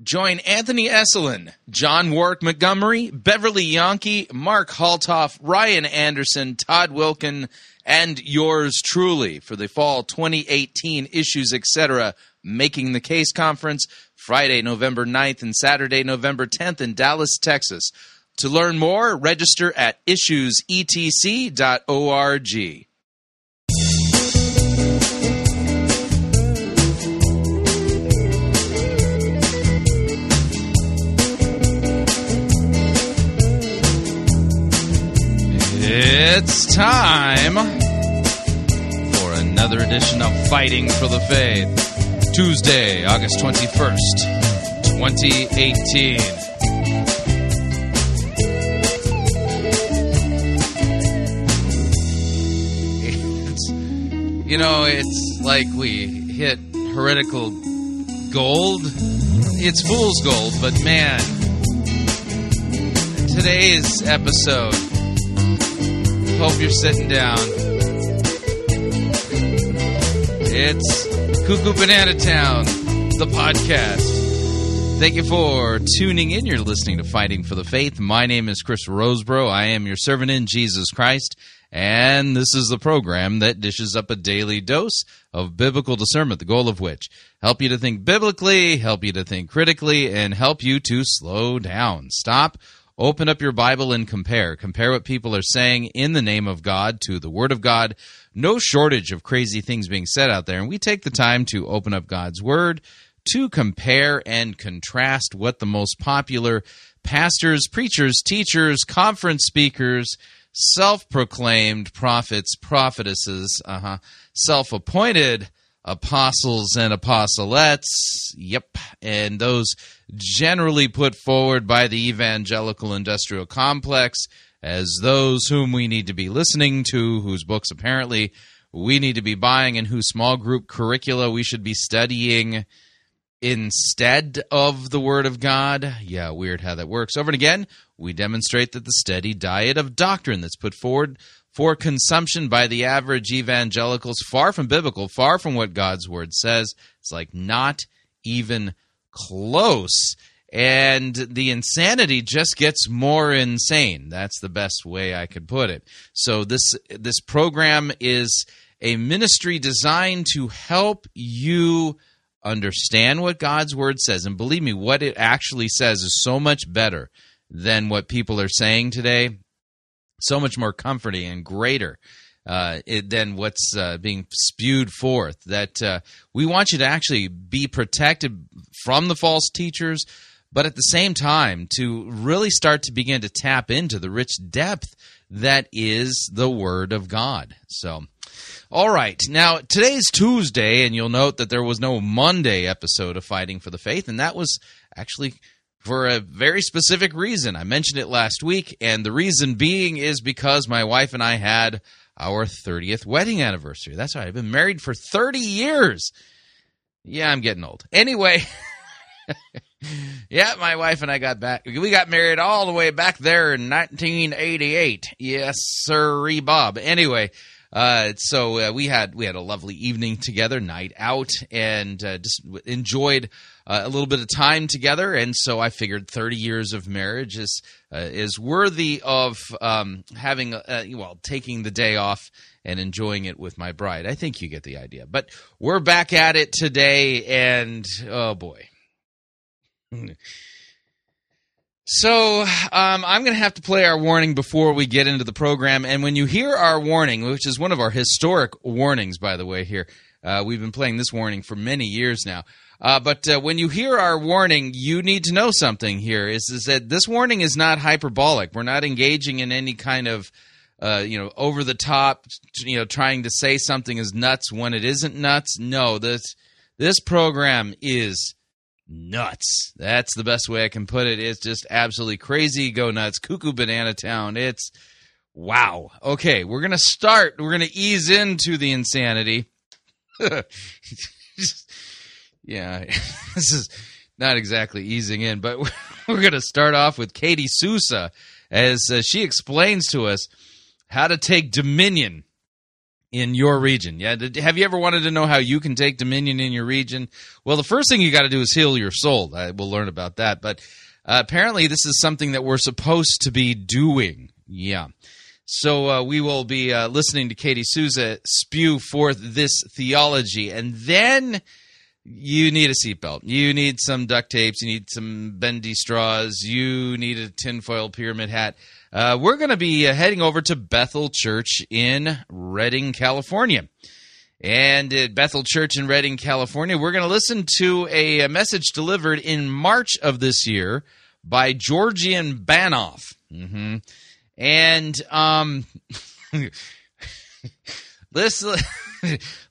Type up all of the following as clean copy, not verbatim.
Join Anthony Esselin, John Warwick Montgomery, Beverly Yonke, Mark Haltoff, Ryan Anderson, Todd Wilkin, and yours truly for the fall 2018 Issues Etc. Making the Case Conference, Friday, November 9th and Saturday, November 10th in Dallas, Texas. To learn more, register at issuesetc.org. It's time for another edition of Fighting for the Faith, Tuesday, August 21st, 2018. It's like we hit heretical gold. It's fool's gold, but man, today's episode... Hope you're sitting down. It's Cuckoo Banana Town, the podcast. Thank you for tuning in. You're listening to Fighting for the Faith. My name is Chris Roseborough. I am your servant in Jesus Christ. And this is the program that dishes up a daily dose of biblical discernment, the goal of which help you to think biblically, help you to think critically, and help you to slow down. Stop. Open up your Bible and compare. Compare what people are saying in the name of God to the Word of God. No shortage of crazy things being said out there. And we take the time to open up God's Word to compare and contrast what the most popular pastors, preachers, teachers, conference speakers, self-proclaimed prophets, prophetesses, self-appointed apostles and apostolettes, and those generally put forward by the evangelical industrial complex as those whom we need to be listening to, whose books apparently we need to be buying, and whose small group curricula we should be studying instead of the Word of God. Yeah, weird how that works. Over and again, we demonstrate that the steady diet of doctrine that's put forward for consumption by the average evangelicals, far from biblical, far from what God's Word says. It's like not even close. And the insanity just gets more insane. That's the best way I could put it. So this program is a ministry designed to help you understand what God's Word says. And believe me, what it actually says is so much better than what people are saying today. So much more comforting and greater than what's being spewed forth, that we want you to actually be protected from the false teachers, but at the same time to really start to begin to tap into the rich depth that is the Word of God. So, all right. Now, today's Tuesday, and you'll note that there was no Monday episode of Fighting for the Faith, and that was actually... for a very specific reason. I mentioned it last week, and the reason being is because my wife and I had our 30th wedding anniversary. That's right. I've been married for 30 years. Yeah, I'm getting old. Anyway, yeah, my wife and I got back. We got married all the way back there in 1988. Yes, sirree, Bob. Anyway, so we had a lovely evening together, night out, and just enjoyed a little bit of time together, and so I figured 30 years of marriage is worthy of having taking the day off and enjoying it with my bride. I think you get the idea. But we're back at it today, and oh boy. So I'm going to have to play our warning before we get into the program, and when you hear our warning, which is one of our historic warnings, by the way, here, we've been playing this warning for many years now. But when you hear our warning, you need to know something here, is that this warning is not hyperbolic. We're not engaging in any kind of, over-the-top, trying to say something is nuts when it isn't nuts. No, this program is nuts. That's the best way I can put it. It's just absolutely crazy, go nuts, cuckoo banana town. It's wow. Okay, we're going to start. We're going to ease into the insanity. Yeah, this is not exactly easing in, but we're going to start off with Katie Souza as she explains to us how to take dominion in your region. Yeah, have you ever wanted to know how you can take dominion in your region? Well, the first thing you got to do is heal your soul. We'll learn about that. But apparently, this is something that we're supposed to be doing. Yeah. So we will be listening to Katie Souza spew forth this theology. And then you need a seatbelt. You need some duct tapes. You need some bendy straws. You need a tinfoil pyramid hat. We're going to be heading over to Bethel Church in Redding, California. And at Bethel Church in Redding, California, we're going to listen to a message delivered in March of this year by Georgian Banov. Mm-hmm. And let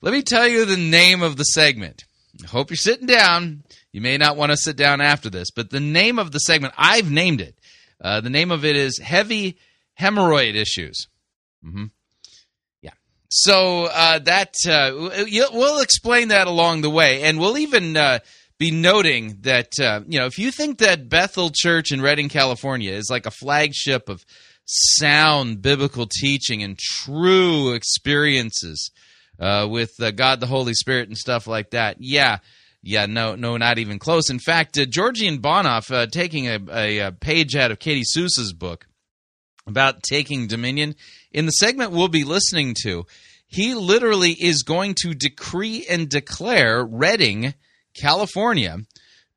me tell you the name of the segment. I hope you're sitting down. You may not want to sit down after this, but the name of the segment, I've named it. The name of it is Heavy Hemorrhoid Issues. Mm-hmm. Yeah. So we'll explain that along the way, and we'll even be noting that, if you think that Bethel Church in Redding, California is like a flagship of sound biblical teaching and true experiences with God, the Holy Spirit, and stuff like that, no, not even close. In fact, Georgian Banov, taking a page out of Katie Souza's book about taking dominion, in the segment we'll be listening to, he literally is going to decree and declare Redding, California,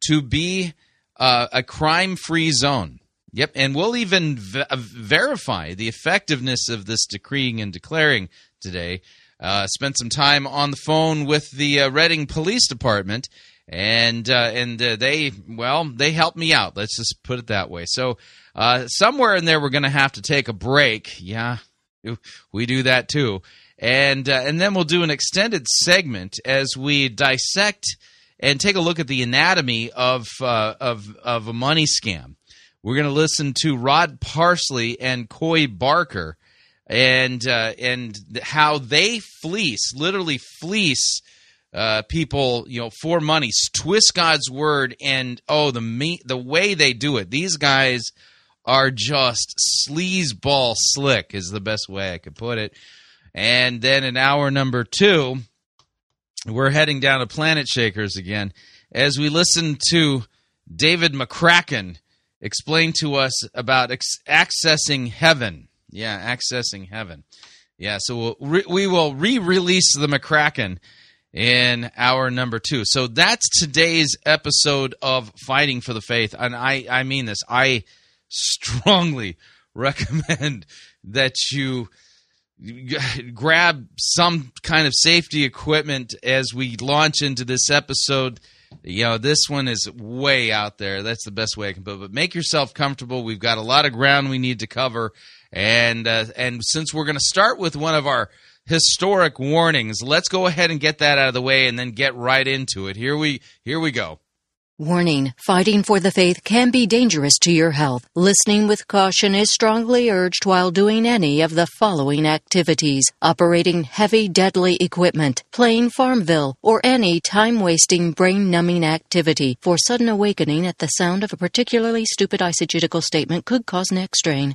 to be a crime-free zone. Yep, and we'll even verify the effectiveness of this decreeing and declaring today. Spent some time on the phone with the Redding Police Department, and they helped me out. Let's just put it that way. So somewhere in there, we're going to have to take a break. Yeah, we do that too, and then we'll do an extended segment as we dissect and take a look at the anatomy of a money scam. We're going to listen to Rod Parsley and Coy Barker. And how they literally fleece people, for money, twist God's word, and the way they do it. These guys are just sleazeball slick, is the best way I could put it. And then in hour number 2, we're heading down to Planet Shakers again as we listen to David McCracken explain to us about accessing heaven. Yeah, accessing heaven. Yeah, so we will re-release the McCracken in hour number 2. So that's today's episode of Fighting for the Faith, and I mean this. I strongly recommend that you grab some kind of safety equipment as we launch into this episode. This one is way out there. That's the best way I can put it. But make yourself comfortable. We've got a lot of ground we need to cover. And since we're going to start with one of our historic warnings, let's go ahead and get that out of the way and then get right into it. Here we go. Warning, Fighting for the Faith can be dangerous to your health. Listening with caution is strongly urged while doing any of the following activities: operating heavy, deadly equipment, playing Farmville, or any time-wasting, brain-numbing activity. For sudden awakening at the sound of a particularly stupid eisegetical statement could cause neck strain.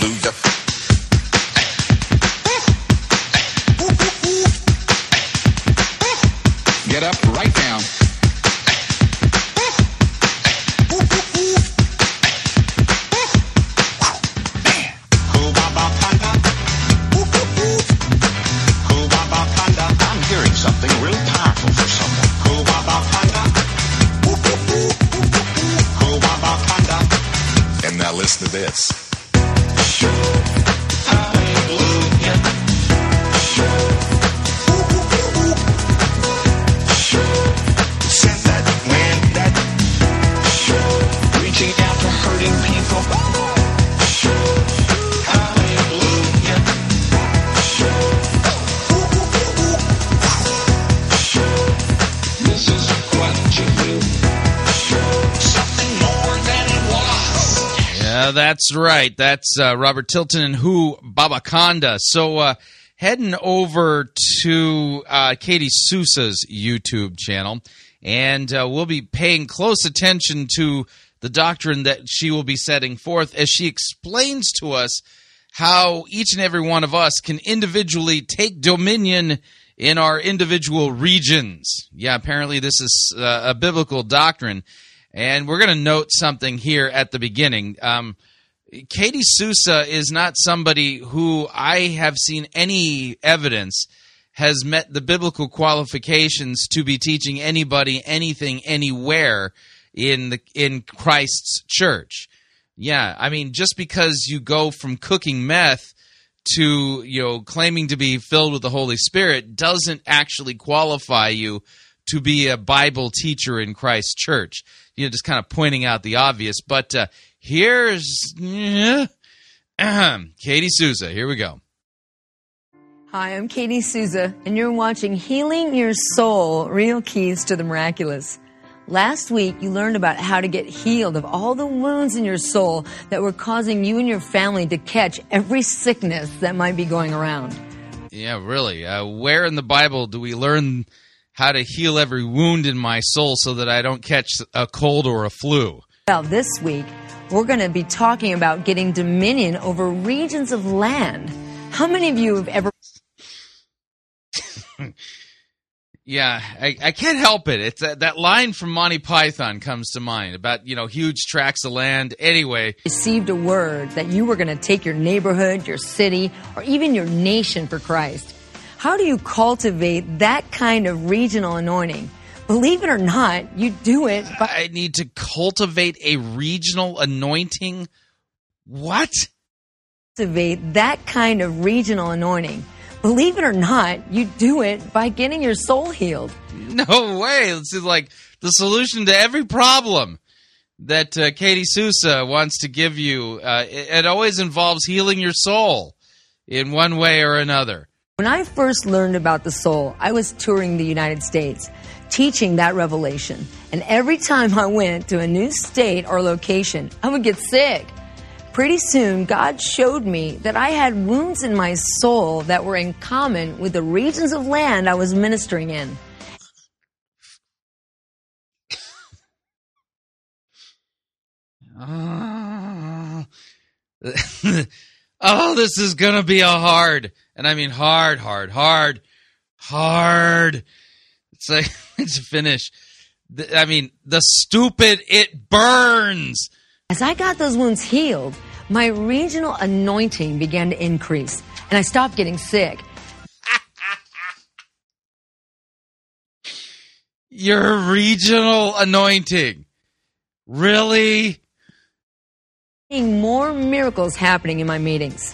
Hallelujah. Get up right now. I'm hearing something really powerful for someone. And now listen to this. Reaching out to hurting people. That's right. That's Robert Tilton and Hu Babakonda. So heading over to Katie Souza's YouTube channel, and we'll be paying close attention to the doctrine that she will be setting forth as she explains to us how each and every one of us can individually take dominion in our individual regions. Yeah, apparently this is a biblical doctrine. And we're going to note something here at the beginning. Katie Souza is not somebody who I have seen any evidence has met the biblical qualifications to be teaching anybody anything anywhere in Christ's church. Yeah, I mean, just because you go from cooking meth to, you know, claiming to be filled with the Holy Spirit doesn't actually qualify you to be a Bible teacher in Christ's church. You know, just kind of pointing out the obvious. But here's Katie Souza. Here we go. Hi, I'm Katie Souza, and you're watching Healing Your Soul, Real Keys to the Miraculous. Last week, you learned about how to get healed of all the wounds in your soul that were causing you and your family to catch every sickness that might be going around. Yeah, really. Where in the Bible do we learn how to heal every wound in my soul so that I don't catch a cold or a flu? Well, this week, we're going to be talking about getting dominion over regions of land. How many of you have ever... Yeah, I can't help it. It's that line from Monty Python comes to mind about, you know, huge tracts of land. Anyway, received a word that you were going to take your neighborhood, your city, or even your nation for Christ. How do you cultivate that kind of regional anointing? Believe it or not, you do it. I need to cultivate a regional anointing. What? Cultivate that kind of regional anointing. Believe it or not, you do it by getting your soul healed. No way. This is like the solution to every problem that Katie Souza wants to give you. It always involves healing your soul in one way or another. When I first learned about the soul, I was touring the United States, teaching that revelation. And every time I went to a new state or location, I would get sick. Pretty soon, God showed me that I had wounds in my soul that were in common with the regions of land I was ministering in. Oh, this is going to be a hard, and I mean hard. It's like, it's a finish. I mean, the stupid, it burns. As I got those wounds healed, my regional anointing began to increase, and I stopped getting sick. Your regional anointing. Really? Seeing more miracles happening in my meetings.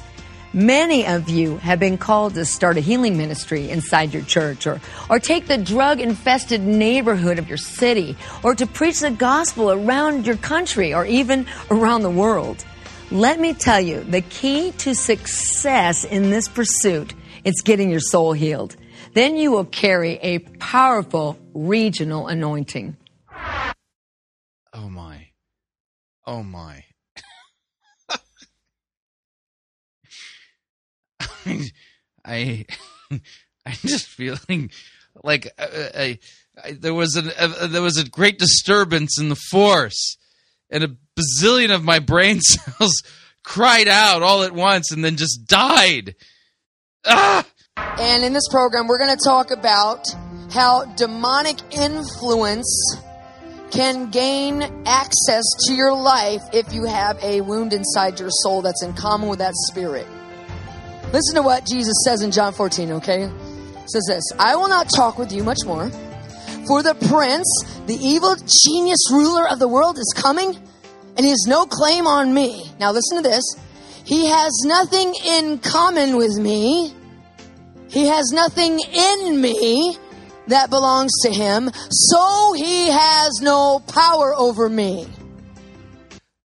Many of you have been called to start a healing ministry inside your church, or take the drug-infested neighborhood of your city, or to preach the gospel around your country, or even around the world. Let me tell you, the key to success in this pursuit is getting your soul healed. Then you will carry a powerful regional anointing. Oh my. Oh my. I'm just feeling like there was a great disturbance in the force, and a bazillion of my brain cells cried out all at once and then just died. Ah! And in this program, we're going to talk about how demonic influence can gain access to your life if you have a wound inside your soul that's in common with that spirit. Listen to what Jesus says in John 14, okay? It says this, I will not talk with you much more, for the prince, the evil genius ruler of the world is coming, and he has no claim on me. Now listen to this. He has nothing in common with me. He has nothing in me that belongs to him, so he has no power over me.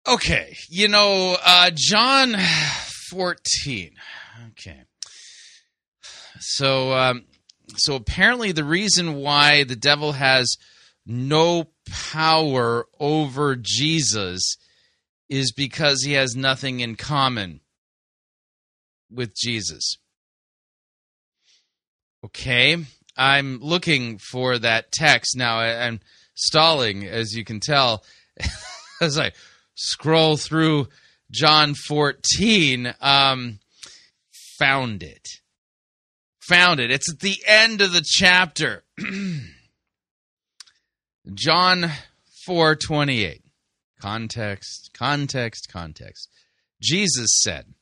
Okay, you know, John 14... Okay, so apparently the reason why the devil has no power over Jesus is because he has nothing in common with Jesus. Okay, I'm looking for that text now. I'm stalling, as you can tell, as I scroll through John 14. Found it. It's at the end of the chapter. John 4:28. Context. Jesus said,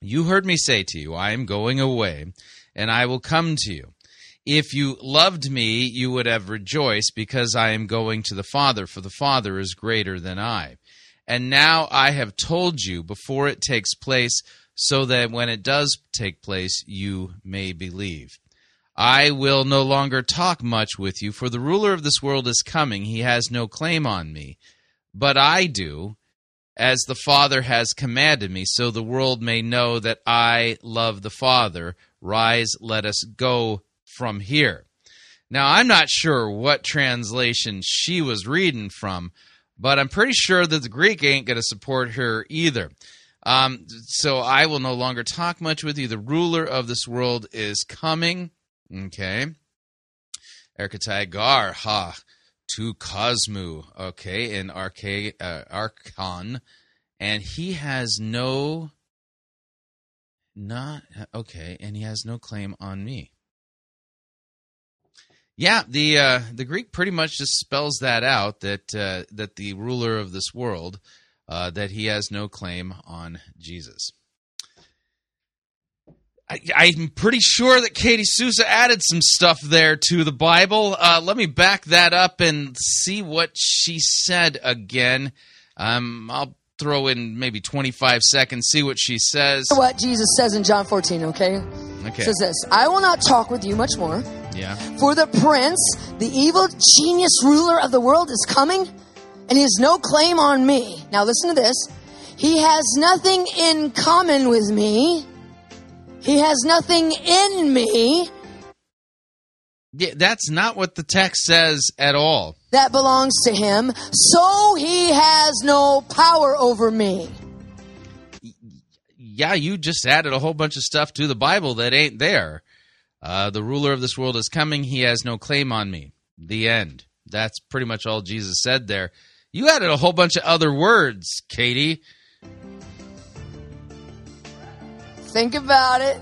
"You heard me say to you, I am going away, and I will come to you. If you loved me, you would have rejoiced, because I am going to the Father, for the Father is greater than I. And now I have told you before it takes place, so that when it does take place, you may believe. I will no longer talk much with you, for the ruler of this world is coming. He has no claim on me, but I do, as the Father has commanded me, so the world may know that I love the Father. Rise, let us go from here." Now, I'm not sure what translation she was reading from, but I'm pretty sure that the Greek ain't going to support her either. So I will no longer talk much with you. The ruler of this world is coming. Okay. Erkatai gar ha to cosmu. Okay. In archon. And he has no... Not okay, and he has no claim on me. Yeah, the Greek pretty much just spells that out, that the ruler of this world, that he has no claim on Jesus. I'm pretty sure that Katie Souza added some stuff there to the Bible. Let me back that up and see what she said again. I'll throw in maybe 25 seconds, see what she says. What Jesus says in John 14, okay? Says this, "I will not talk with you much more. Yeah. For the prince, the evil genius ruler of the world is coming, and he has no claim on me." Now listen to this. "He has nothing in common with me. He has nothing in me." Yeah, that's not what the text says at all. "That belongs to him, so he has no power over me." Yeah, you just added a whole bunch of stuff to the Bible that ain't there. The ruler of this world is coming. He has no claim on me. The end. That's pretty much all Jesus said there. You added a whole bunch of other words, Katie. Think about it.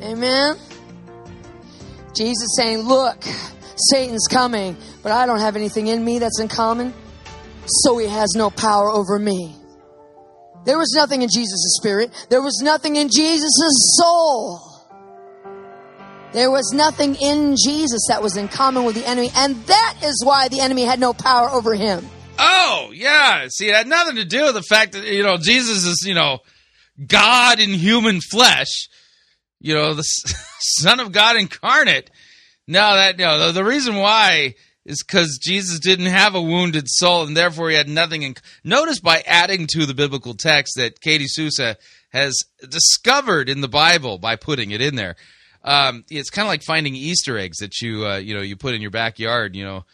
Amen. Jesus saying, look, Satan's coming, but I don't have anything in me that's in common, so he has no power over me. There was nothing in Jesus' spirit. There was nothing in Jesus' soul. There was nothing in Jesus that was in common with the enemy, and that is why the enemy had no power over him. Oh, yeah. See, it had nothing to do with the fact that, Jesus is, God in human flesh. The Son of God incarnate. The reason why is because Jesus didn't have a wounded soul, and therefore he had nothing. Notice by adding to the biblical text that Katie Souza has discovered in the Bible by putting it in there. It's kind of like finding Easter eggs that you put in your backyard. A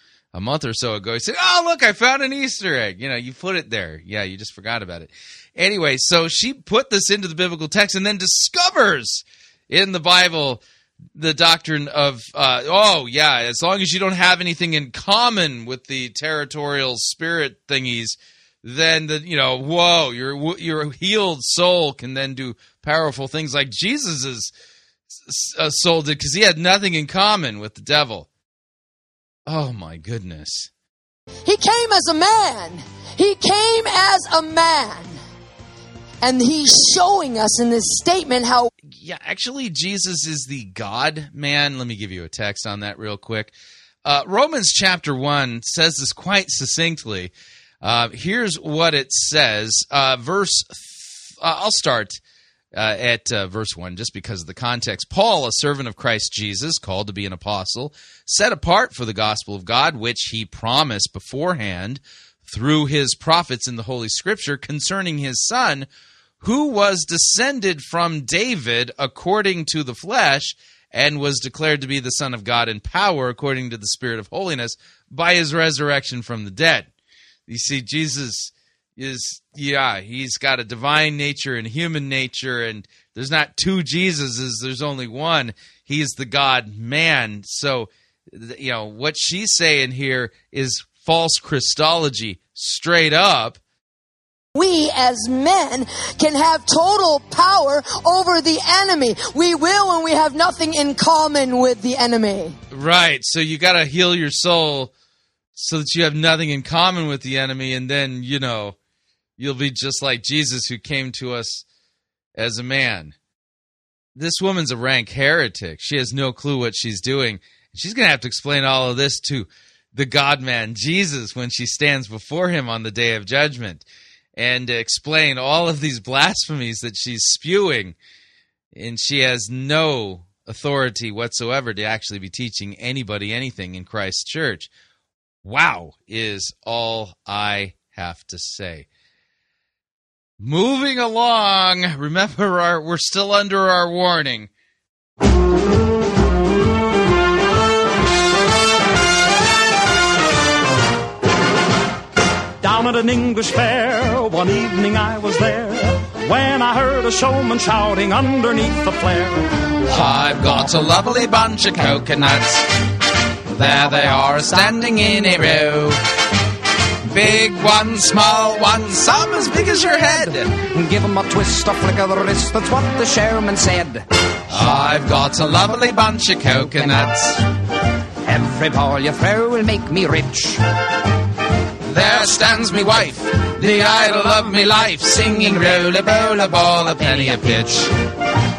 month or so ago, he said, "Oh, look, I found an Easter egg." You put it there. Yeah, you just forgot about it. Anyway, so she put this into the biblical text, and then discovers in the Bible the doctrine of, as long as you don't have anything in common with the territorial spirit thingies, then your healed soul can then do powerful things like Jesus' soul did, because he had nothing in common with the devil. Oh my goodness. He came as a man. And he's showing us in this statement how... Yeah, actually, Jesus is the God-man. Let me give you a text on that real quick. Romans chapter 1 says this quite succinctly. Here's what it says. I'll start at verse 1, just because of the context. "Paul, a servant of Christ Jesus, called to be an apostle, set apart for the gospel of God, which he promised beforehand through his prophets in the Holy Scripture concerning his Son, who was descended from David according to the flesh, and was declared to be the Son of God in power according to the Spirit of holiness by his resurrection from the dead." You see, Jesus is, yeah, he's got a divine nature and human nature, and there's not two Jesuses, there's only one. He's the God-man. So, you know, what she's saying here is false Christology, straight up. We as men can have total power over the enemy. We will when we have nothing in common with the enemy. Right, so you got to heal your soul so that you have nothing in common with the enemy, and then, you know, you'll be just like Jesus, who came to us as a man. This woman's a rank heretic. She has no clue what she's doing. She's going to have to explain all of this to the God-man Jesus when she stands before him on the day of judgment, and explain all of these blasphemies that she's spewing. And she has no authority whatsoever to actually be teaching anybody anything in Christ's church. Wow, is all I have to say. Moving along, remember, we're still under our warning. Down at an English fair, one evening I was there, when I heard a showman shouting underneath the flare, I've got a lovely bunch of coconuts, there they are standing in a row. Big one, small one, some as big as your head. Give 'em a twist, a flick of the wrist, that's what the showman said. I've got a lovely bunch of coconuts, every ball you throw will make me rich. There stands me wife, the idol of me life, singing roll a bowl a ball a penny a pitch.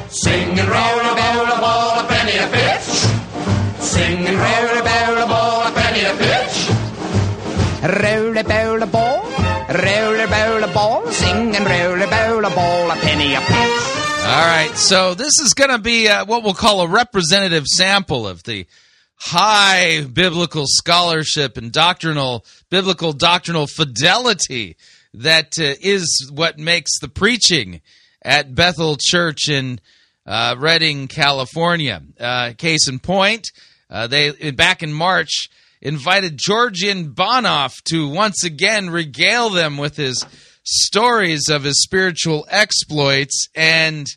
Singing roll a bowl a ball a penny a pitch. Singing roll a bowl a ball a penny a pitch. Roll a bowl a ball, roll a bowl a ball, singing roll a bowl a ball a penny a pitch. All right, so this is going to be what we'll call a representative sample of the high biblical scholarship and biblical doctrinal fidelity that is what makes the preaching at Bethel Church in Redding, California. Case in point, they back in March invited Georgian Banov to once again regale them with his stories of his spiritual exploits, and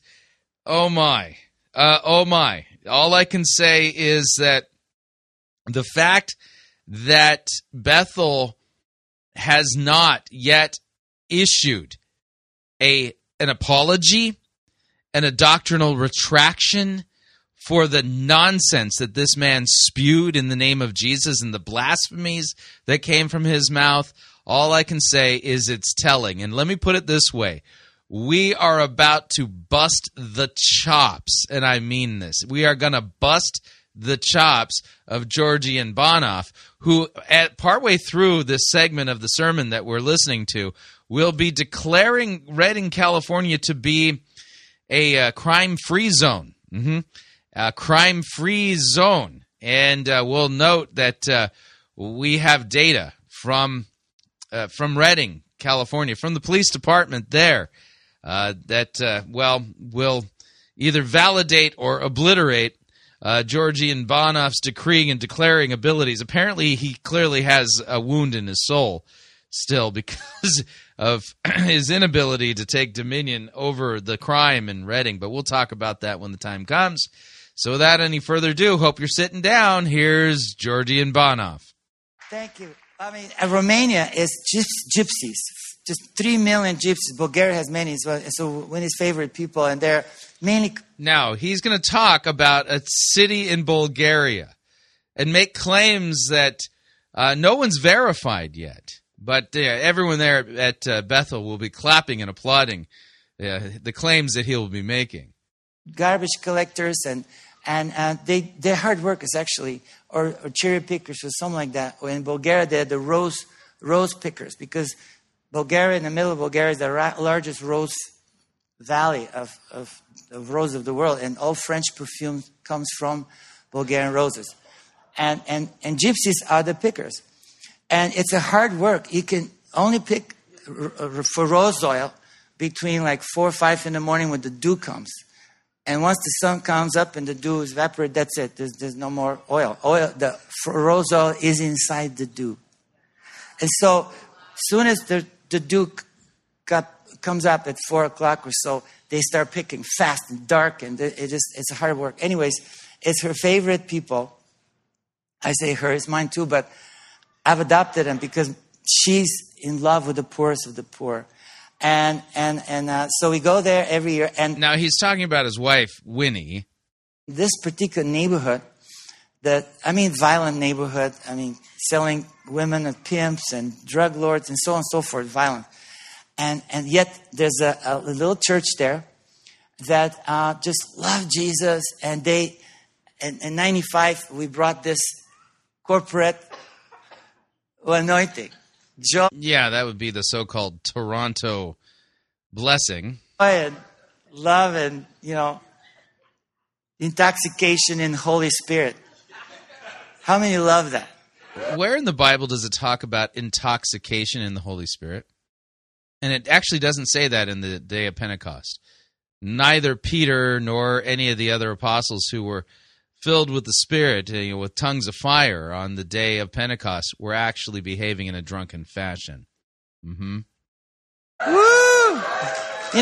oh my! All I can say is that the fact that Bethel has not yet issued an apology and a doctrinal retraction for the nonsense that this man spewed in the name of Jesus and the blasphemies that came from his mouth, all I can say is it's telling. And let me put it this way. We are about to bust the chops, and I mean this. We are going to bust the chops of Georgian Banov, who at partway through this segment of the sermon that we're listening to will be declaring Redding, California to be a crime-free zone. Mm-hmm. A crime-free zone. And we'll note that we have data from Redding, California, from the police department there that, will either validate or obliterate Georgian Banov's decreeing and declaring abilities. Apparently, he clearly has a wound in his soul still because of his inability to take dominion over the crime in Redding. But we'll talk about that when the time comes. So without any further ado, hope you're sitting down. Here's Georgian Banov. Thank you. I mean, Romania is gypsies. Just 3 million gypsies. Bulgaria has many. So one of his favorite people, and they're mainly... Now, he's going to talk about a city in Bulgaria and make claims that no one's verified yet. But everyone there at Bethel will be clapping and applauding the claims that he'll be making. Garbage collectors and they're hard workers, actually, or cherry pickers or something like that. In Bulgaria, they're the rose pickers, because Bulgaria, in the middle of Bulgaria, is the largest rose valley of rose of the world, and all French perfume comes from Bulgarian roses. And gypsies are the pickers. And it's a hard work. You can only pick for rose oil between like 4 or 5 in the morning when the dew comes. And once the sun comes up and the dew is evaporated, that's it. There's no more oil. The rose oil is inside the dew. And so, soon as the dew comes up at 4 o'clock or so. They start picking fast and dark, and it's hard work. Anyways, it's her favorite people. I say her, it's mine too, but I've adopted them because she's in love with the poorest of the poor. So we go there every year. And now he's talking about his wife, Winnie. This particular neighborhood, violent neighborhood. I mean, selling women and pimps and drug lords and so on and so forth, violent. And yet there's a little church there that just loved Jesus. And they, in 95, we brought this corporate anointing. Joy. Yeah, that would be the so-called Toronto blessing. Joy and love and, intoxication in Holy Spirit. How many love that? Where in the Bible does it talk about intoxication in the Holy Spirit? And it actually doesn't say that in the day of Pentecost. Neither Peter nor any of the other apostles who were filled with the Spirit, with tongues of fire on the day of Pentecost, were actually behaving in a drunken fashion. Mm-hmm. Woo!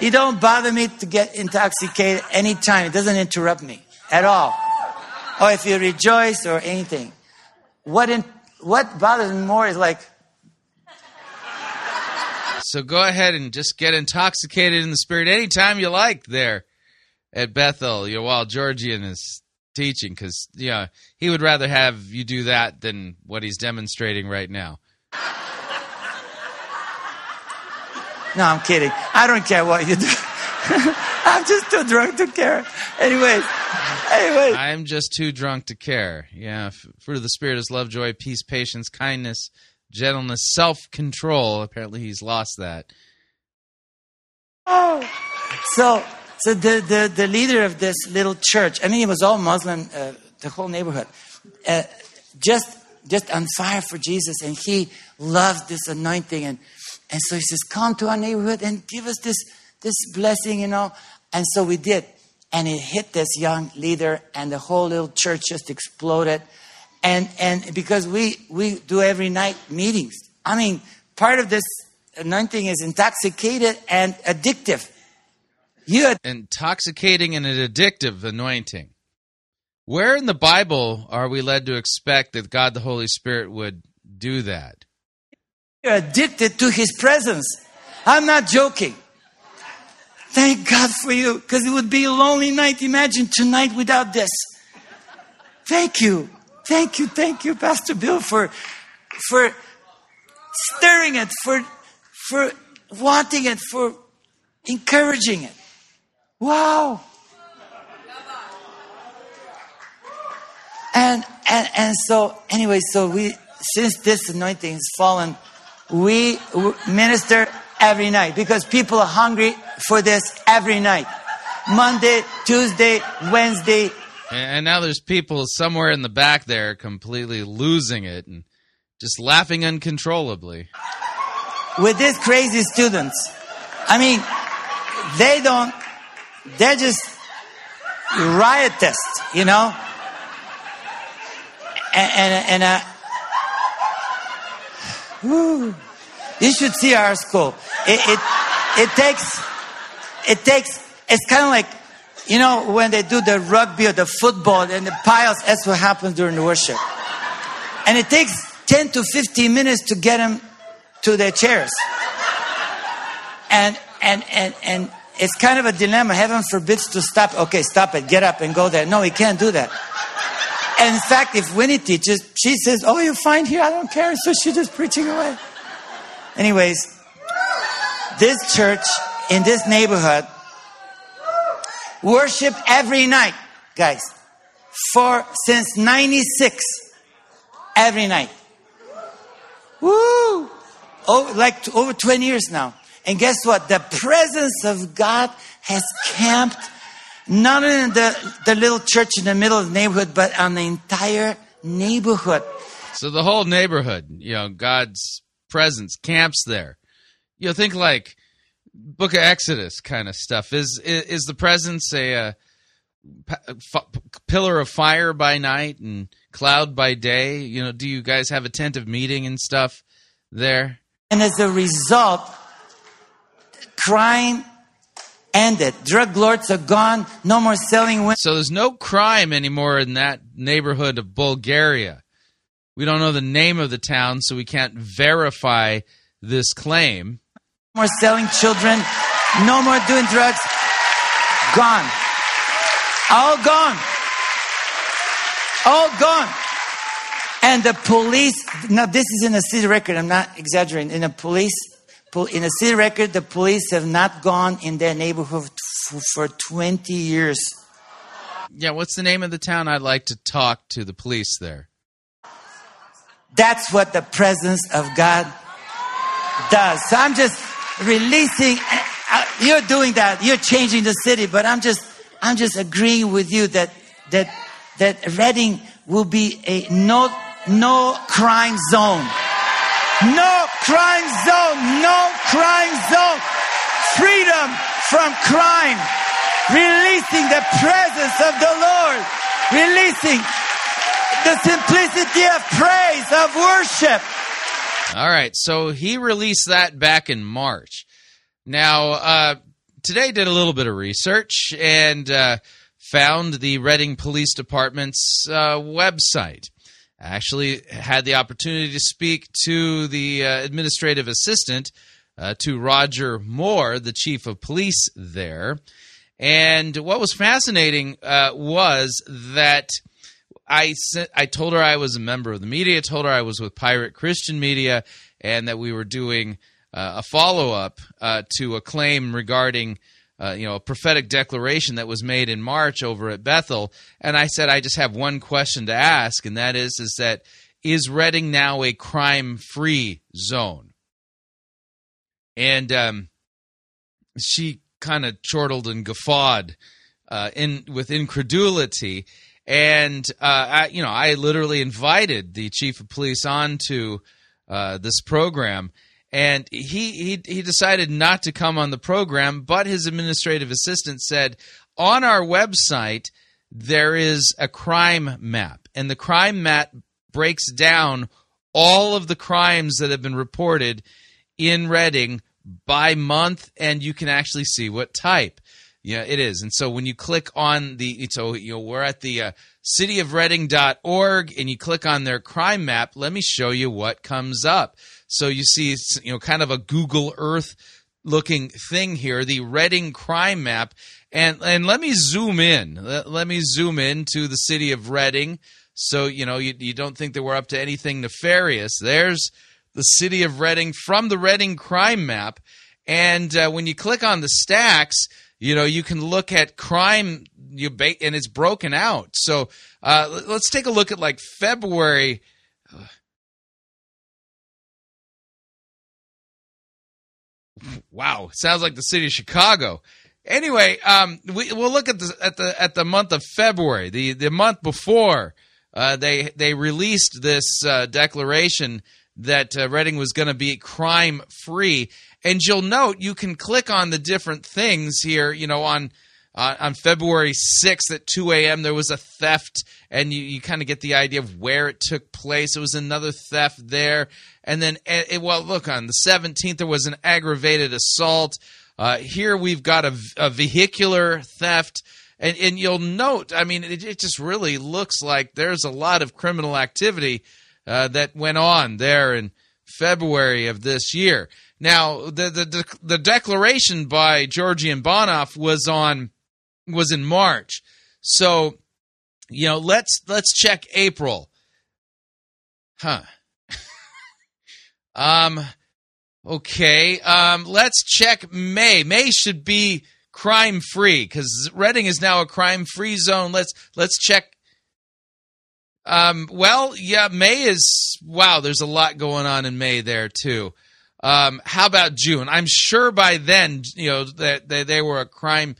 You don't bother me to get intoxicated any time. It doesn't interrupt me at all. Or if you rejoice or anything. What bothers me more is like, so go ahead and just get intoxicated in the Spirit anytime you like there at Bethel, while Georgian is teaching, because he would rather have you do that than what he's demonstrating right now. No, I'm kidding. I don't care what you do. I'm just too drunk to care. Anyways. I'm just too drunk to care. Yeah, fruit of the Spirit is love, joy, peace, patience, kindness, gentleness, self-control. Apparently he's lost that. Oh, so the leader of this little church, it was all Muslim, the whole neighborhood, just on fire for Jesus, and he loved this anointing, and so he says, come to our neighborhood and give us this blessing, and so we did, and it hit this young leader, and the whole little church just exploded. And because we do every night meetings. Part of this anointing is intoxicated and addictive. Intoxicating and an addictive anointing. Where in the Bible are we led to expect that God the Holy Spirit would do that? You're addicted to His presence. I'm not joking. Thank God for you, because it would be a lonely night. Imagine tonight without this. Thank you. Thank you, Pastor Bill, for stirring it, for wanting it, for encouraging it. Wow. And so anyway, since this anointing has fallen, we minister every night because people are hungry for this every night. Monday, Tuesday, Wednesday. And now there's people somewhere in the back there completely losing it and just laughing uncontrollably. With these crazy students, they're just riotous, you should see our school. It takes, it's kind of like, when they do the rugby or the football and the piles, that's what happens during the worship. And it takes 10 to 15 minutes to get them to their chairs. And it's kind of a dilemma. Heaven forbids to stop. Okay, stop it. Get up and go there. No, we can't do that. And in fact, if Winnie teaches, she says, oh, you're fine here. I don't care. So she's just preaching away. Anyways, this church in this neighborhood worship every night, guys, since 96, every night. Woo! Oh, like over 20 years now. And guess what? The presence of God has camped not in the little church in the middle of the neighborhood, but on the entire neighborhood. So the whole neighborhood, God's presence camps there. Think like Book of Exodus kind of stuff. Is the presence a pillar of fire by night and cloud by day? Do you guys have a tent of meeting and stuff there? And as a result, Crime ended. Drug lords are gone. No more selling women. So there's no crime anymore in that neighborhood of Bulgaria. We don't know the name of the town, so we can't verify this claim. No more selling children. No more doing drugs. Gone. All gone. All gone. And the police, now this is in a city record, I'm not exaggerating. In a city record, the police have not gone in their neighborhood for 20 years. Yeah, what's the name of the town? I'd like to talk to the police there. That's what the presence of God does. So I'm just releasing. You're doing that. You're changing the city, but I'm just agreeing with you that Redding will be a no crime zone. No crime zone. No crime zone. Freedom from crime. Releasing the presence of the Lord. Releasing the simplicity of praise, of worship. All right, so he released that back in March. Now, today did a little bit of research and found the Redding Police Department's website. Actually had the opportunity to speak to the administrative assistant, to Roger Moore, the chief of police there. And what was fascinating was that I told her I was a member of the media, told her I was with Pirate Christian Media, and that we were doing a follow-up to a claim regarding a prophetic declaration that was made in March over at Bethel. And I said, I just have one question to ask, and that is Redding now a crime-free zone? And she kind of chortled and guffawed with incredulity. And, I literally invited the chief of police onto this program, and he decided not to come on the program, but his administrative assistant said, on our website, there is a crime map, and the crime map breaks down all of the crimes that have been reported in Redding by month, and you can actually see what type. Yeah, it is. And so when you click on we're at the cityofredding.org, and you click on their crime map, let me show you what comes up. So you see, kind of a Google Earth looking thing here, the Redding crime map. And let me zoom in. Let me zoom in to the city of Redding. So, you don't think that we're up to anything nefarious. There's the city of Redding from the Redding crime map. And when you click on the stacks, you can look at crime, and it's broken out. So let's take a look at like February. Wow, sounds like the city of Chicago. Anyway, we'll look at the month of February, the month before they released this declaration that Redding was going to be crime-free. And you'll note you can click on the different things here. On February 6th at 2 a.m., there was a theft, and you kind of get the idea of where it took place. It was another theft there. And then, on the 17th, there was an aggravated assault. Here we've got a vehicular theft. And you'll note, it just really looks like there's a lot of criminal activity that went on there in February of this year. Now, the declaration by Georgian Banov was in March, so let's check April, let's check May. May should be crime free because Redding is now a crime free zone. Let's check. May is, wow, there's a lot going on in May there too. How about June? I'm sure by then, that they were a crime.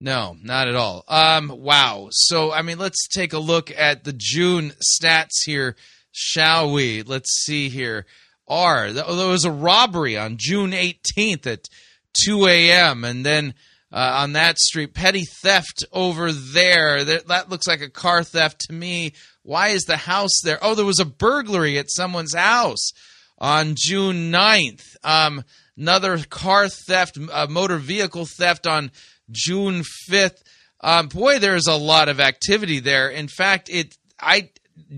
No, not at all. Wow. So, let's take a look at the June stats here, shall we? Let's see here. There was a robbery on June 18th at 2 a.m. And then on that street, petty theft over there. That looks like a car theft to me. Why is the house there? Oh, there was a burglary at someone's house on June 9th. Another car theft, motor vehicle theft on June 5th. Boy, there's a lot of activity there. In fact, I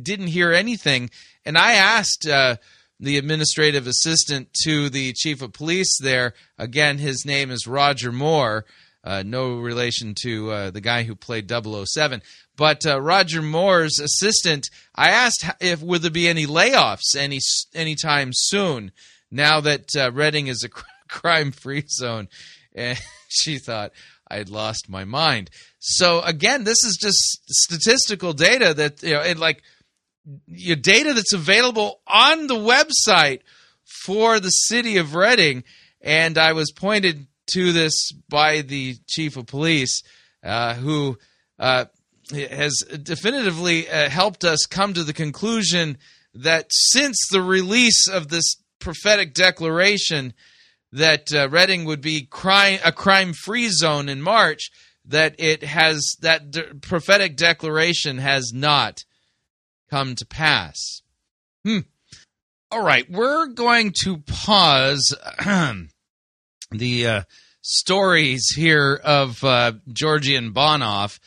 didn't hear anything, and I asked the administrative assistant to the chief of police there. Again, his name is Roger Moore, no relation to the guy who played 007. But Roger Moore's assistant, I asked if would there be any layoffs anytime soon now that Redding is a crime-free zone. And she thought I'd lost my mind. So, again, this is just statistical data that, you know, it like your data that's available on the website for the city of Redding. And I was pointed to this by the chief of police who has definitively helped us come to the conclusion that since the release of this prophetic declaration that Redding would be a crime-free zone in March, that it has that prophetic declaration has not come to pass. All right, we're going to pause the stories here of Georgian Banov,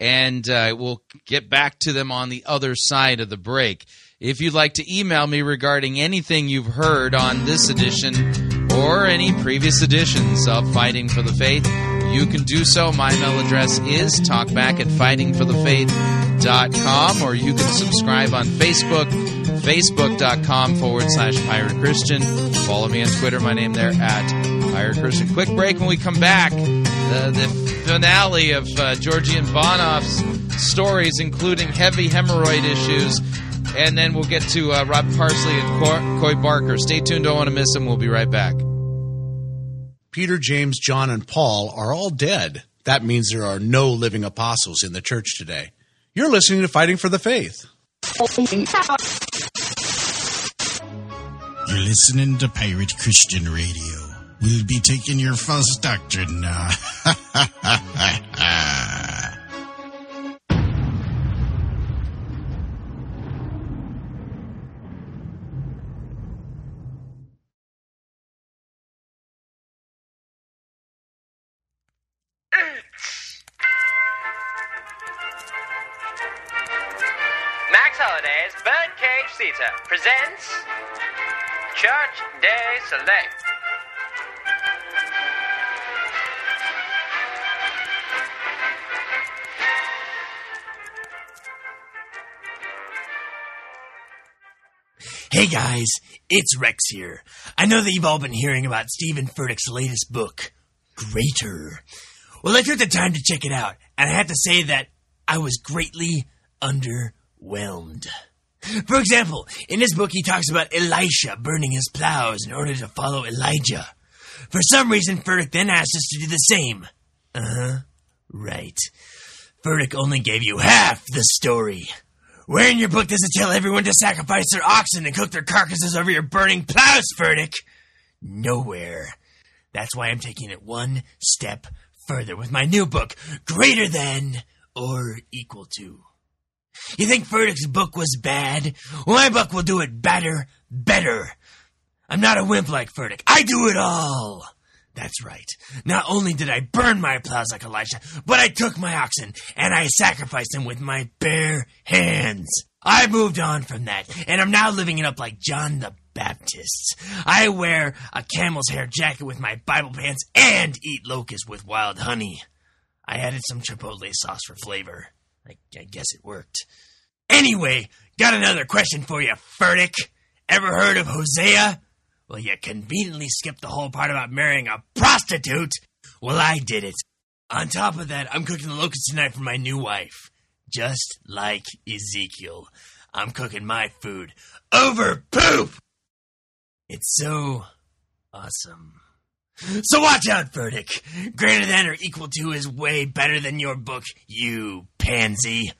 and we'll get back to them on the other side of the break. If you'd like to email me regarding anything you've heard on this edition or any previous editions of Fighting for the Faith, you can do so. My email address is talkback@fightingforthefaith.com, or you can subscribe on Facebook, facebook.com/Pirate Christian. Follow me on Twitter, my name there @Pirate Christian. Quick break. When we come back, the finale of Georgian Banov's stories, including heavy hemorrhoid issues, and then we'll get to Rod Parsley and Coy Barker. Stay tuned. Don't want to miss them. We'll be right back. Peter, James, John, and Paul are all dead. That means there are no living apostles in the church today. You're listening to Fighting for the Faith. You're listening to Pirate Christian Radio. We'll be taking your false doctrine now. Presents Church Day Select. Hey guys, it's Rex here. I know that you've all been hearing about Stephen Furtick's latest book, Greater. Well, I took the time to check it out, and I have to say that I was greatly underwhelmed. For example, in his book, he talks about Elisha burning his plows in order to follow Elijah. For some reason, Furtick then asked us to do the same. Right. Furtick only gave you half the story. Where in your book does it tell everyone to sacrifice their oxen and cook their carcasses over your burning plows, Furtick? Nowhere. That's why I'm taking it one step further with my new book, Greater Than or Equal To. You think Furtick's book was bad? Well, my book will do it better. I'm not a wimp like Furtick. I do it all. That's right. Not only did I burn my plows like Elisha, but I took my oxen and I sacrificed them with my bare hands. I moved on from that, and I'm now living it up like John the Baptist. I wear a camel's hair jacket with my Bible pants and eat locusts with wild honey. I added some chipotle sauce for flavor. I guess it worked. Anyway, got another question for you, Furtick. Ever heard of Hosea? Well, you conveniently skipped the whole part about marrying a prostitute. Well, I did it. On top of that, I'm cooking the locusts tonight for my new wife. Just like Ezekiel, I'm cooking my food over poop. It's so awesome. So watch out, Furtick. Greater Than or Equal To is way better than your book, you pansy.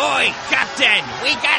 Oi, Captain, we got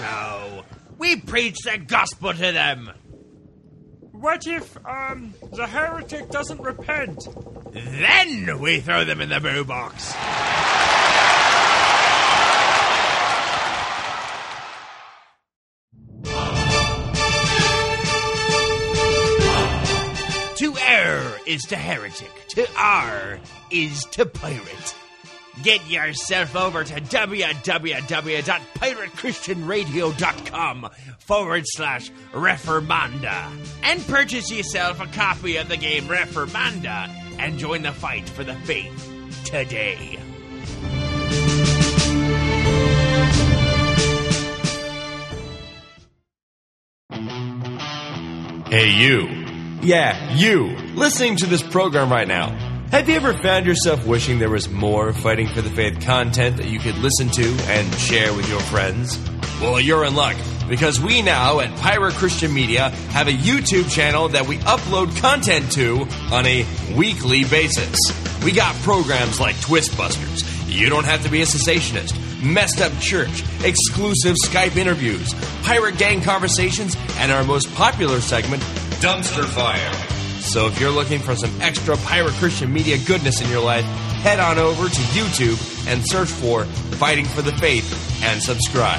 We preach the gospel to them. What if, the heretic doesn't repent? Then we throw them in the boo box. To err is to heretic. To R is to pirate. Get yourself over to www.piratechristianradio.com/Reformanda and purchase yourself a copy of the game Reformanda and join the fight for the faith today. Hey, you. Yeah, you. Listening to this program right now. Have you ever found yourself wishing there was more Fighting for the Faith content that you could listen to and share with your friends? Well, you're in luck, because we now at Pirate Christian Media have a YouTube channel that we upload content to on a weekly basis. We got programs like Twist Busters, You Don't Have to Be a Cessationist, Messed Up Church, exclusive Skype interviews, Pirate Gang Conversations, and our most popular segment, Dumpster Fire. So if you're looking for some extra Pirate Christian Media goodness in your life, head on over to YouTube and search for Fighting for the Faith and subscribe.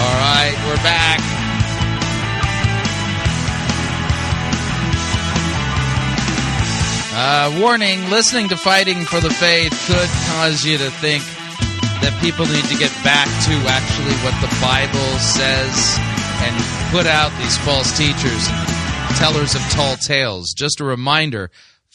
All right, we're back. Warning, listening to Fighting for the Faith could cause you to think that people need to get back to actually what the Bible says and put out these false teachers and tellers of tall tales. Just a reminder,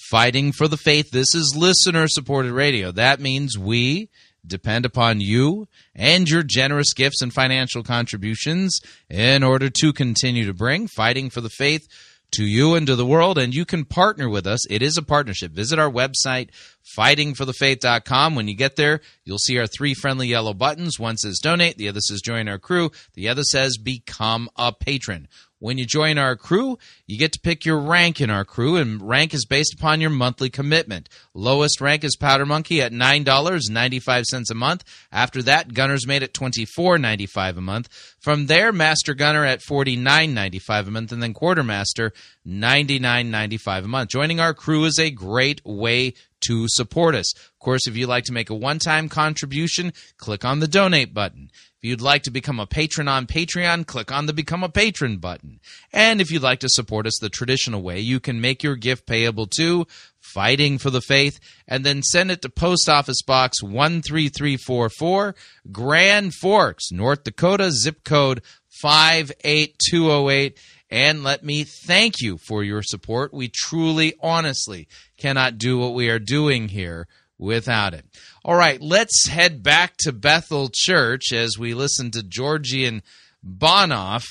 Fighting for the Faith, this is listener-supported radio. That means we depend upon you and your generous gifts and financial contributions in order to continue to bring Fighting for the Faith to you and to the world, and you can partner with us. It is a partnership. Visit our website, fightingforthefaith.com. When you get there, you'll see our three friendly yellow buttons. One says donate, the other says join our crew, the other says become a patron. When you join our crew, you get to pick your rank in our crew, and rank is based upon your monthly commitment. Lowest rank is Powder Monkey at $9.95 a month. After that, Gunner's Mate at $24.95 a month. From there, Master Gunner at $49.95 a month, and then Quartermaster, $99.95 a month. Joining our crew is a great way to support us. Of course, if you'd like to make a one-time contribution, click on the donate button. If you'd like to become a patron on Patreon, click on the Become a Patron button. And if you'd like to support us the traditional way, you can make your gift payable to Fighting for the Faith and then send it to Post Office Box 13344, Grand Forks, North Dakota, zip code 58208. And let me thank you for your support. We truly, honestly cannot do what we are doing here without it. All right, let's head back to Bethel Church as we listen to Georgian Banov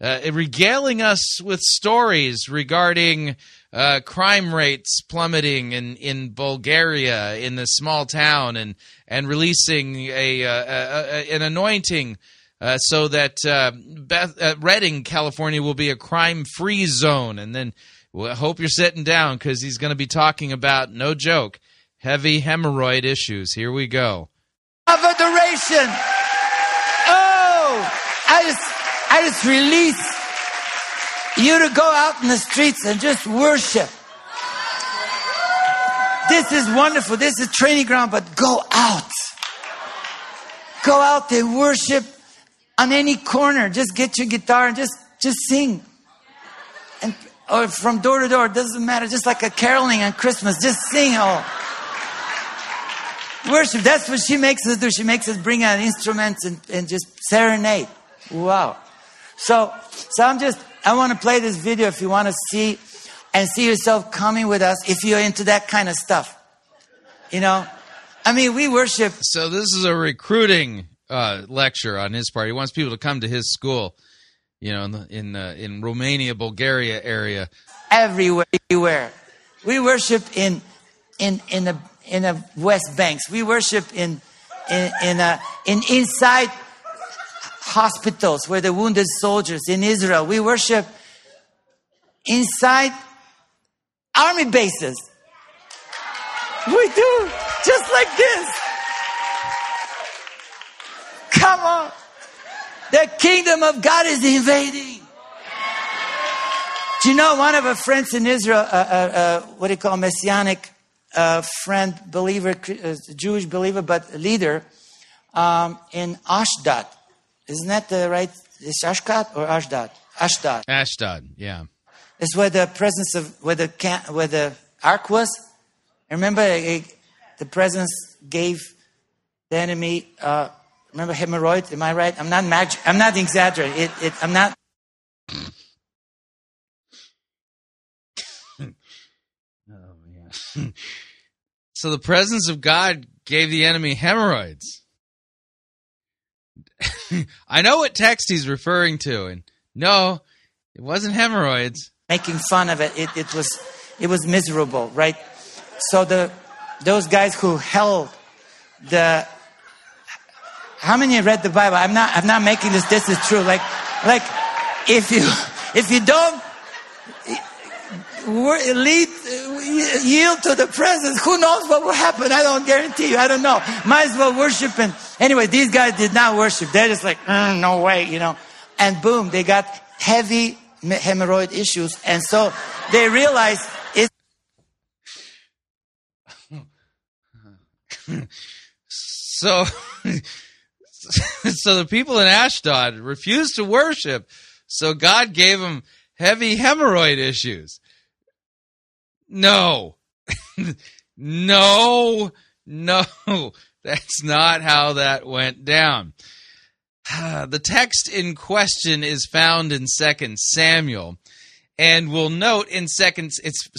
regaling us with stories regarding crime rates plummeting in Bulgaria, in this small town, and releasing an anointing so that Redding, California, will be a crime-free zone. And then hope you're sitting down, because he's going to be talking about, no joke, heavy hemorrhoid issues. Here we go. Of adoration. Oh, I just release you to go out in the streets and just worship. This is wonderful. This is training ground, but go out. Go out there, worship on any corner. Just get your guitar and just sing. And or from door to door, it doesn't matter. Just like a caroling on Christmas. Just sing all. Worship, that's what she makes us do. She makes us bring out instruments and just serenade. Wow. So I want to play this video if you want to see and see yourself coming with us if you're into that kind of stuff. You know? I mean, we worship. So this is a recruiting lecture on his part. He wants people to come to his school, you know, in Romania, Bulgaria area. Everywhere. We worship in the West Banks. We worship in inside hospitals where the wounded soldiers in Israel. We worship inside army bases. We do just like this. Come on. The kingdom of God is invading. Do you know one of our friends in Israel, what do you call messianic friend, believer, Jewish believer, but leader in Ashdod. Isn't that the right? Is Ashdod or Ashdod? Ashdod. Ashdod, yeah. It's where the presence of where the ark was. Remember, the presence gave the enemy. Remember hemorrhoid? Am I right? I'm not magic. I'm not exaggerating. I'm not. So the presence of God gave the enemy hemorrhoids. I know what text he's referring to, and no, it wasn't hemorrhoids. Making fun of it, it was miserable, right? So those guys who held the, how many read the Bible? I'm not making this. This is true. Like if you don't yield to the presence, who knows what will happen? I don't guarantee you. I don't know. Might as well worship. And anyway, these guys did not worship. They're just like, no way, you know. And boom, they got heavy hemorrhoid issues. And so they realized it's. So the people in Ashdod refused to worship. So God gave them heavy hemorrhoid issues. No, no, that's not how that went down. The text in question is found in 2 Samuel, and we'll note in 2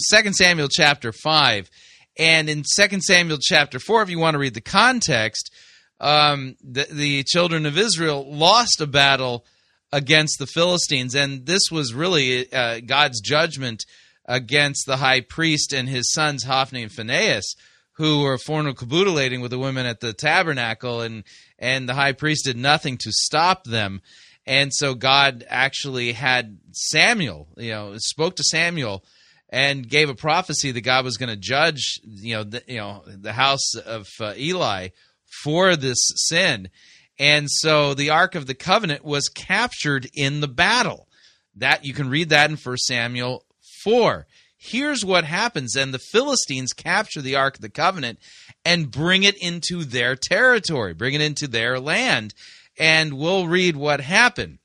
Samuel chapter 5, and in 2 Samuel chapter 4, if you want to read the context, the children of Israel lost a battle against the Philistines, and this was really God's judgment against the high priest and his sons, Hophni and Phinehas, who were fornicabulating with the women at the tabernacle, and the high priest did nothing to stop them. And so God actually had Samuel, you know, spoke to Samuel and gave a prophecy that God was going to judge, the house of Eli for this sin. And so the Ark of the Covenant was captured in the battle. That you can read that in 1 Samuel 4. Here's what happens. And the Philistines capture the Ark of the Covenant and bring it into their territory, bring it into their land. And we'll read what happened.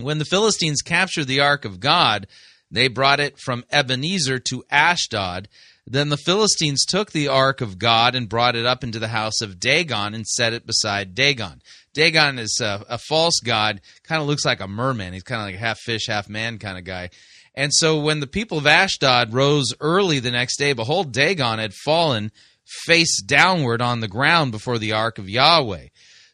When the Philistines captured the Ark of God, they brought it from Ebenezer to Ashdod. Then the Philistines took the Ark of God and brought it up into the house of Dagon and set it beside Dagon. Dagon is a false god, kind of looks like a merman. He's kind of like a half fish, half man kind of guy. And so when the people of Ashdod rose early the next day, behold, Dagon had fallen face downward on the ground before the ark of Yahweh.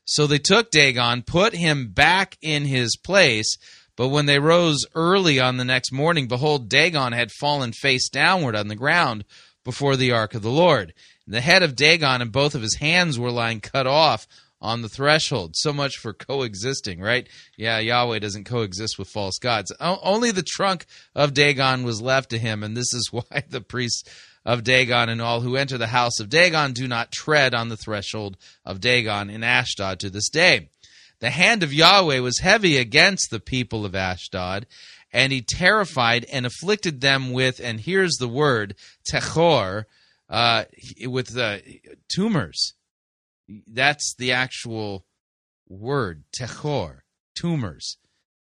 So they took Dagon, put him back in his place. But when they rose early on the next morning, behold, Dagon had fallen face downward on the ground before the ark of the Lord. The head of Dagon and both of his hands were lying cut off on the threshold. So much for coexisting, right? Yeah, Yahweh doesn't coexist with false gods. Only the trunk of Dagon was left to him, and this is why the priests of Dagon and all who enter the house of Dagon do not tread on the threshold of Dagon in Ashdod to this day. The hand of Yahweh was heavy against the people of Ashdod, and he terrified and afflicted them with, and here's the word, techor, with tumors. That's the actual word, techor, tumors,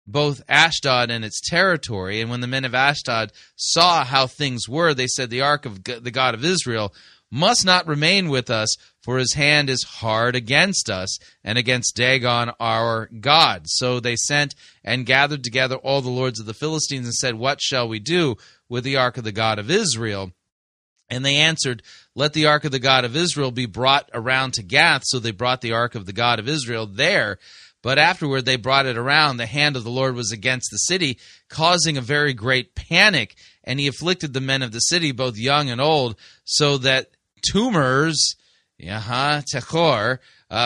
both Ashdod and its territory. And when the men of Ashdod saw how things were, they said, the ark of the God of Israel must not remain with us, for his hand is hard against us and against Dagon our God. So they sent and gathered together all the lords of the Philistines and said, what shall we do with the ark of the God of Israel? And they answered, let the ark of the God of Israel be brought around to Gath. So they brought the ark of the God of Israel there. But afterward they brought it around. The hand of the Lord was against the city, causing a very great panic. And he afflicted the men of the city, both young and old, so that tumors, techor,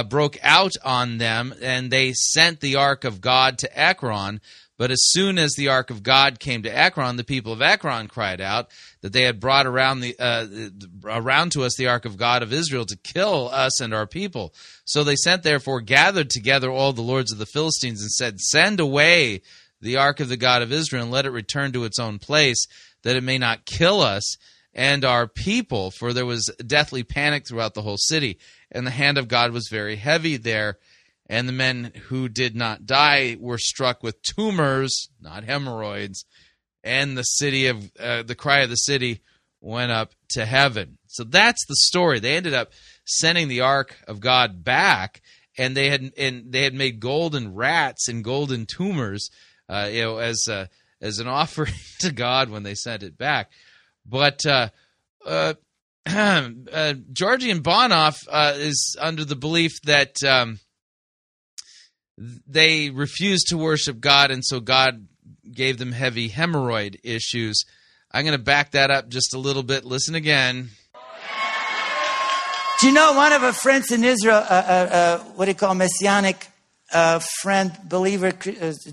broke out on them. And they sent the ark of God to Ekron. But as soon as the ark of God came to Ekron, the people of Ekron cried out that they had brought around to us the ark of God of Israel to kill us and our people. So they sent, therefore, gathered together all the lords of the Philistines and said, send away the ark of the God of Israel and let it return to its own place, that it may not kill us and our people. For there was deathly panic throughout the whole city, and the hand of God was very heavy there. And the men who did not die were struck with tumors, not hemorrhoids, and the cry of the city went up to heaven. So that's the story. They ended up sending the ark of God back, and they had made golden rats and golden tumors, as an offering to God when they sent it back. But Georgian Banov is under the belief that they refused to worship God, and so God gave them heavy hemorrhoid issues. I'm going to back that up just a little bit. Listen again. Do you know one of our friends in Israel, messianic friend, believer,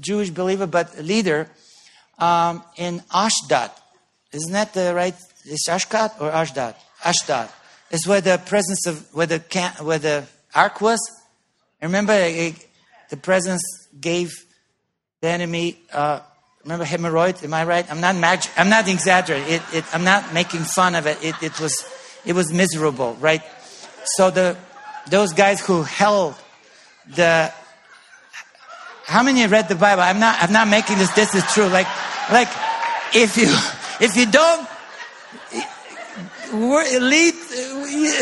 Jewish believer, but leader in Ashdod? Isn't that the right? Is Ashdod or Ashdod? Ashdod is where the presence of where the ark was. Remember. The presence gave the enemy, remember hemorrhoid? Am I right? I'm not exaggerating. I'm not making fun of it. It was miserable, right? So those guys who held the, how many read the Bible? I'm not making this. This is true. Like if you don't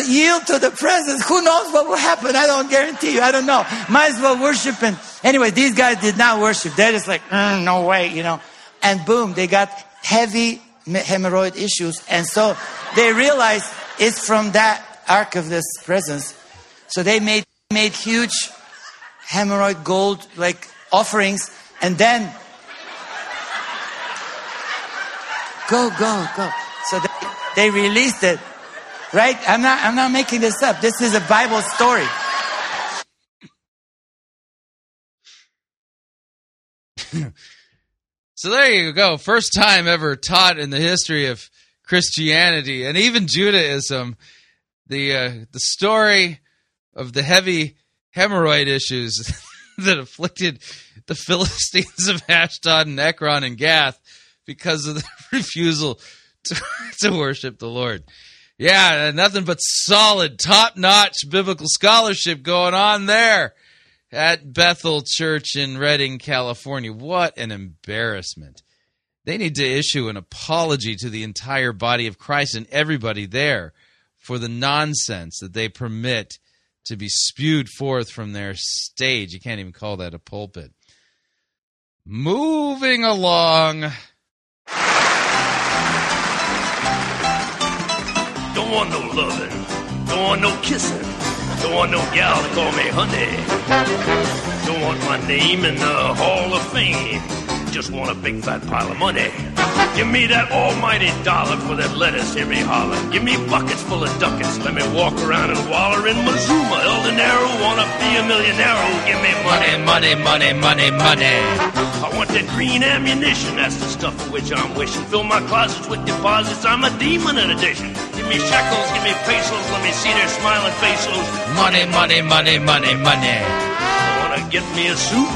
yield to the presence, who knows what will happen? I don't guarantee you. I don't know. Might as well worship. And anyway, these guys did not worship. They're just like, no way, and boom, they got heavy hemorrhoid issues. And so they realized it's from that ark of this presence. So they made huge hemorrhoid gold like offerings. And then go. So they released it, right? I'm not making this up. This is a Bible story. So there you go. First time ever taught in the history of Christianity and even Judaism, the story of the heavy hemorrhoid issues that afflicted the Philistines of Ashdod and Ekron and Gath because of the refusal to worship the Lord. Yeah, nothing but solid, top-notch biblical scholarship going on there at Bethel Church in Redding, California. What an embarrassment. They need to issue an apology to the entire body of Christ and everybody there for the nonsense that they permit to be spewed forth from their stage. You can't even call that a pulpit. Moving along. Don't want no loving, don't want no kissing, don't want no gal to call me honey. Don't want my name in the Hall of Fame, just want a big fat pile of money. Give me that almighty dollar for that lettuce, hear me holler. Give me buckets full of ducats, let me walk around and waller in Mazuma, El Dinero, wanna be a millionaire. Give me money. I want that green ammunition, that's the stuff for which I'm wishing. Fill my closets with deposits, I'm a demon in addition. Give me shekels, give me pesos, let me see their smiling faces. Money. I wanna get me a suit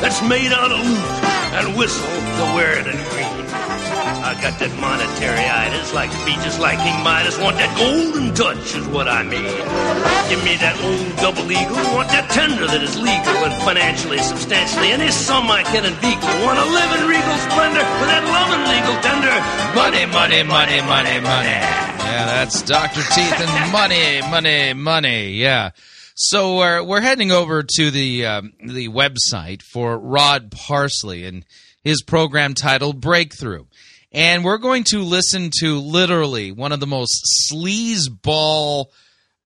that's made out of loot and whistle to wear it in green. I got that monetary itis, like to be just like King Midas. Want that golden touch is what I mean. Give me that old double eagle, want that tender that is legal and financially, substantially, any sum I can inveigle. Want to live in regal splendor with that loving legal tender. Money. Yeah, that's Dr. Teeth and money. Yeah. So we're heading over to the website for Rod Parsley and his program titled Breakthrough. And we're going to listen to literally one of the most sleazeball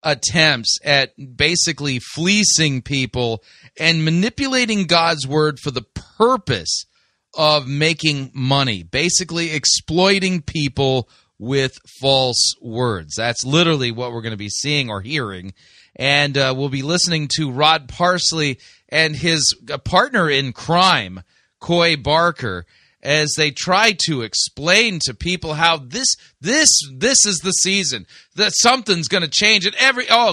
attempts at basically fleecing people and manipulating God's word for the purpose of making money, basically exploiting people with false words. That's literally what we're going to be seeing or hearing. And we'll be listening to Rod Parsley and his partner in crime, Coy Barker, as they try to explain to people how this is the season, that something's going to change, and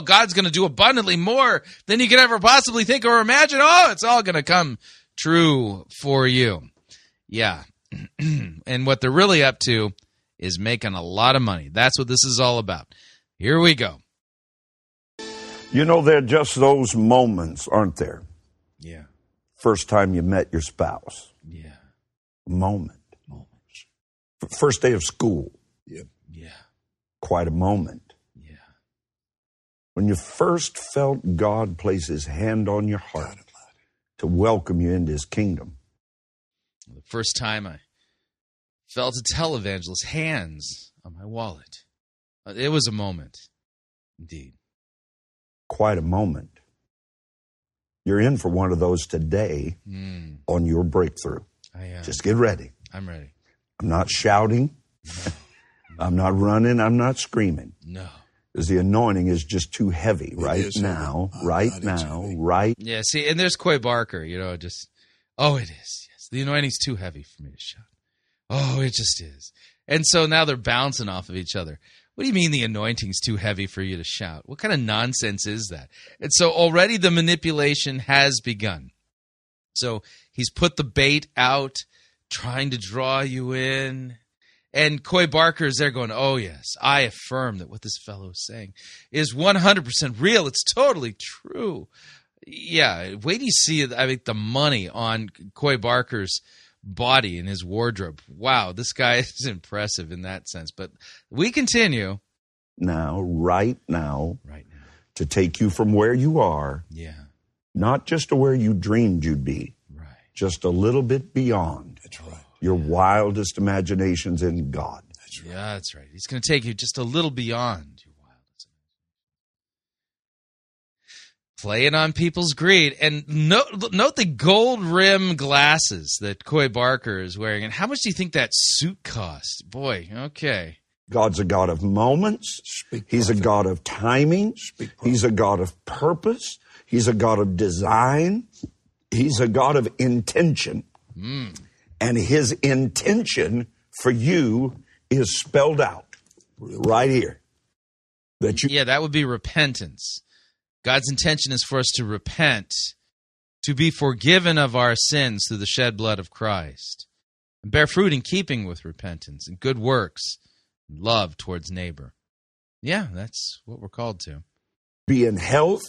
God's going to do abundantly more than you could ever possibly think or imagine. Oh, it's all going to come true for you. Yeah. And what they're really up to is making a lot of money. That's what this is all about. Here we go. You know, there are just those moments, aren't there? Yeah. First time you met your spouse. Yeah. Moments. First day of school. Yeah. Quite a moment. Yeah. When you first felt God place his hand on your heart to welcome you into his kingdom. The first time I felt a televangelist's hands on my wallet. It was a moment. Indeed. Quite a moment. You're in for one of those today on your breakthrough. Just get ready. I'm ready. I'm not shouting. I'm not running. I'm not screaming. No. Because the anointing is just too heavy right now. Yeah, see, and there's Coy Barker, it is. Yes, the anointing's too heavy for me to shout. Oh, it just is. And so now they're bouncing off of each other. What do you mean the anointing's too heavy for you to shout? What kind of nonsense is that? And so already the manipulation has begun. So he's put the bait out, trying to draw you in. And Coy Barker is there going, oh, yes, I affirm that what this fellow is saying is 100% real. It's totally true. Yeah, wait till you see the money on Coy Barker's body and his wardrobe. Wow, this guy is impressive in that sense. But we continue. Right now, to take you from where you are. Yeah. Not just to where you dreamed you'd be, right? Just a little bit beyond. That's right. Your wildest imaginations in God. That's right. Yeah, that's right. He's going to take you just a little beyond your wildest imaginations. Playing on people's greed, and note the gold rim glasses that Coy Barker is wearing. And how much do you think that suit cost? Boy, okay. God's a God of moments. He's a God of timing. He's a God of purpose. He's a God of design. He's a God of intention. Mm. And his intention for you is spelled out right here. That would be repentance. God's intention is for us to repent, to be forgiven of our sins through the shed blood of Christ, and bear fruit in keeping with repentance and good works, and love towards neighbor. Yeah, that's what we're called to. Be in health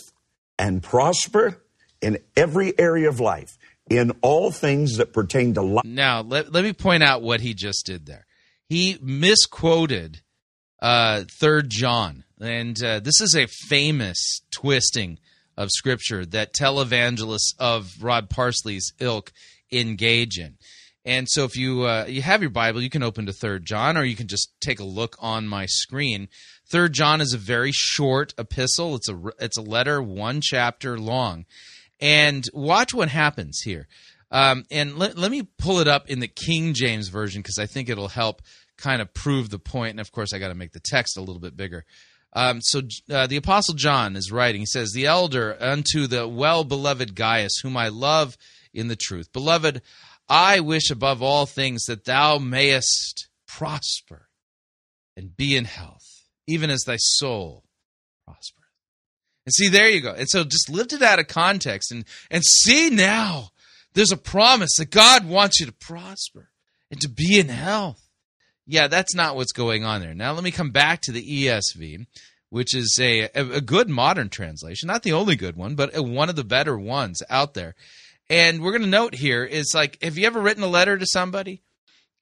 and prosper in every area of life, in all things that pertain to life. Now, let me point out what he just did there. He misquoted 3 John, and this is a famous twisting of Scripture that televangelists of Rod Parsley's ilk engage in. And so if you you have your Bible, you can open to 3 John, or you can just take a look on my screen. 3 John is a very short epistle. It's a letter, one chapter long. And watch what happens here. And let me pull it up in the King James Version, because I think it'll help kind of prove the point. And, of course, I got to make the text a little bit bigger. So the Apostle John is writing. He says, "The elder unto the well-beloved Gaius, whom I love in the truth. Beloved, I wish above all things that thou mayest prosper and be in health, even as thy soul prospereth." And see, there you go. And so just lift it out of context and see now there's a promise that God wants you to prosper and to be in health. Yeah, that's not what's going on there. Now let me come back to the ESV, which is a good modern translation, not the only good one, but one of the better ones out there. And we're going to note here, it's like, have you ever written a letter to somebody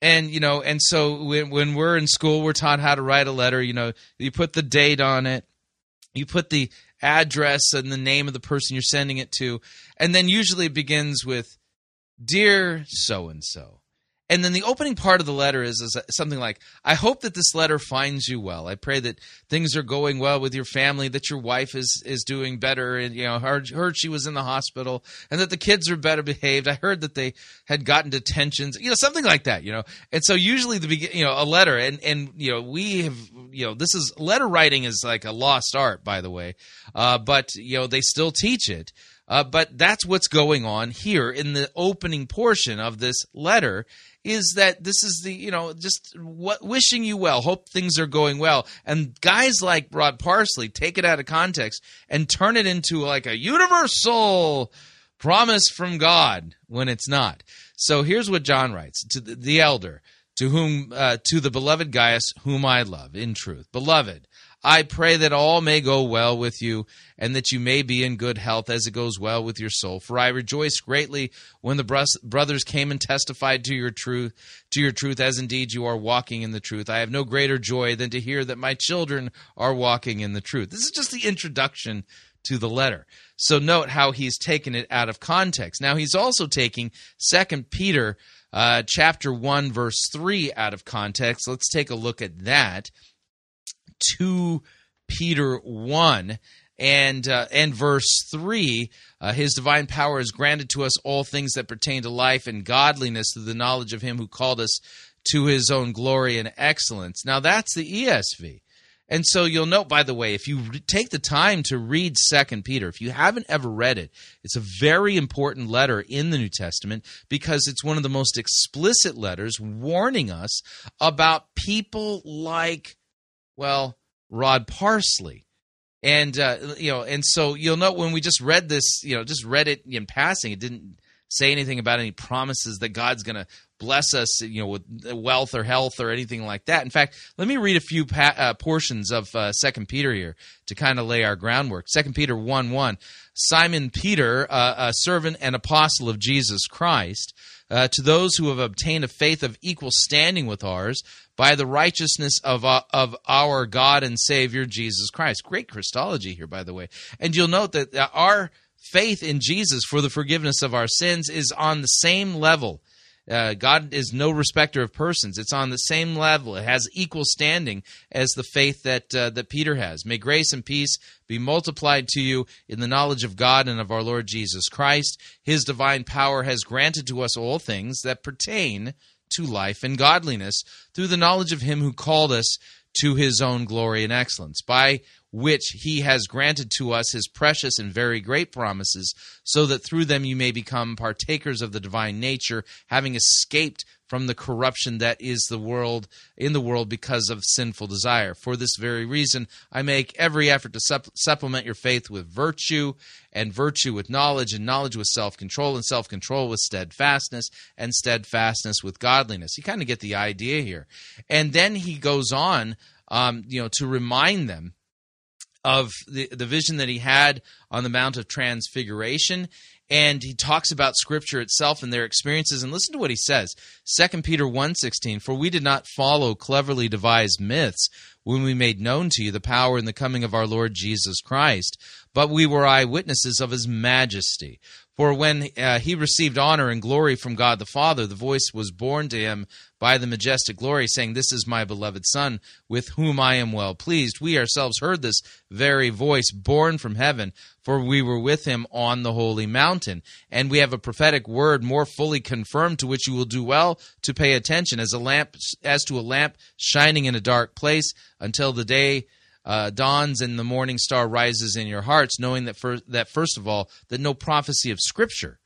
And, you know, and so when we're in school, we're taught how to write a letter. You know, you put the date on it, you put the address and the name of the person you're sending it to, and then usually it begins with, "Dear so-and-so." And then the opening part of the letter is something like, "I hope that this letter finds you well. I pray that things are going well with your family, that your wife is doing better, and, you know, heard she was in the hospital, and that the kids are better behaved. I heard that they had gotten detentions," you know, something like that, you know. And so usually the a letter, and you know, we have, you know, this is, letter writing is like a lost art, by the way, but you know, they still teach it. But that's what's going on here in the opening portion of this letter, is that this is the, you know, just what, wishing you well, hope things are going well. And guys like Rod Parsley take it out of context and turn it into like a universal promise from God when it's not. So here's what John writes to the elder, to the beloved Gaius, whom I love in truth. Beloved, I pray that all may go well with you, and that you may be in good health as it goes well with your soul. For I rejoiced greatly when the brothers came and testified to your truth, as indeed you are walking in the truth. I have no greater joy than to hear that my children are walking in the truth. This is just the introduction to the letter. So note how he's taken it out of context. Now he's also taking 2 Peter chapter 1, verse 3 out of context. Let's take a look at that. 2 Peter 1 and verse 3, his divine power has granted to us all things that pertain to life and godliness through the knowledge of him who called us to his own glory and excellence. Now that's the ESV. And so you'll note, by the way, if you take the time to read 2 Peter, if you haven't ever read it, it's a very important letter in the New Testament because it's one of the most explicit letters warning us about people like, well, Rod Parsley. And, you know, and so you'll note when we just read this, you know, just read it in passing, it didn't say anything about any promises that God's going to bless us, you know, with wealth or health or anything like that. In fact, let me read a few portions of 2 Peter here to kind of lay our groundwork. 2 Peter 1:1, Simon Peter, a servant and apostle of Jesus Christ, to those who have obtained a faith of equal standing with ours by the righteousness of our God and Savior Jesus Christ. Great Christology here, by the way. And you'll note that our faith in Jesus for the forgiveness of our sins is on the same level. God is no respecter of persons. It's on the same level. It has equal standing as the faith that Peter has. May grace and peace be multiplied to you in the knowledge of God and of our Lord Jesus Christ. His divine power has granted to us all things that pertain to life and godliness through the knowledge of him who called us to his own glory and excellence, by which he has granted to us his precious and very great promises, so that through them you may become partakers of the divine nature, having escaped from the corruption that is in the world because of sinful desire. For this very reason, I make every effort to supplement your faith with virtue, and virtue with knowledge, and knowledge with self-control, and self-control with steadfastness, and steadfastness with godliness. You kind of get the idea here. And then he goes on to remind them of the vision that he had on the Mount of Transfiguration, and he talks about Scripture itself and their experiences. And listen to what he says, 2 Peter 1:16, "For we did not follow cleverly devised myths when we made known to you the power and the coming of our Lord Jesus Christ, but we were eyewitnesses of his majesty. For when he received honor and glory from God the Father, the voice was borne to him by the majestic glory, saying, 'This is my beloved Son, with whom I am well pleased.' We ourselves heard this very voice borne from heaven, for we were with him on the holy mountain. And we have a prophetic word more fully confirmed, to which you will do well to pay attention, as to a lamp shining in a dark place, until the day dawns and the morning star rises in your hearts, knowing that first of all, that no prophecy of Scripture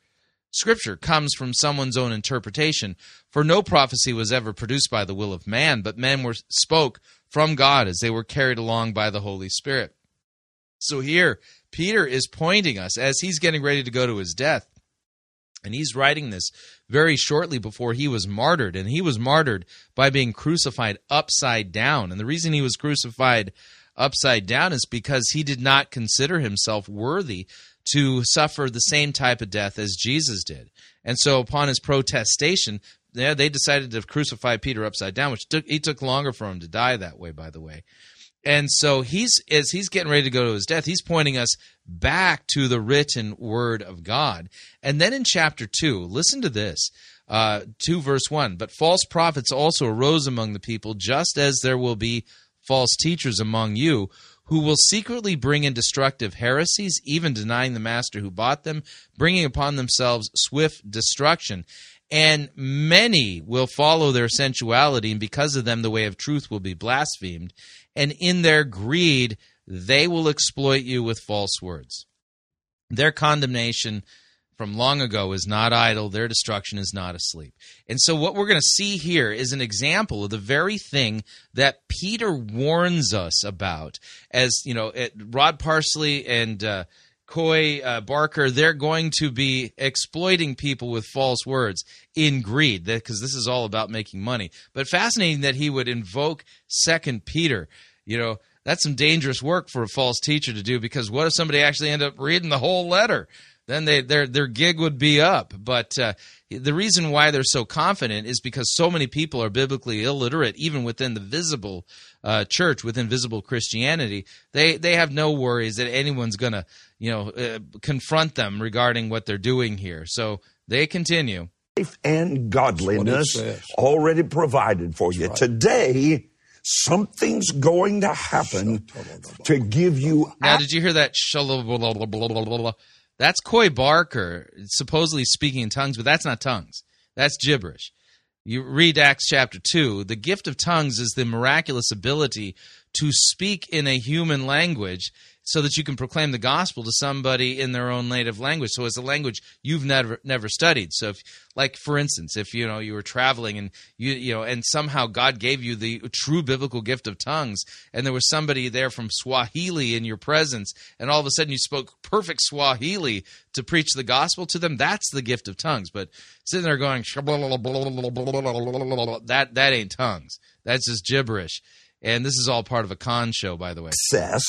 comes from someone's own interpretation, for no prophecy was ever produced by the will of man, but men spoke from God as they were carried along by the Holy Spirit." So here, Peter is pointing us, as he's getting ready to go to his death, and he's writing this very shortly before he was martyred, and he was martyred by being crucified upside down. And the reason he was crucified upside down is because he did not consider himself worthy to suffer the same type of death as Jesus did. And so upon his protestation, they decided to crucify Peter upside down, which took longer for him to die that way, by the way. And so as he's getting ready to go to his death, he's pointing us back to the written word of God. And then in chapter 2, listen to this, 2 verse 1, "But false prophets also arose among the people, just as there will be false teachers among you, who will secretly bring in destructive heresies, even denying the master who bought them, bringing upon themselves swift destruction. And many will follow their sensuality, and because of them the way of truth will be blasphemed. And in their greed, they will exploit you with false words. Their condemnation from long ago is not idle. Their destruction is not asleep." And so what we're going to see here is an example of the very thing that Peter warns us about. As, you know, Rod Parsley and Coy Barker, they're going to be exploiting people with false words in greed, because this is all about making money. But fascinating that he would invoke 2 Peter. You know, that's some dangerous work for a false teacher to do, because what if somebody actually ended up reading the whole letter? Then their gig would be up. But the reason why they're so confident is because so many people are biblically illiterate, even within the visible church, within visible Christianity. They have no worries that anyone's going to confront them regarding what they're doing here. So they continue. Life and godliness already provided for you. Right. Today, something's going to happen to give you... Now, did you hear that? That's Coy Barker supposedly speaking in tongues, but that's not tongues. That's gibberish. You read Acts chapter 2. The gift of tongues is the miraculous ability to speak in a human language so that you can proclaim the gospel to somebody in their own native language. So it's a language you've never studied. So, if, for instance, you were traveling and and somehow God gave you the true biblical gift of tongues, and there was somebody there from Swahili in your presence, and all of a sudden you spoke perfect Swahili to preach the gospel to them, that's the gift of tongues. But sitting there going, that ain't tongues. That's just gibberish. And this is all part of a con show, by the way. Access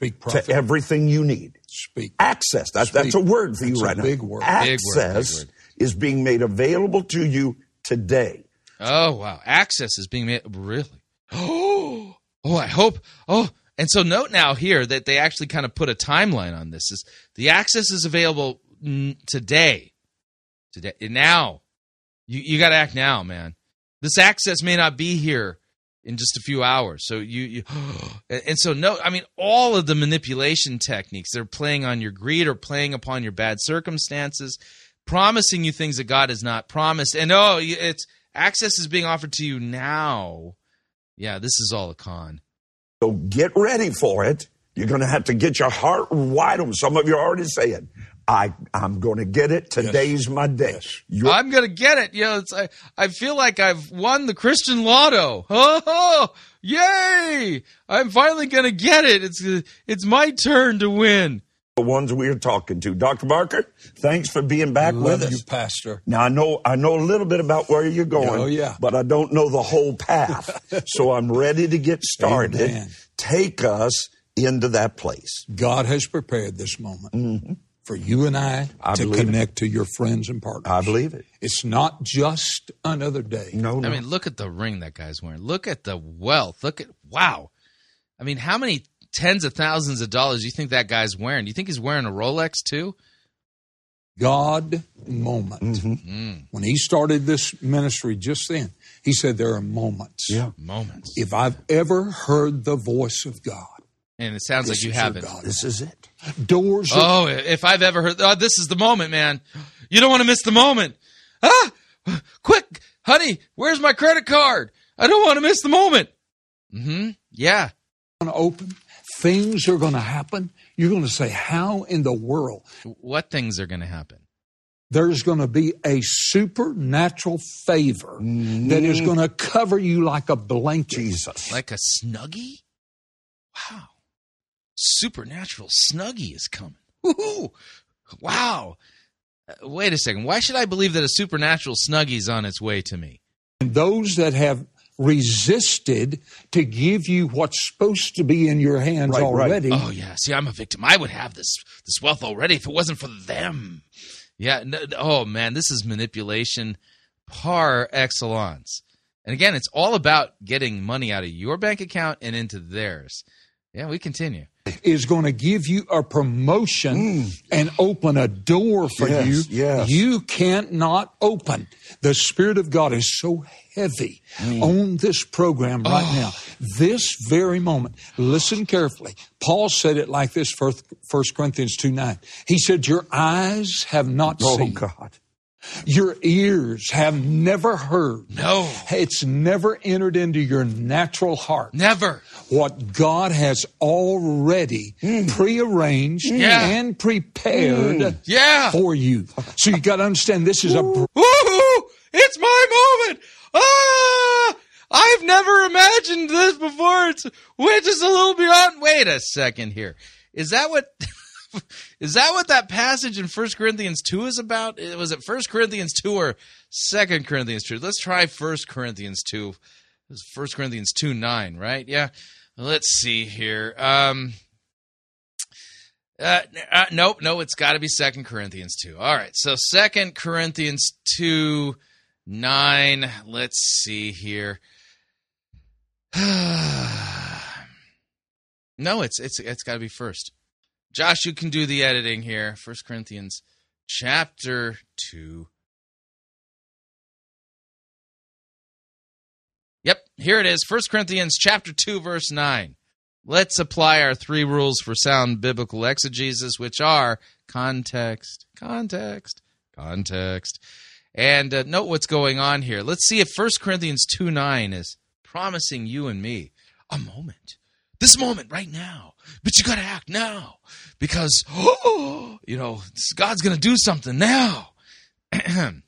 to everything you need. Speak. Access. That's a word for you right now. Big word. Access is being made available to you today. Oh, wow. Access is being made. Really? Oh, I hope. Oh, and so note now here that they actually kind of put a timeline on this. Is the access is available today. Today. Now. You got to act now, man. This access may not be here in just a few hours. So all of the manipulation techniques, they're playing on your greed or playing upon your bad circumstances, promising you things that God has not promised. And it's access is being offered to you now. Yeah, this is all a con. So get ready for it. You're going to have to get your heart wide open. Some of you are already saying, I'm going to get it. Today's my day. I'm going to get it. You know, I feel like I've won the Christian lotto. Oh, yay! I'm finally going to get it. It's my turn to win. The ones we're talking to. Dr. Barker, thanks for being back with us. You, Pastor. Now, I know a little bit about where you're going, but I don't know the whole path. So I'm ready to get started. Amen. Take us into that place. God has prepared this moment. Mm-hmm. For you and I to connect to your friends and partners. I believe it. It's not just another day. No. I mean, look at the ring that guy's wearing. Look at the wealth. Wow. I mean, how many tens of thousands of dollars do you think that guy's wearing? Do you think he's wearing a Rolex too? God moment. Mm-hmm. When he started this ministry just then, he said there are moments. Yeah, moments. If I've ever heard the voice of God. And it sounds like you haven't. This is it. Doors. Oh, if I've ever heard, this is the moment, man. You don't want to miss the moment. Ah, quick, honey, where's my credit card? I don't want to miss the moment. Mm-hmm. Yeah. Going to open. Things are going to happen. You're going to say, how in the world? What things are going to happen? There's going to be a supernatural favor that is going to cover you like a blanket. Jesus. Like a snuggie? Wow. Supernatural snuggie is coming. Woohoo! Wow. Wait a second. Why should I believe that a supernatural snuggie is on its way to me? And those that have resisted to give you what's supposed to be in your hands already. Right. Oh, yeah. See, I'm a victim. I would have this wealth already if it wasn't for them. Yeah. No, oh, man, this is manipulation par excellence. And again, it's all about getting money out of your bank account and into theirs. Yeah, we continue. Is going to give you a promotion and open a door for you can't not open. The Spirit of God is so heavy on this program right now, this very moment. Listen carefully. Paul said it like this, 1 Corinthians 2:9. He said, your eyes have not seen. Oh, God. Your ears have never heard. No. It's never entered into your natural heart. Never. What God has already prearranged and prepared for you. So you got to understand this is Woo-hoo! It's my moment. Ah! I've never imagined this before. We're just a little beyond. Wait a second here. Is that what that passage in 1 Corinthians 2 is about? Was it 1 Corinthians 2 or 2 Corinthians 2? Let's try 1 Corinthians 2. It was 1 Corinthians 2:9, right? Yeah. Let's see here. No, it's got to be 2 Corinthians 2. All right, so 2 Corinthians 2:9. Let's see here. No, it's got to be first. Josh, you can do the editing here. 1 Corinthians chapter 2. Yep, here it is. 1 Corinthians chapter 2, verse 9. Let's apply our three rules for sound biblical exegesis, which are context. And note what's going on here. Let's see if 1 Corinthians 2:9 is promising you and me a moment. This moment right now, but you got to act now because, God's going to do something now. 1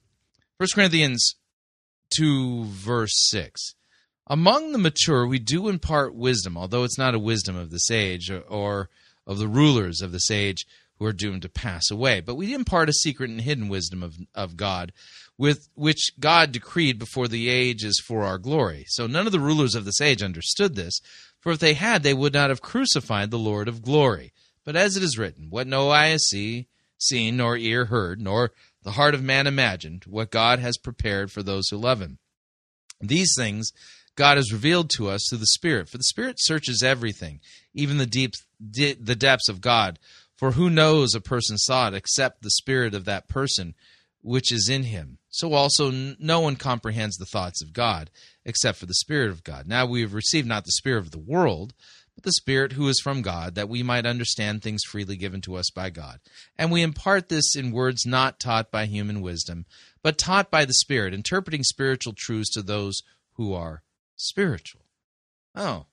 Corinthians 2, verse 6. Among the mature, we do impart wisdom, although it's not a wisdom of this age or of the rulers of this age who are doomed to pass away. But we impart a secret and hidden wisdom of God, with which God decreed before the age is for our glory. So none of the rulers of this age understood this. For if they had, they would not have crucified the Lord of glory. But as it is written, what no eye has seen, nor ear heard, nor the heart of man imagined, what God has prepared for those who love him. These things God has revealed to us through the Spirit. For the Spirit searches everything, even the depths of God. For who knows a person's thought except the spirit of that person which is in him? So also no one comprehends the thoughts of God, except for the Spirit of God. Now we have received not the spirit of the world, but the Spirit who is from God, that we might understand things freely given to us by God. And we impart this in words not taught by human wisdom, but taught by the Spirit, interpreting spiritual truths to those who are spiritual. Oh,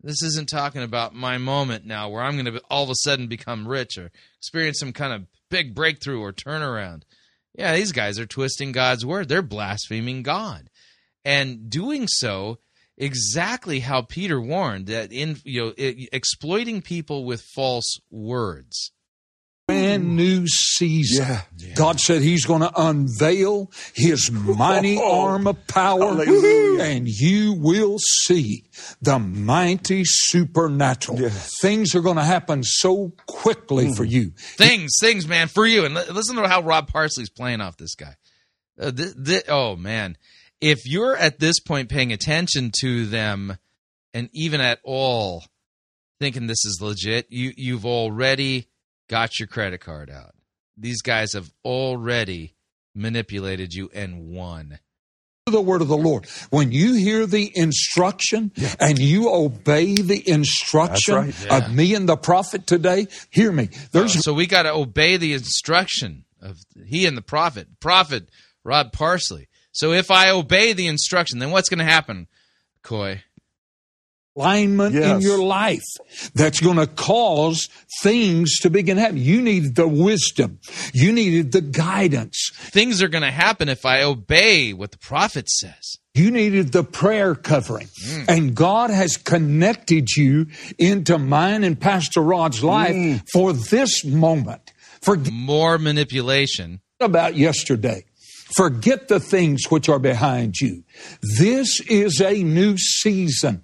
this isn't talking about my moment now where I'm going to all of a sudden become rich or experience some kind of big breakthrough or turnaround. Yeah, these guys are twisting God's word. They're blaspheming God. And doing so exactly how Peter warned, that exploiting people with false words. Brand new season. Yeah. Yeah. God said he's going to unveil his mighty arm of power, and you will see the mighty supernatural. Yes. Things are going to happen so quickly for you. Things, man, for you. And listen to how Rod Parsley's playing off this guy. Oh, man. If you're at this point paying attention to them and even at all thinking this is legit, you've already got your credit card out. These guys have already manipulated you and won. The word of the Lord. When you hear the instruction and you obey the instruction of me and the prophet today, hear me. So we got to obey the instruction of he and the prophet Rod Parsley. So if I obey the instruction, then what's going to happen, Coy? Alignment in your life that's going to cause things to begin happening. You needed the wisdom. You needed the guidance. Things are going to happen if I obey what the prophet says. You needed the prayer covering. And God has connected you into mine and Pastor Rod's life for this moment. More manipulation. About yesterday. Forget the things which are behind you. This is a new season.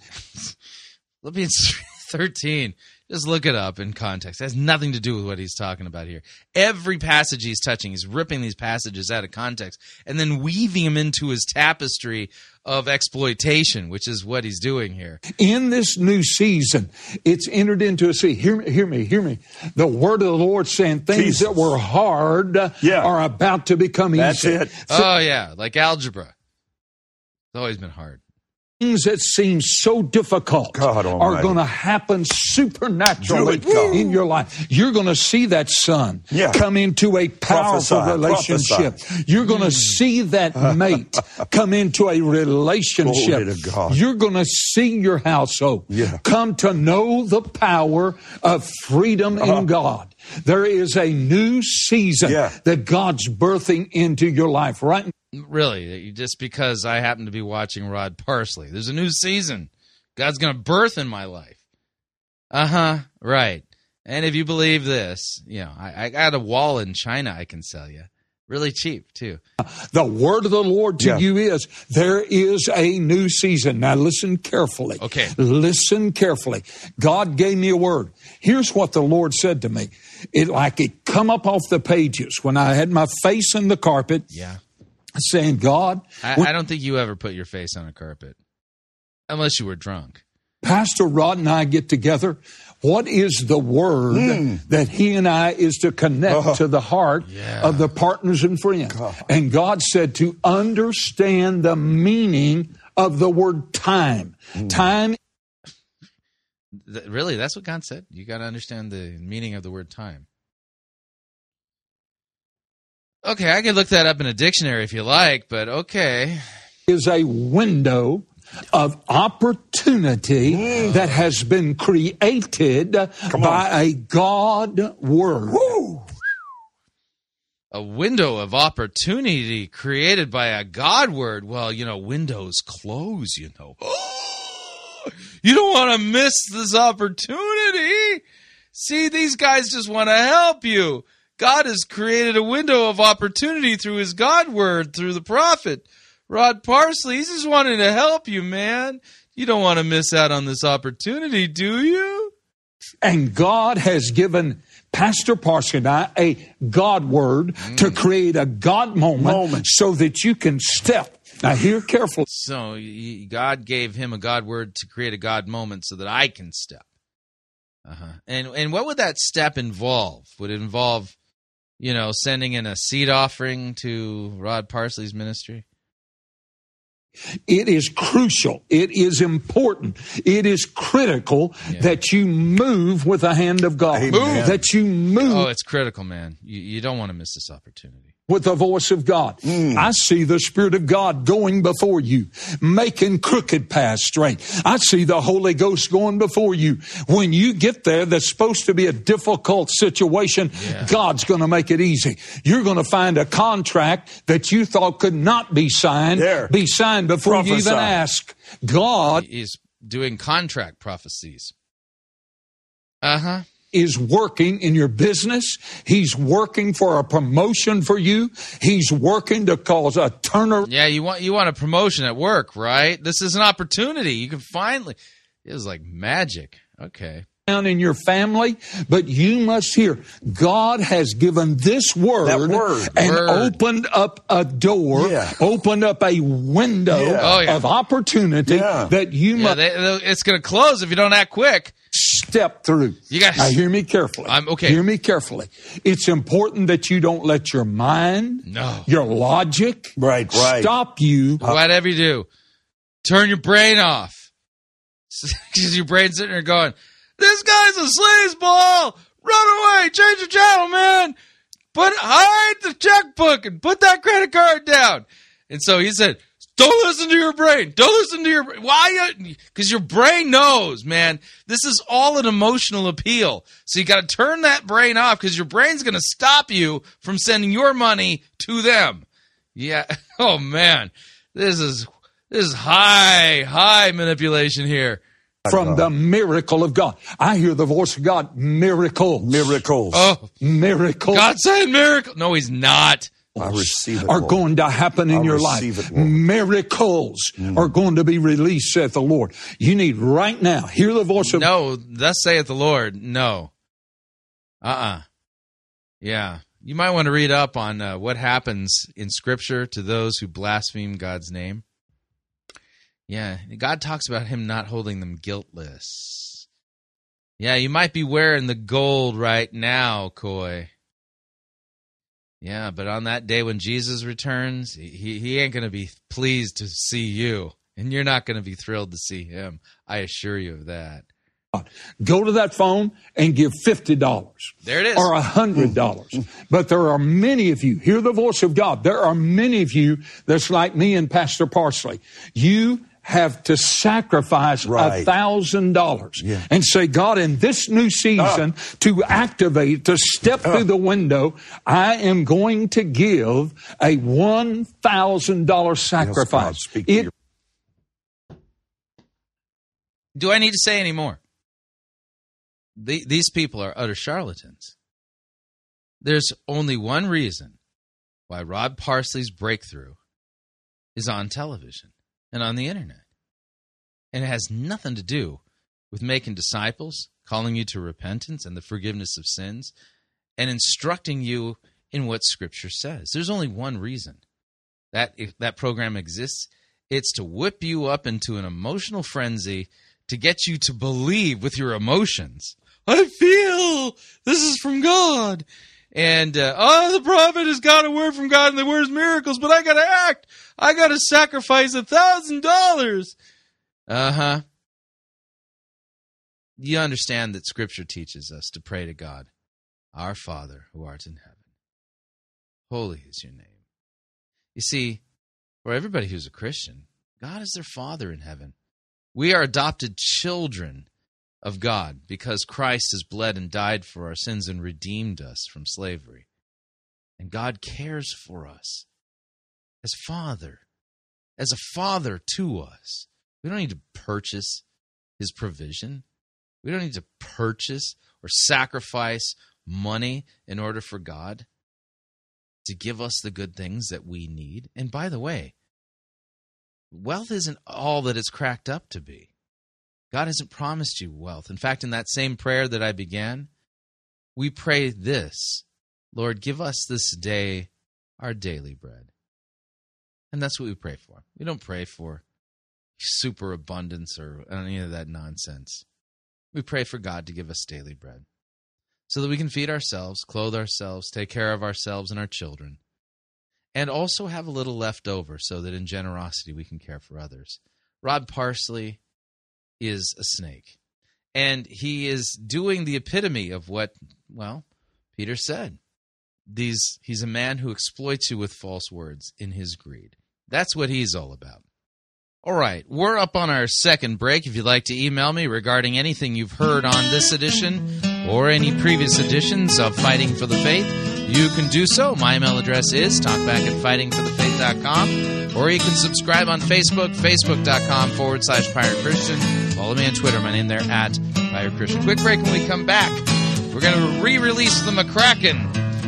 Philippians 13. Just look it up in context. It has nothing to do with what he's talking about here. Every passage he's touching, he's ripping these passages out of context and then weaving them into his tapestry of exploitation, which is what he's doing here. In this new season, it's entered into a sea. Hear me. The word of the Lord saying things that were hard are about to become easy. That's it. Oh, yeah, like algebra. It's always been hard. Things that seem so difficult are going to happen supernaturally in your life. You're going to see that son come into a powerful relationship. You're going to see that mate come into a relationship. You're going to see your household come to know the power of freedom in God. There is a new season that God's birthing into your life right now. Really, just because I happen to be watching Rod Parsley. There's a new season. God's going to birth in my life. Uh-huh, right. And if you believe this, you know, I got a wall in China I can sell you. Really cheap, too. The word of the Lord to you is, there is a new season. Now, listen carefully. Okay. Listen carefully. God gave me a word. Here's what the Lord said to me. It come up off the pages when I had my face in the carpet. Yeah. Saying, God, I don't think you ever put your face on a carpet unless you were drunk. Pastor Rod and I get together. What is the word that he and I is to connect to the heart of the partners and friends? God. And God said to understand the meaning of the word time. Time. Really, that's what God said. You got to understand the meaning of the word time. Okay, I can look that up in a dictionary if you like, but okay. Is a window of opportunity that has been created by a God word. Woo! A window of opportunity created by a God word. Well, you know, windows close, you know. You don't want to miss this opportunity. See, these guys just want to help you. God has created a window of opportunity through his God word, through the prophet, Rod Parsley. He's just wanting to help you, man. You don't want to miss out on this opportunity, do you? And God has given Pastor Parsley and I a God word to create a God moment so that you can step. Now, hear carefully. So God gave him a God word to create a God moment so that I can step. Uh-huh. And what would that step involve? Would it involve... You know, sending in a seed offering to Rod Parsley's ministry? It is crucial. It is important. It is critical that you move with the hand of God. Amen. That you move. Oh, it's critical, man. You don't want to miss this opportunity. With the voice of God. I see the Spirit of God going before you, making crooked paths straight. I see the Holy Ghost going before you. When you get there, that's supposed to be a difficult situation. Yeah. God's going to make it easy. You're going to find a contract that you thought could not be signed, be signed before you even ask. God is doing contract prophecies. Uh-huh. Is working in your business. He's working for a promotion for you. He's working to cause a turnaround. Yeah, you want a promotion at work, right? This is an opportunity. You can finally... It was like magic. Okay. Down in your family, but you must hear, God has given this word. Opened up a door, opened up a window of opportunity that you must... It's going to close if you don't act quick. Step through. You guys, now hear me carefully. Hear me carefully. It's important that you don't let your mind, your logic, stop you. Whatever you do, turn your brain off. Because your brain's sitting there going, "This guy's a sleazeball. Run away. Change the channel, man. Hide the checkbook and put that credit card down." And so he said, "Don't listen to your brain. Don't listen to your brain." Why? Because your brain knows, man. This is all an emotional appeal. So you got to turn that brain off because your brain's going to stop you from sending your money to them. Yeah. Oh, man. This is high manipulation here. From the miracle of God. I hear the voice of God. Miracles. Oh, miracles. God's saying miracle. No, he's not. are going to happen in your life. Miracles are going to be released, saith the Lord. You need right now, hear the voice of... No, thus saith the Lord, no. Yeah. You might want to read up on what happens in Scripture to those who blaspheme God's name. Yeah, God talks about him not holding them guiltless. Yeah, you might be wearing the gold right now, Coy. Yeah, but on that day when Jesus returns, he ain't going to be pleased to see you, and you're not going to be thrilled to see him. I assure you of that. Go to that phone and give $50. There it is. Or $100. But there are many of you, hear the voice of God, there are many of you that's like me and Pastor Parsley. You have to sacrifice $1,000 and say, God, in this new season, to activate, to step through the window, I am going to give a $1,000 sacrifice. Yes, do I need to say any more? These people are utter charlatans. There's only one reason why Rod Parsley's breakthrough is on television and on the internet. And it has nothing to do with making disciples, calling you to repentance and the forgiveness of sins, and instructing you in what Scripture says. There's only one reason that if that program exists. It's to whip you up into an emotional frenzy to get you to believe with your emotions. I feel this is from God. And, the prophet has got a word from God and the word is miracles, but I got to act. I got to sacrifice $1,000. You understand that Scripture teaches us to pray to God, our Father who art in heaven. Holy is your name. You see, for everybody who's a Christian, God is their Father in heaven. We are adopted children of God because Christ has bled and died for our sins and redeemed us from slavery. And God cares for us as a father to us. We don't need to purchase his provision. We don't need to purchase or sacrifice money in order for God to give us the good things that we need. And by the way, wealth isn't all that it's cracked up to be. God hasn't promised you wealth. In fact, in that same prayer that I began, we pray this, Lord, give us this day our daily bread. And that's what we pray for. We don't pray for super abundance or any of that nonsense. We pray for God to give us daily bread so that we can feed ourselves, clothe ourselves, take care of ourselves and our children, and also have a little left over so that in generosity we can care for others. Rod Parsley is a snake. And he is doing the epitome of what, well, Peter said. He's a man who exploits you with false words in his greed. That's what he's all about. All right, we're up on our second break. If you'd like to email me regarding anything you've heard on this edition or any previous editions of Fighting for the Faith, you can do so. My email address is talkback@fightingforthefaith.com, or you can subscribe on Facebook, facebook.com/Pirate Christian. Follow me on Twitter. My name there @Pirate Christian. Quick break. When we come back, we're going to re-release the McCracken.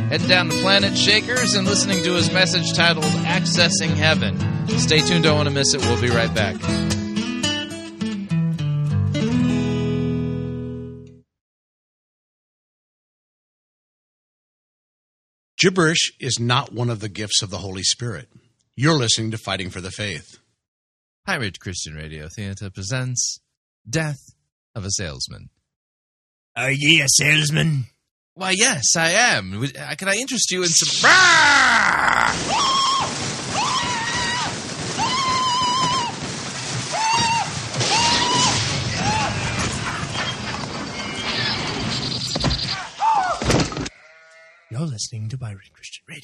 Head down to Planet Shakers and listening to his message titled Accessing Heaven. Stay tuned. Don't want to miss it. We'll be right back. Gibberish is not one of the gifts of the Holy Spirit. You're listening to Fighting for the Faith. Pirate Christian Radio Theater presents Death of a Salesman. Are ye a salesman? Why, yes, I am. Can I interest you in some... You're listening to Pirate Christian Radio.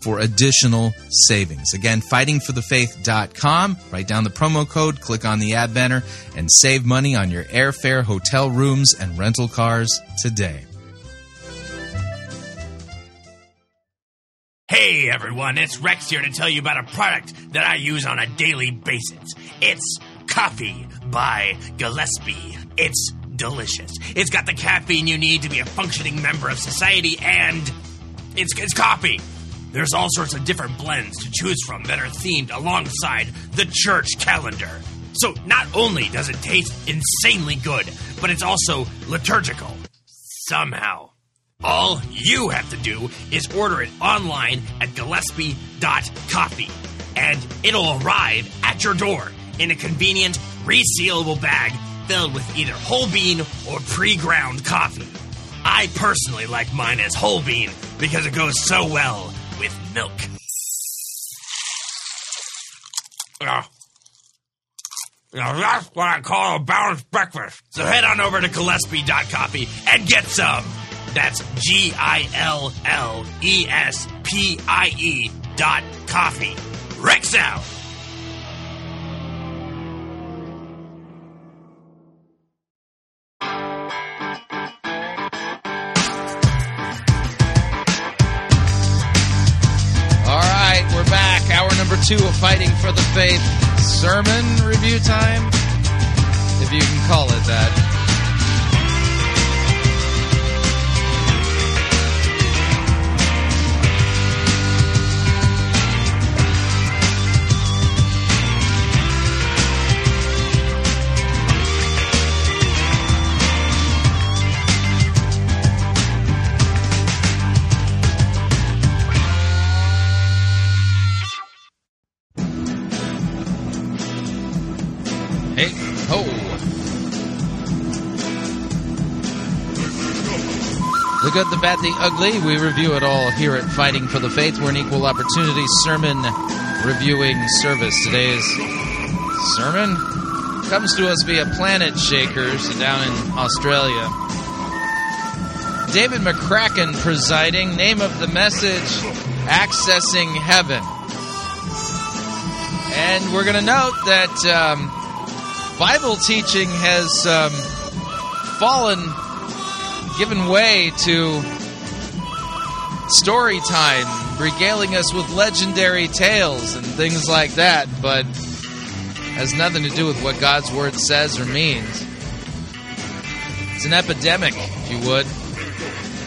for additional savings. Again, fightingforthefaith.com. Write down the promo code, click on the ad banner, and save money on your airfare, hotel rooms, and rental cars today. Hey everyone, it's Rex here to tell you about a product that I use on a daily basis. It's coffee by Gillespie. It's delicious. It's got the caffeine you need to be a functioning member of society, and it's coffee. There's all sorts of different blends to choose from that are themed alongside the church calendar. So not only does it taste insanely good, but it's also liturgical. Somehow. All you have to do is order it online at gillespie.coffee, and it'll arrive at your door in a convenient, resealable bag filled with either whole bean or pre-ground coffee. I personally like mine as whole bean because it goes so well with milk. Now that's what I call a balanced breakfast. So head on over to gillespie.coffee and get some. That's gillespie.coffee. Rex out. Two of Fighting for the Faith sermon review time, if you can call it that. The good, the bad, the ugly. We review it all here at Fighting for the Faith. We're an equal opportunity sermon reviewing service. Today's sermon comes to us via Planet Shakers down in Australia. David McCracken presiding. Name of the message, Accessing Heaven. And we're going to note that Bible teaching has given way to story time, regaling us with legendary tales and things like that, but has nothing to do with what God's Word says or means. It's an epidemic, if you would,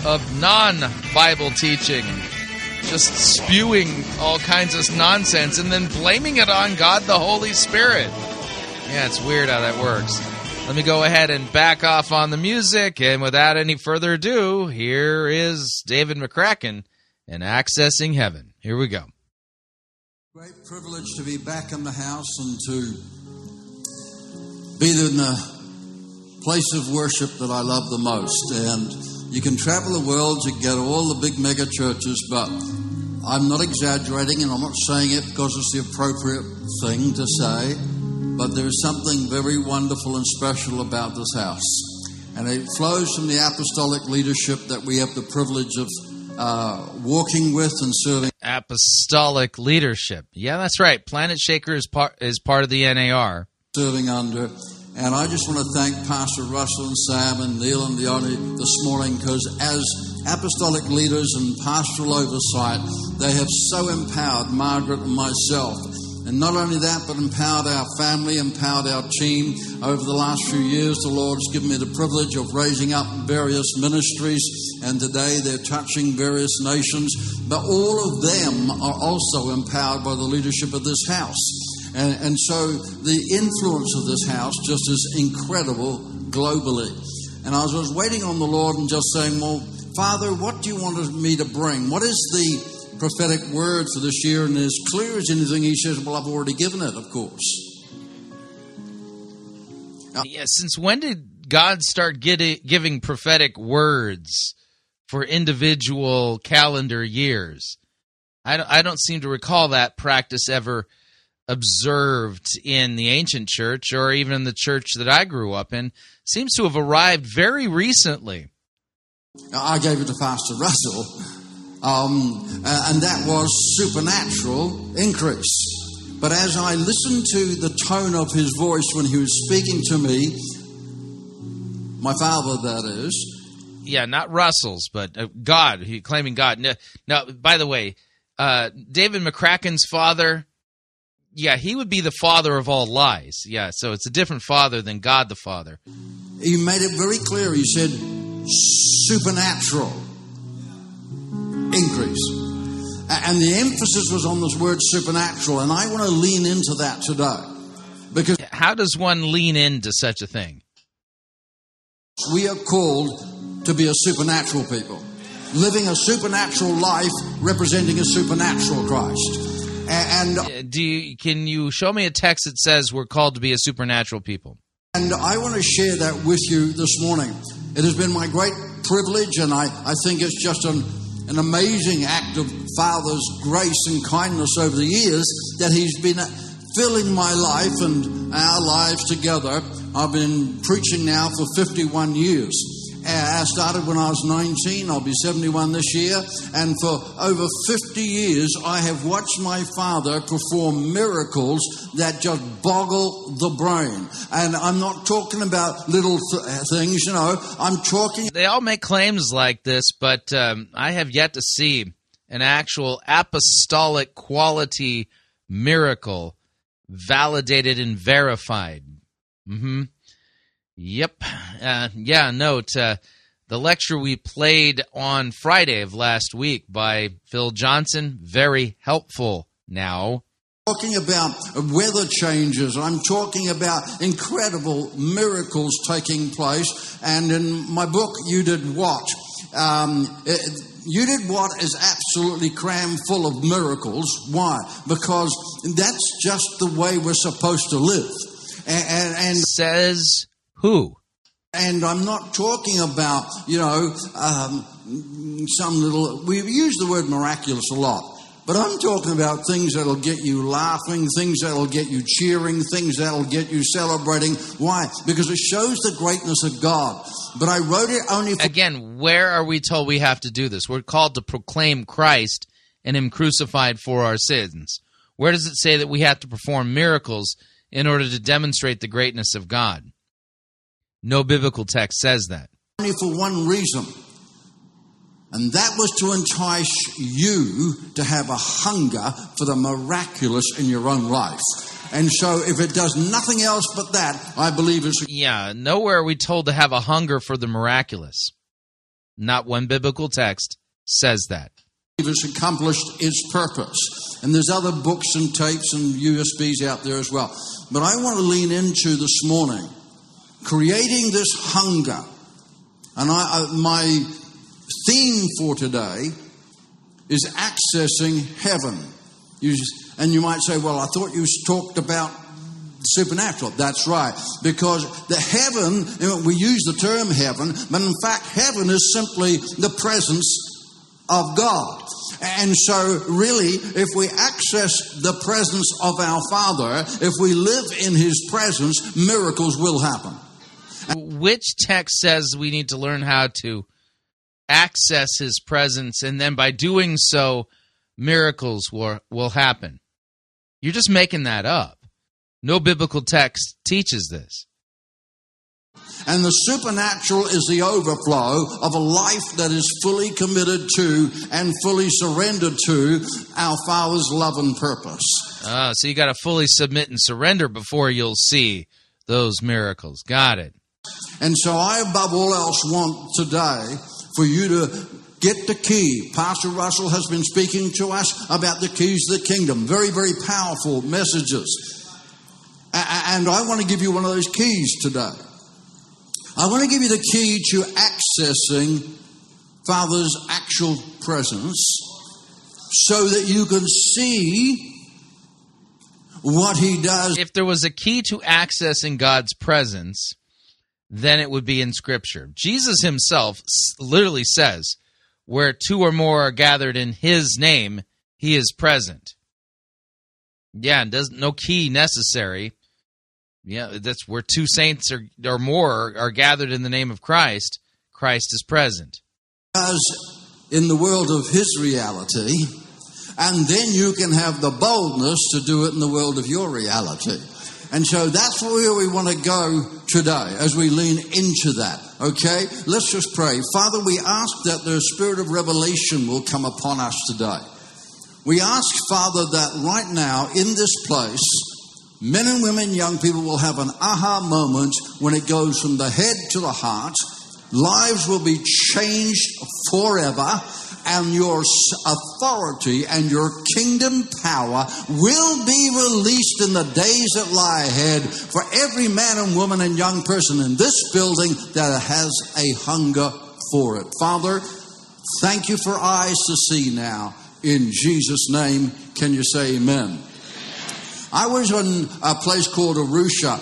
of non-Bible teaching, just spewing all kinds of nonsense and then blaming it on God the Holy Spirit. Yeah, it's weird how that works. Let me go ahead and back off on the music, and without any further ado, here is David McCracken and Accessing Heaven. Here we go. Great privilege to be back in the house and to be in the place of worship that I love the most. And you can travel the world, you can get all the big mega churches, but I'm not exaggerating, and I'm not saying it because it's the appropriate thing to say. But there is something very wonderful and special about this house. And it flows from the apostolic leadership that we have the privilege of walking with and serving. Apostolic leadership. Yeah, that's right. Planet Shaker is part of the NAR. Serving under. And I just want to thank Pastor Russell and Sam and Neil and Leonie this morning, because as apostolic leaders and pastoral oversight, they have so empowered Margaret and myself. And not only that, but empowered our family, empowered our team. Over the last few years, the Lord's given me the privilege of raising up various ministries, and today they're touching various nations. But all of them are also empowered by the leadership of this house. And so the influence of this house just is incredible globally. And I was waiting on the Lord and just saying, well, Father, what do you want me to bring? What is the prophetic word for this year? And as clear as anything, he says, well, I've already given it, of course. Since when did God start giving prophetic words for individual calendar years? I don't seem to recall that practice ever observed in the ancient church or even in the church that I grew up in. It seems to have arrived very recently. I gave it to Pastor Russell, and that was supernatural increase. But as I listened to the tone of his voice when he was speaking to me, my father, that is. Yeah, not Russell's, but God, he claiming God. Now, by the way, David McCracken's father, yeah, he would be the father of all lies. Yeah, so it's a different father than God the Father. He made it very clear. He said, supernatural increase. And the emphasis was on this word supernatural, and I want to lean into that today. Because how does one lean into such a thing? We are called to be a supernatural people, living a supernatural life, representing a supernatural Christ. And can you show me a text that says we're called to be a supernatural people? And I want to share that with you this morning. It has been my great privilege, and I think it's just an amazing act of Father's grace and kindness over the years that he's been filling my life and our lives together. I've been preaching now for 51 years. I started when I was 19. I'll be 71 this year. And for over 50 years, I have watched my father perform miracles that just boggle the brain. And I'm not talking about little things, you know. I'm talking... They all make claims like this, but I have yet to see an actual apostolic quality miracle validated and verified. Mm-hmm. Yep. The lecture we played on Friday of last week by Phil Johnson, very helpful now. Talking about weather changes, I'm talking about incredible miracles taking place. And in my book, You Did What? You Did What is absolutely crammed full of miracles. Why? Because that's just the way we're supposed to live. And says... Who? And I'm not talking about, you know, some little... We use the word miraculous a lot, but I'm talking about things that'll get you laughing, things that'll get you cheering, things that'll get you celebrating. Why? Because it shows the greatness of God. But I wrote it only... Again, where are we told we have to do this? We're called to proclaim Christ and Him crucified for our sins. Where does it say that we have to perform miracles in order to demonstrate the greatness of God? No biblical text says that. Only for one reason, and that was to entice you to have a hunger for the miraculous in your own life. And so if it does nothing else but that, I believe it's... Yeah, nowhere are we told to have a hunger for the miraculous. Not one biblical text says that. It's accomplished its purpose. And there's other books and tapes and USBs out there as well. But I want to lean into this morning... creating this hunger. And my theme for today is accessing heaven. You might say, well, I thought you talked about supernatural. That's right. Because the heaven, we use the term heaven, but in fact heaven is simply the presence of God. And so really, if we access the presence of our Father, if we live in His presence, miracles will happen. Which text says we need to learn how to access His presence, and then by doing so, miracles will happen? You're just making that up. No biblical text teaches this. And the supernatural is the overflow of a life that is fully committed to and fully surrendered to our Father's love and purpose. So you got to fully submit and surrender before you'll see those miracles. Got it. And so I, above all else, want today for you to get the key. Pastor Russell has been speaking to us about the keys of the kingdom. Very, very powerful messages. And I want to give you one of those keys today. I want to give you the key to accessing Father's actual presence so that you can see what he does. If there was a key to accessing God's presence, then it would be in Scripture. Jesus himself literally says, where two or more are gathered in his name, he is present. Yeah, and no key necessary. Yeah, that's where two saints or more are gathered in the name of Christ, Christ is present. As in the world of his reality, and then you can have the boldness to do it in the world of your reality. And so that's where we want to go today as we lean into that, okay? Let's just pray. Father, we ask that the spirit of revelation will come upon us today. We ask, Father, that right now in this place, men and women, young people will have an aha moment when it goes from the head to the heart. Lives will be changed forever, and your authority and your kingdom power will be released in the days that lie ahead for every man and woman and young person in this building that has a hunger for it. Father, thank you for eyes to see now. In Jesus' name, can you say amen? I was in a place called Arusha,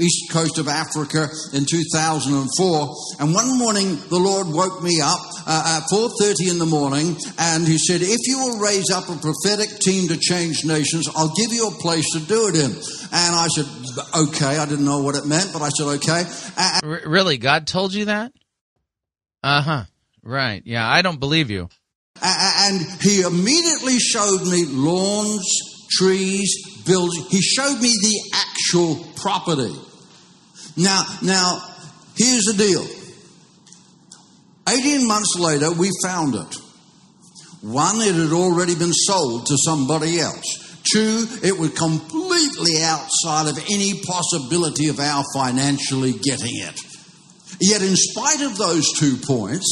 east coast of Africa, in 2004. And one morning, the Lord woke me up at 4:30 in the morning. And he said, if you will raise up a prophetic team to change nations, I'll give you a place to do it in. And I said, okay. I didn't know what it meant, but I said, okay. Really? God told you that? Uh-huh. Right. Yeah, I don't believe you. And he immediately showed me lawns, trees, buildings. He showed me the actual property. Now, here's the deal. 18 months later, we found it. One, it had already been sold to somebody else. Two, it was completely outside of any possibility of our financially getting it. Yet in spite of those 2 points,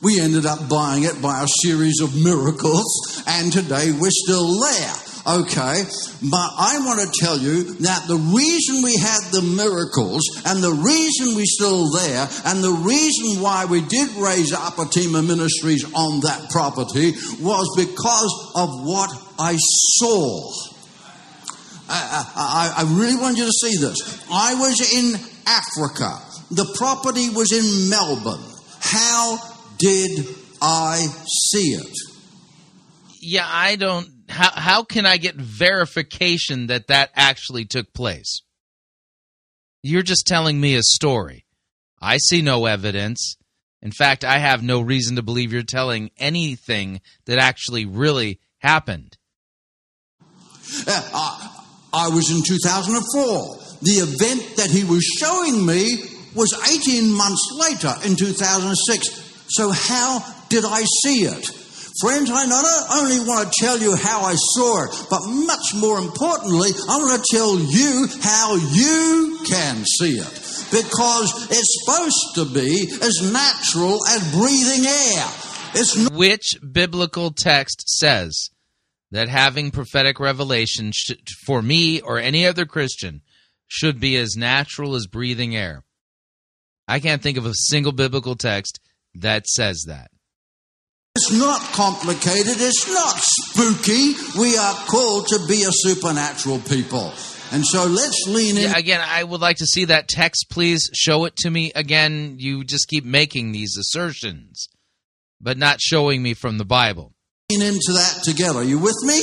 we ended up buying it by a series of miracles, and today we're still there. Okay, but I want to tell you that the reason we had the miracles and the reason we're still there and the reason why we did raise up a team of ministries on that property was because of what I saw. I really want you to see this. I was in Africa. The property was in Melbourne. How did I see it? Yeah, I don't... How can I get verification that that actually took place? You're just telling me a story. I see no evidence. In fact, I have no reason to believe you're telling anything that actually really happened. I was in 2004. The event that he was showing me was 18 months later in 2006. So how did I see it? Friends, I not only want to tell you how I saw it, but much more importantly, I want to tell you how you can see it. Because it's supposed to be as natural as breathing air. Which biblical text says that having prophetic revelation for me or any other Christian should be as natural as breathing air? I can't think of a single biblical text that says that. It's not complicated. It's not spooky. We are called to be a supernatural people. And so let's lean in. Yeah, again, I would like to see that text, please. Show it to me again. You just keep making these assertions, but not showing me from the Bible. Lean into that together. Are you with me?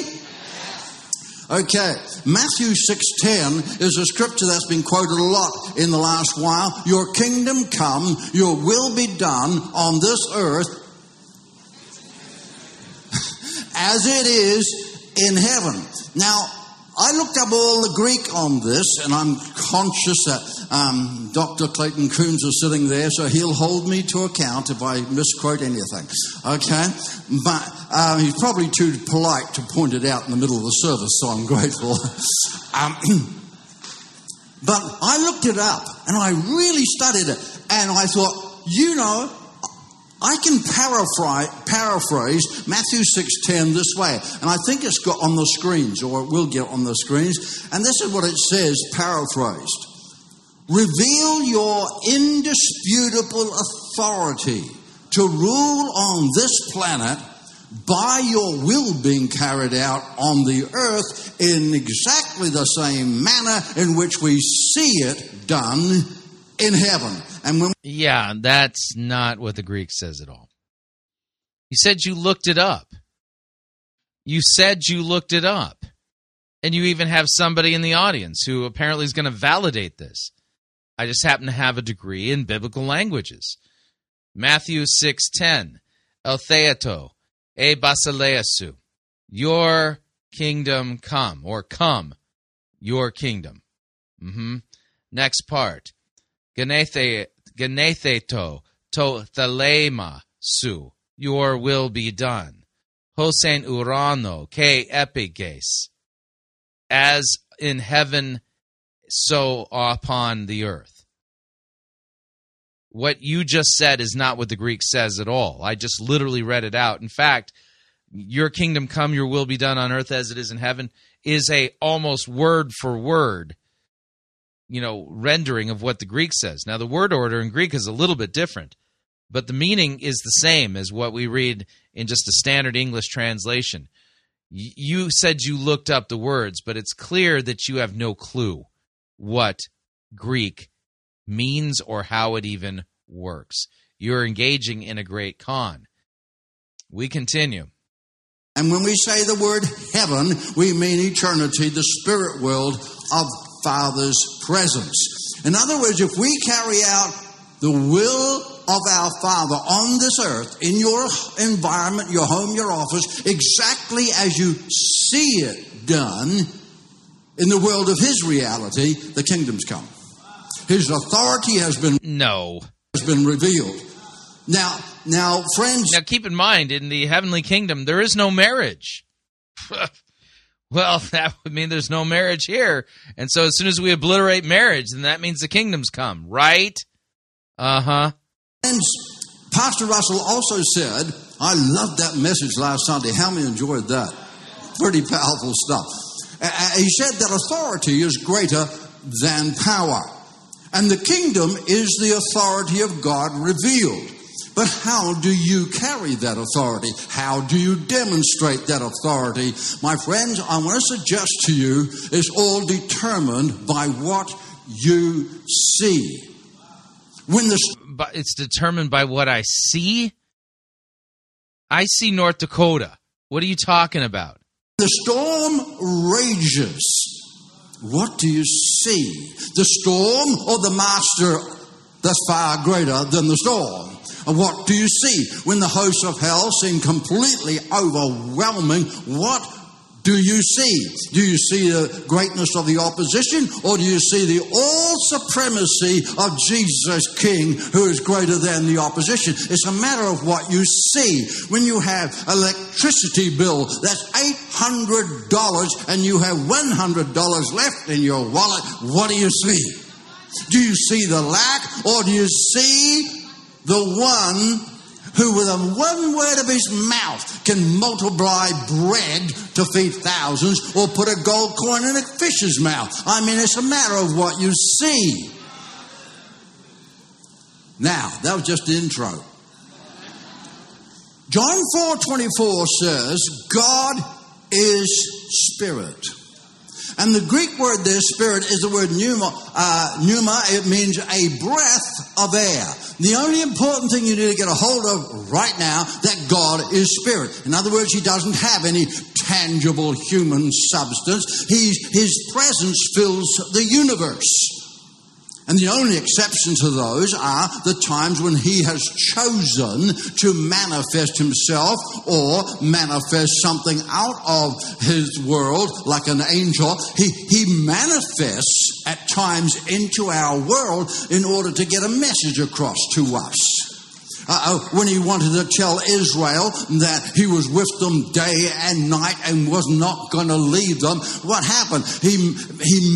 Okay, Matthew 6:10 is a scripture that's been quoted a lot in the last while. Your kingdom come, your will be done on this earth as it is in heaven. Now, I looked up all the Greek on this, and I'm conscious that Dr. Clayton Coons is sitting there, so he'll hold me to account if I misquote anything. Okay? But he's probably too polite to point it out in the middle of the service, so I'm grateful. But I looked it up, and I really studied it, and I thought, you know, I can paraphrase Matthew 6:10 this way, and I think it's got on the screens, or it will get on the screens, and this is what it says, paraphrased. Reveal your indisputable authority to rule on this planet by your will being carried out on the earth in exactly the same manner in which we see it done in heaven. And when yeah, that's not what the Greek says at all. You said you looked it up. You said you looked it up. And you even have somebody in the audience who apparently is going to validate this. I just happen to have a degree in biblical languages. Matthew 6:10, Eltheato, e basileasu, your kingdom come, or come, your kingdom. Mm-hmm. Next part, Genetheto, to thelema su, your will be done. Hosen urano, ke epiges, as in heaven, so upon the earth. What you just said is not what the Greek says at all. I just literally read it out. In fact, your kingdom come, your will be done on earth as it is in heaven is a almost word for word, you know, rendering of what the Greek says. Now, the word order in Greek is a little bit different, but the meaning is the same as what we read in just a standard English translation. You said you looked up the words, but it's clear that you have no clue what Greek means or how it even works. You're engaging in a great con. We continue. And when we say the word heaven, we mean eternity, the spirit world of Father's presence. In other words, if we carry out the will of our Father on this earth, in your environment, your home, your office, exactly as you see it done in the world of His reality, the kingdom's come. His authority has been revealed. Now, friends. Now, keep in mind, in the heavenly kingdom, there is no marriage. Well, that would mean there's no marriage here, and so as soon as we obliterate marriage, then that means the kingdom's come, right? Uh-huh. Pastor Russell also said, I loved that message last Sunday. How many enjoyed that? Pretty powerful stuff. He said that authority is greater than power. And the kingdom is the authority of God revealed. But how do you carry that authority? How do you demonstrate that authority? My friends, I want to suggest to you, it's all determined by what you see. But it's determined by what I see? I see North Dakota. What are you talking about? The storm rages. What do you see? The storm or the master that's far greater than the storm? And what do you see? When the hosts of hell seem completely overwhelming, what do you see? Do you see the greatness of the opposition, or do you see the all supremacy of Jesus King, who is greater than the opposition? It's a matter of what you see. When you have electricity bill that's $800 and you have $100 left in your wallet, what do you see? Do you see the lack, or do you see the one who with a one word of his mouth can multiply bread to feed thousands or put a gold coin in a fish's mouth? I mean, it's a matter of what you see. Now, that was just the intro. John 4:24 says, God is spirit. And the Greek word there, spirit, is the word pneuma. It means a breath of air. The only important thing you need to get a hold of right now, that God is spirit. In other words, He doesn't have any tangible human substance. His presence fills the universe. And the only exception to those are the times when He has chosen to manifest Himself or manifest something out of His world, like an angel. He manifests at times into our world in order to get a message across to us. When He wanted to tell Israel that He was with them day and night and was not going to leave them, what happened? He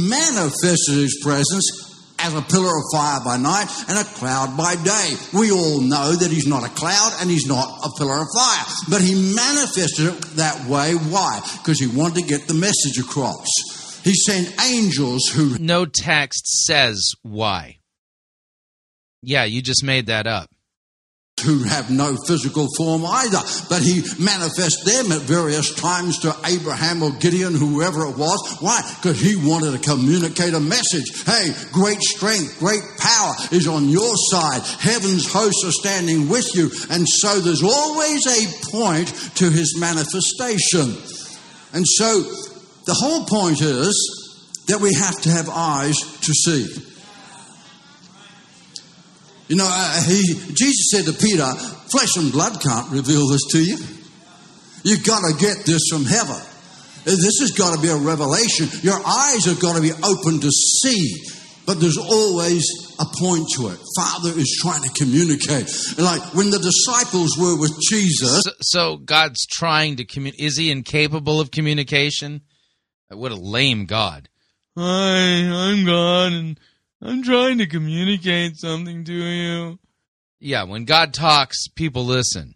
manifested His presence as a pillar of fire by night and a cloud by day. We all know that He's not a cloud and He's not a pillar of fire. But He manifested it that way. Why? Because He wanted to get the message across. He sent angels who... No text says why. Yeah, you just made that up. who have no physical form either. But he manifested them at various times to Abraham or Gideon, whoever it was. Why? Because he wanted to communicate a message. Hey, great strength, great power is on your side. Heaven's hosts are standing with you. And so there's always a point to his manifestation. And so the whole point is that we have to have eyes to see. You know, Jesus said to Peter, flesh and blood can't reveal this to you. You've got to get this from heaven. This has got to be a revelation. Your eyes have got to be open to see. But there's always a point to it. Father is trying to communicate. Like when the disciples were with Jesus. So God's trying to communicate. Is he incapable of communication? What a lame God. Hi, I'm God, and I'm trying to communicate something to you. Yeah, when God talks, people listen.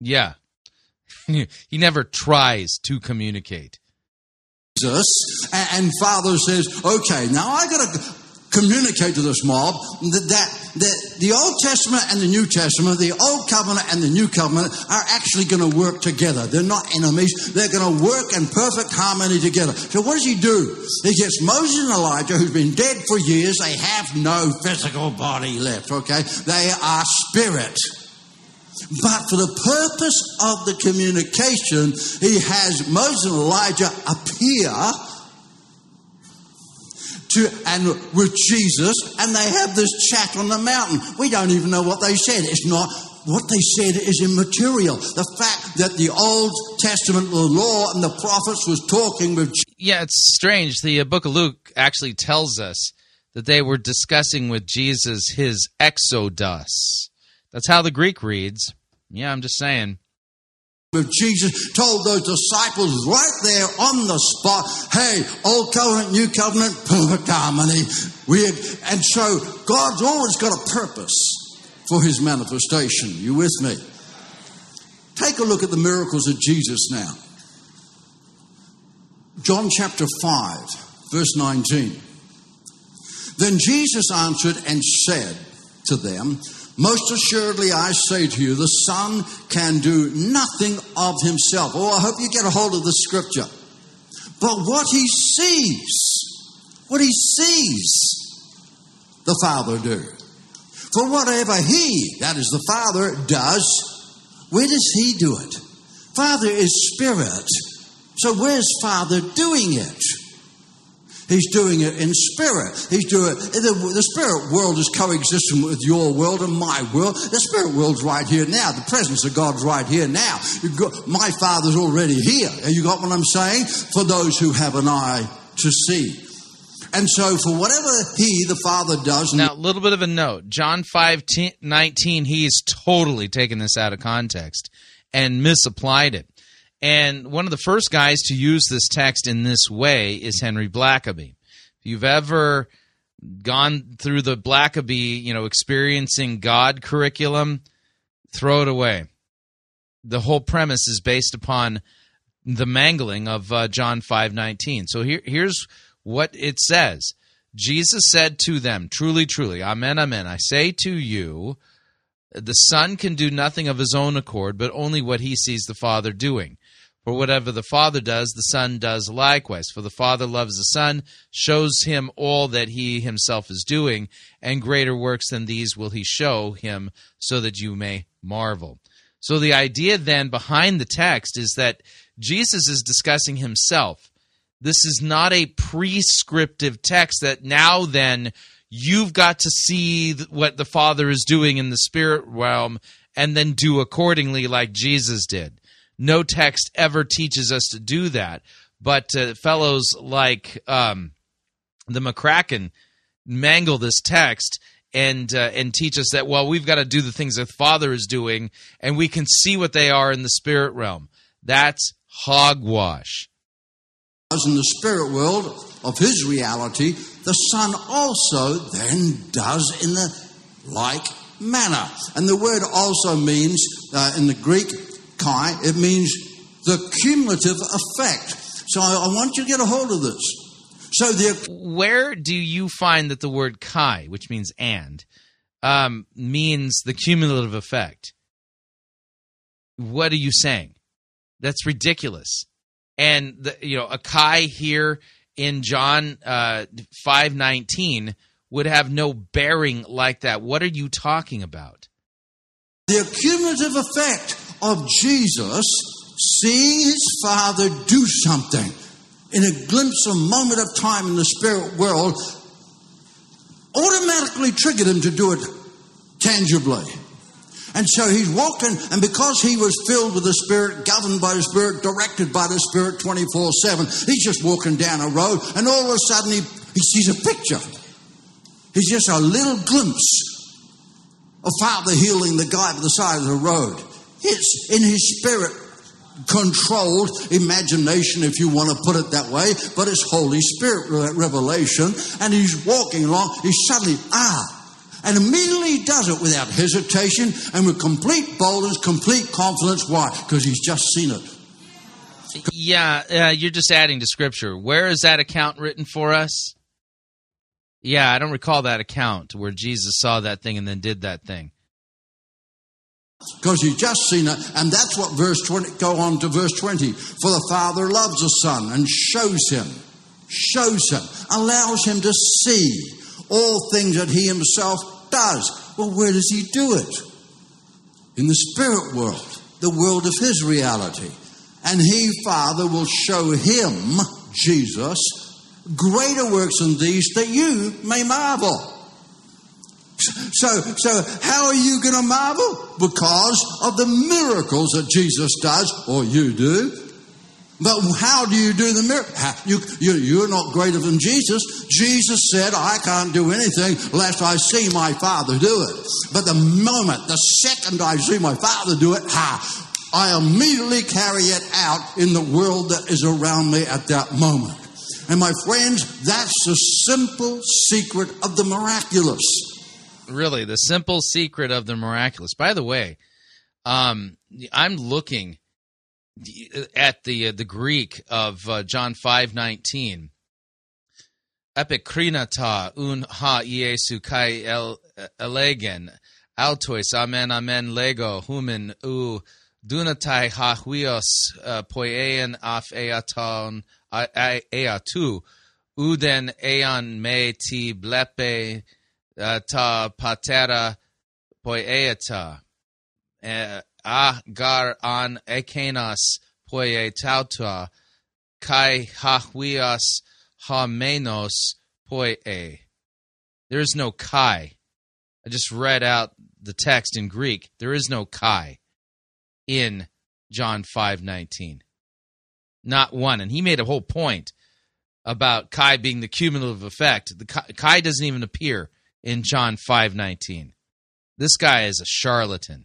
Yeah. He never tries to communicate. And Father says, okay, now I got to communicate to this mob that the Old Testament and the New Testament, the Old Covenant and the New Covenant are actually going to work together. They're not enemies. They're going to work in perfect harmony together. So what does he do? He gets Moses and Elijah, who's been dead for years. They have no physical body left, okay? They are spirit. But for the purpose of the communication, he has Moses and Elijah appear and with Jesus, and they have this chat on the mountain. We don't even know what they said. It's not what they said is immaterial. The fact that the Old Testament, the law, and the prophets was talking with Jesus. Yeah, it's strange. The book of Luke actually tells us that they were discussing with Jesus his exodus. That's how the Greek reads. Yeah, I'm just saying. If Jesus told those disciples right there on the spot, hey, Old Covenant, New Covenant, perfect harmony. And so God's always got a purpose for his manifestation. You with me? Take a look at the miracles of Jesus now. John chapter 5, verse 19. Then Jesus answered and said to them, most assuredly, I say to you, the Son can do nothing of himself. Oh, I hope you get a hold of the scripture. But what he sees, the Father do. For whatever he, that is the Father, does, where does he do it? Father is spirit. So where's Father doing it? He's doing it in spirit. He's doing it. The spirit world is coexisting with your world and my world. The spirit world's right here now. The presence of God's right here now. My Father's already here. You got what I'm saying? For those who have an eye to see. And so for whatever he, the Father, does. Now, a little bit of a note. John 5:19, he's totally taken this out of context and misapplied it. And one of the first guys to use this text in this way is Henry Blackaby. If you've ever gone through the Blackaby, experiencing God curriculum, throw it away. The whole premise is based upon the mangling of John 5:19. So here's what it says. Jesus said to them, truly, truly, amen, amen, I say to you, the Son can do nothing of his own accord, but only what he sees the Father doing. For whatever the Father does, the Son does likewise. For the Father loves the Son, shows him all that he himself is doing, and greater works than these will he show him, so that you may marvel. So the idea then behind the text is that Jesus is discussing himself. This is not a prescriptive text that now then you've got to see what the Father is doing in the spirit realm and then do accordingly like Jesus did. No text ever teaches us to do that, but fellows like the McCracken mangle this text and teach us that, well, we've got to do the things that the Father is doing, and we can see what they are in the spirit realm. That's hogwash. In the spirit world of his reality, the Son also then does in the like manner. And the word also means, in the Greek, kai, it means the cumulative effect. So I want you to get a hold of this. So where do you find that the word kai, which means and, means the cumulative effect. What are you saying? That's ridiculous. And Akai here in John 5:19 would have no bearing like that. What are you talking about? The cumulative effect of Jesus seeing his Father do something in a glimpse, a moment of time in the spirit world, automatically triggered him to do it tangibly. And so he's walking, and because he was filled with the Spirit, governed by the Spirit, directed by the Spirit 24/7, he's just walking down a road, and all of a sudden he sees a picture. He's just a little glimpse of Father healing the guy by the side of the road. It's in his Spirit-controlled imagination, if you want to put it that way, but it's Holy Spirit revelation, and he's walking along, he's suddenly, and immediately he does it without hesitation and with complete boldness, complete confidence. Why? Because he's just seen it. Yeah, you're just adding to Scripture. Where is that account written for us? Yeah, I don't recall that account where Jesus saw that thing and then did that thing. Because he's just seen it, and that's what verse 20, go on to verse 20. For the Father loves the Son and shows him, allows him to see all things that he himself does. Well, where does he do it? In the spirit world, the world of his reality. And he, Father, will show him, Jesus, greater works than these that you may marvel. So how are you going to marvel? Because of the miracles that Jesus does, or you do. But how do you do the miracle? You're not greater than Jesus. Jesus said, I can't do anything lest I see my Father do it. But the moment, the second I see my Father do it, I immediately carry it out in the world that is around me at that moment. And my friends, that's the simple secret of the miraculous. Really, the simple secret of the miraculous. By the way, I'm looking at the Greek of John 5:19, epikrinata un ha Iesu kai elegen altois amen amen lego humen u dunatai ha huios poiein af eaton eatu uden eon me ti blepe ta patera poieata agar an ekenas poie tauta kai hahuias hamenos poie. There is no kai. I just read out the text in Greek. There is no kai in John 5:19. Not one. And he made a whole point about kai being the cumulative effect. The kai doesn't even appear in John 5:19. This guy is a charlatan.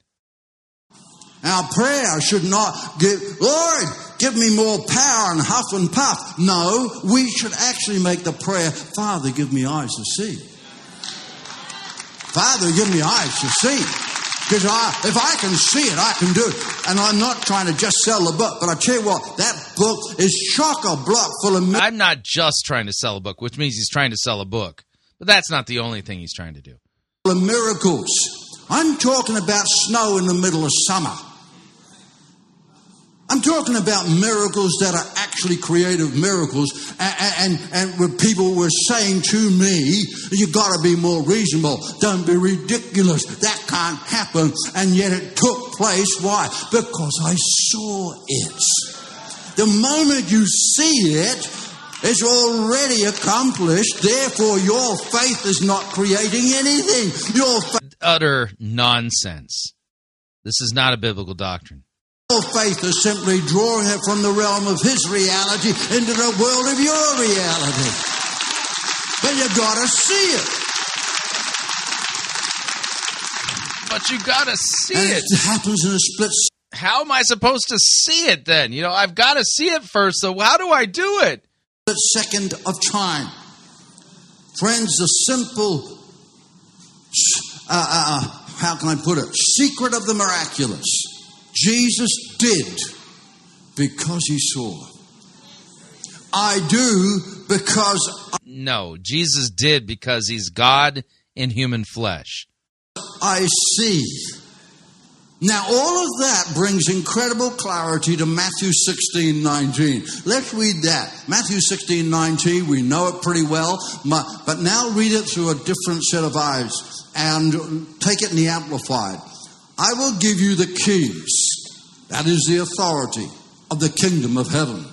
Our prayer should not give, Lord, give me more power and huff and puff. No, we should actually make the prayer, Father, give me eyes to see. Father, give me eyes to see. Because if I can see it, I can do it. And I'm not trying to just sell the book, but I tell you what, that book is chock-a-block full of... I'm not just trying to sell a book, which means he's trying to sell a book. But that's not the only thing he's trying to do. The miracles. I'm talking about snow in the middle of summer. I'm talking about miracles that are actually creative miracles, and when people were saying to me, you've got to be more reasonable, don't be ridiculous, that can't happen, and yet it took place. Why? Because I saw it. The moment you see it, it's already accomplished, therefore your faith is not creating anything. Your utter nonsense. This is not a biblical doctrine. Your faith is simply drawing it from the realm of his reality into the world of your reality. But you gotta see it. But you gotta see it. It happens in a split second. How am I supposed to see it then? I've gotta see it first, so how do I do it? A second of time. Friends, the simple, how can I put it? Secret of the miraculous. Jesus did because he saw. I do because... No, Jesus did because he's God in human flesh. I see. Now, all of that brings incredible clarity to Matthew 16:19. Let's read that. Matthew 16:19, we know it pretty well, but now read it through a different set of eyes and take it in the Amplified. I will give you the keys. That is the authority of the kingdom of heaven.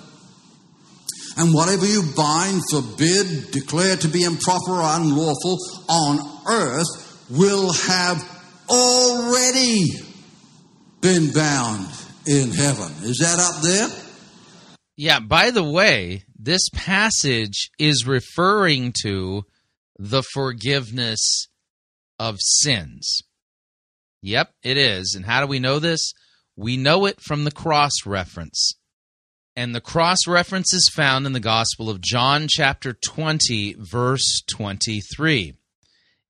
And whatever you bind, forbid, declare to be improper or unlawful on earth will have already been bound in heaven. Is that up there? Yeah, by the way, this passage is referring to the forgiveness of sins. Yep, it is. And how do we know this? We know it from the cross reference. And the cross reference is found in the Gospel of John chapter 20, verse 23.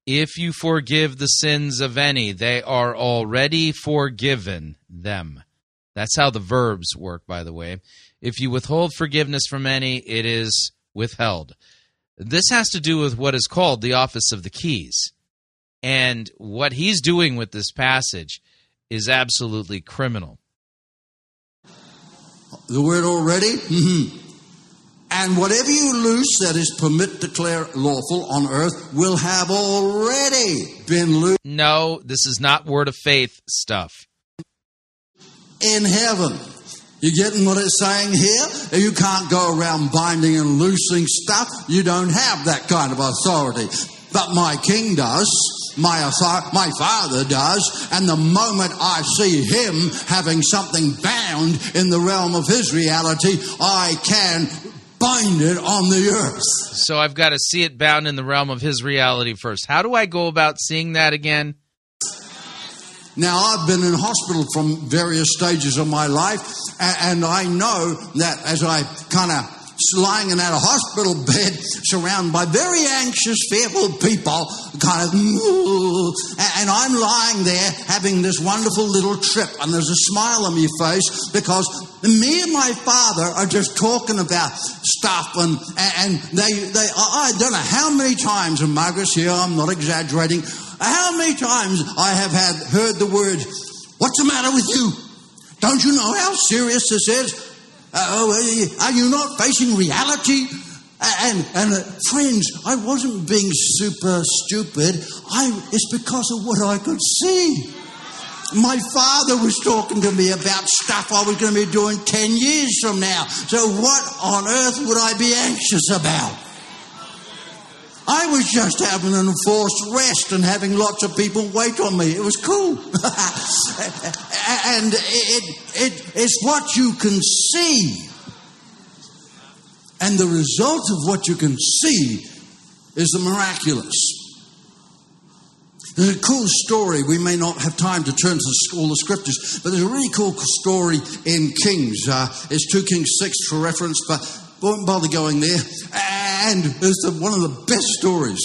If you forgive the sins of any, they are already forgiven them. That's how the verbs work, by the way. If you withhold forgiveness from any, it is withheld. This has to do with what is called the office of the keys. And what he's doing with this passage is absolutely criminal. The word already? Mm-hmm. And whatever you loose, that is, permit, declare, lawful on earth, will have already been loosed. No, this is not word of faith stuff. In heaven. You getting what it's saying here? You can't go around binding and loosing stuff. You don't have that kind of authority. But my king does. My Father does, and the moment I see him having something bound in the realm of his reality, I can bind it on the earth. So I've got to see it bound in the realm of his reality first. How do I go about seeing that again? Now, I've been in hospital from various stages of my life, and I know that as I kind of lying in that hospital bed, surrounded by very anxious, fearful people, kind of, and I'm lying there having this wonderful little trip, and there's a smile on my face because me and my father are just talking about stuff, and they I don't know how many times, and Margaret's here, I'm not exaggerating, how many times I have heard the word, "What's the matter with you? Don't you know how serious this is? Are you not facing reality?" And friends, I wasn't being super stupid. It's because of what I could see. My father was talking to me about stuff I was going to be doing 10 years from now. So what on earth would I be anxious about? I was just having an enforced rest and having lots of people wait on me. It was cool. And it's what you can see. And the result of what you can see is the miraculous. There's a cool story. We may not have time to turn to all the scriptures, but there's a really cool story in Kings. It's 2 Kings 6 for reference, but won't bother going there. And it's one of the best stories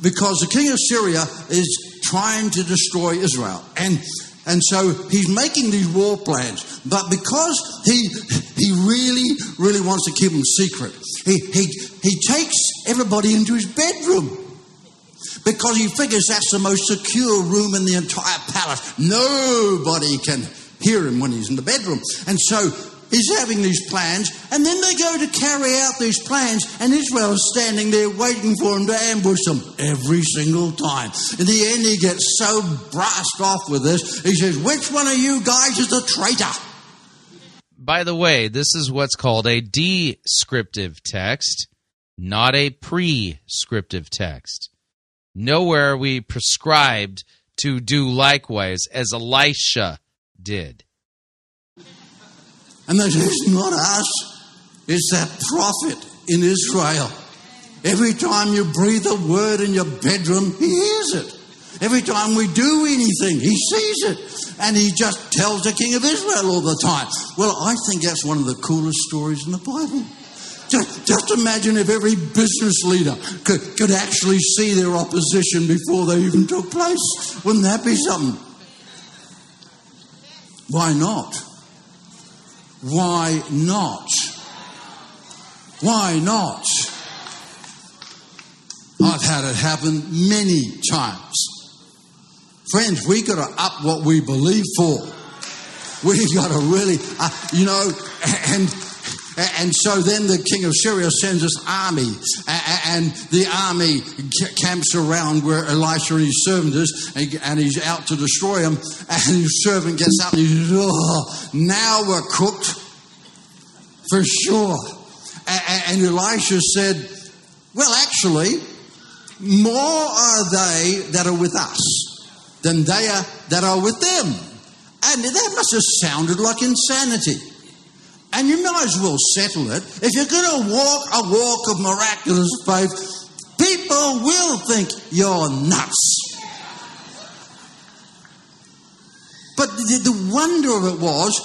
because the king of Syria is trying to destroy Israel. And so he's making these war plans. But because he really, really wants to keep them secret, he takes everybody into his bedroom. Because he figures that's the most secure room in the entire palace. Nobody can hear him when he's in the bedroom. And so he's having these plans, and then they go to carry out these plans, and Israel's standing there waiting for him to ambush them every single time. In the end, he gets so brassed off with this, he says, "Which one of you guys is the traitor?" By the way, this is what's called a descriptive text, not a prescriptive text. Nowhere are we prescribed to do likewise, as Elisha did. And they say, "It's not us, it's that prophet in Israel. Every time you breathe a word in your bedroom, he hears it. Every time we do anything, he sees it. And he just tells the king of Israel all the time." Well, I think that's one of the coolest stories in the Bible. Just imagine if every business leader could actually see their opposition before they even took place. Wouldn't that be something? Why not? Why not? Why not? I've had it happen many times. Friends, we got to up what we believe for. We've got to really, and so then the king of Syria sends this army, and the army camps around where Elisha and his servant is, and he's out to destroy him, and his servant gets up and he says, oh, now we're cooked for sure. And Elisha said, well, actually, more are they that are with us than they are that are with them. And that must have sounded like insanity. And you might as well settle it. If you're going to walk a walk of miraculous faith, people will think you're nuts. But the wonder of it was,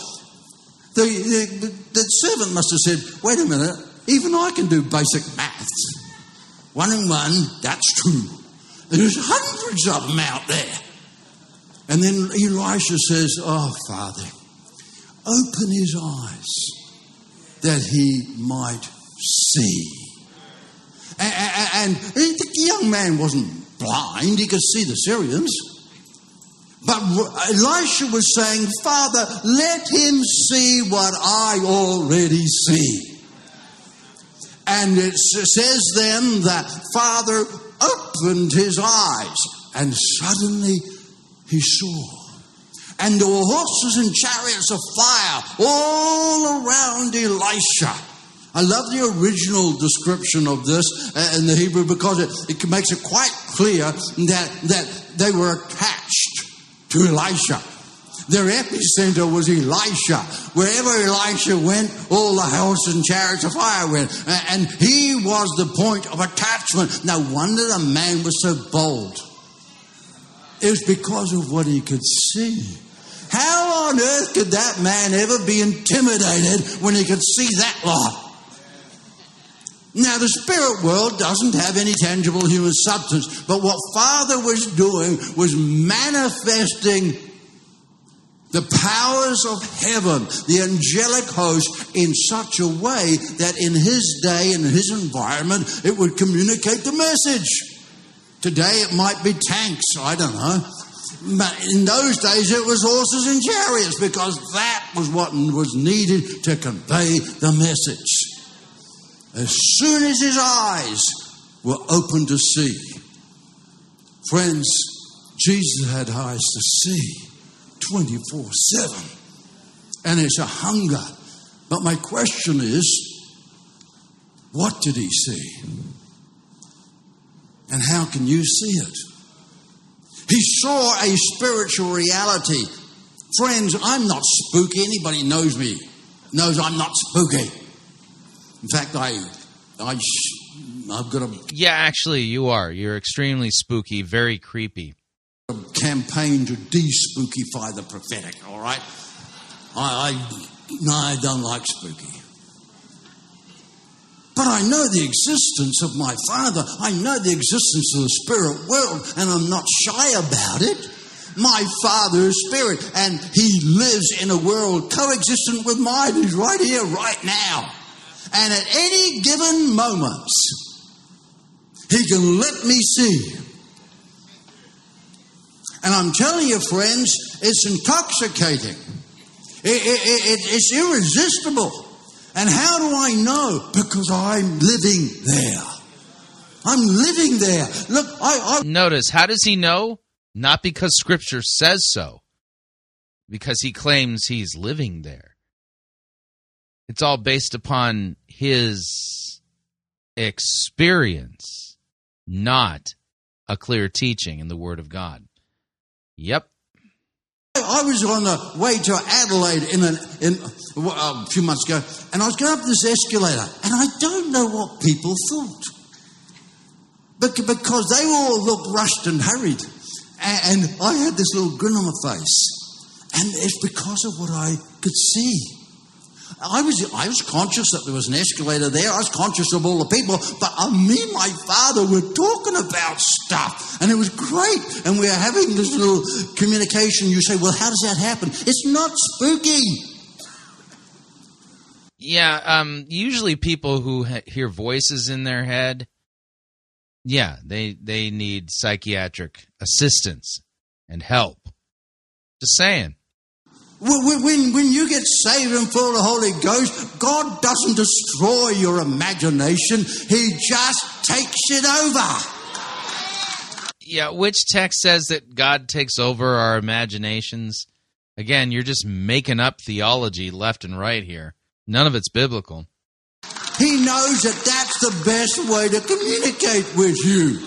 the servant must have said, wait a minute, even I can do basic maths. 1 and 1, that's 2. There's hundreds of them out there. And then Elisha says, oh, Father, open his eyes that he might see. And the young man wasn't blind. He could see the Syrians. But Elisha was saying, Father, let him see what I already see. And it says then that Father opened his eyes, and suddenly he saw. And there were horses and chariots of fire all around Elisha. I love the original description of this in the Hebrew, because it makes it quite clear that they were attached to Elisha. Their epicenter was Elisha. Wherever Elisha went, all the horses and chariots of fire went. And he was the point of attachment. No wonder the man was so bold. It was because of what he could see. How on earth could that man ever be intimidated when he could see that lot? Now, the spirit world doesn't have any tangible human substance. But what Father was doing was manifesting the powers of heaven, the angelic host, in such a way that in his day, in his environment, it would communicate the message. Today it might be tanks, I don't know. But in those days it was horses and chariots, because that was what was needed to convey the message. As soon as his eyes were open to see. Friends, Jesus had eyes to see. 24/7, and it's a hunger. But my question is, what did he see? And how can you see it? He saw a spiritual reality. Friends, I'm not spooky. Anybody knows me knows I'm not spooky. In fact, I've got a... Yeah, actually, you are. You're extremely spooky, very creepy. Campaign to de-spookify the prophetic, all right? I don't like spooky. But I know the existence of my Father. I know the existence of the spirit world, and I'm not shy about it. My Father is spirit, and he lives in a world coexistent with mine. He's right here, right now. And at any given moment, he can let me see. And I'm telling you, friends, it's intoxicating. It's irresistible. And how do I know? Because I'm living there. I'm living there. Look, Notice, how does he know? Not because Scripture says so. Because he claims he's living there. It's all based upon his experience, not a clear teaching in the Word of God. Yep. I was on the way to Adelaide a few months ago, and I was going up this escalator, and I don't know what people thought. Because they all looked rushed and hurried, and I had this little grin on my face, and it's because of what I could see. I was conscious that there was an escalator there. I was conscious of all the people. But me and my Father were talking about stuff. And it was great. And we were having this little communication. You say, well, how does that happen? It's not spooky. Yeah, usually people who hear voices in their head, yeah, they need psychiatric assistance. and help. Just saying. When you get saved and full of the Holy Ghost, God doesn't destroy your imagination. He just takes it over. Yeah, which text says that God takes over our imaginations? Again, you're just making up theology left and right here. None of it's biblical. He knows that that's the best way to communicate with you.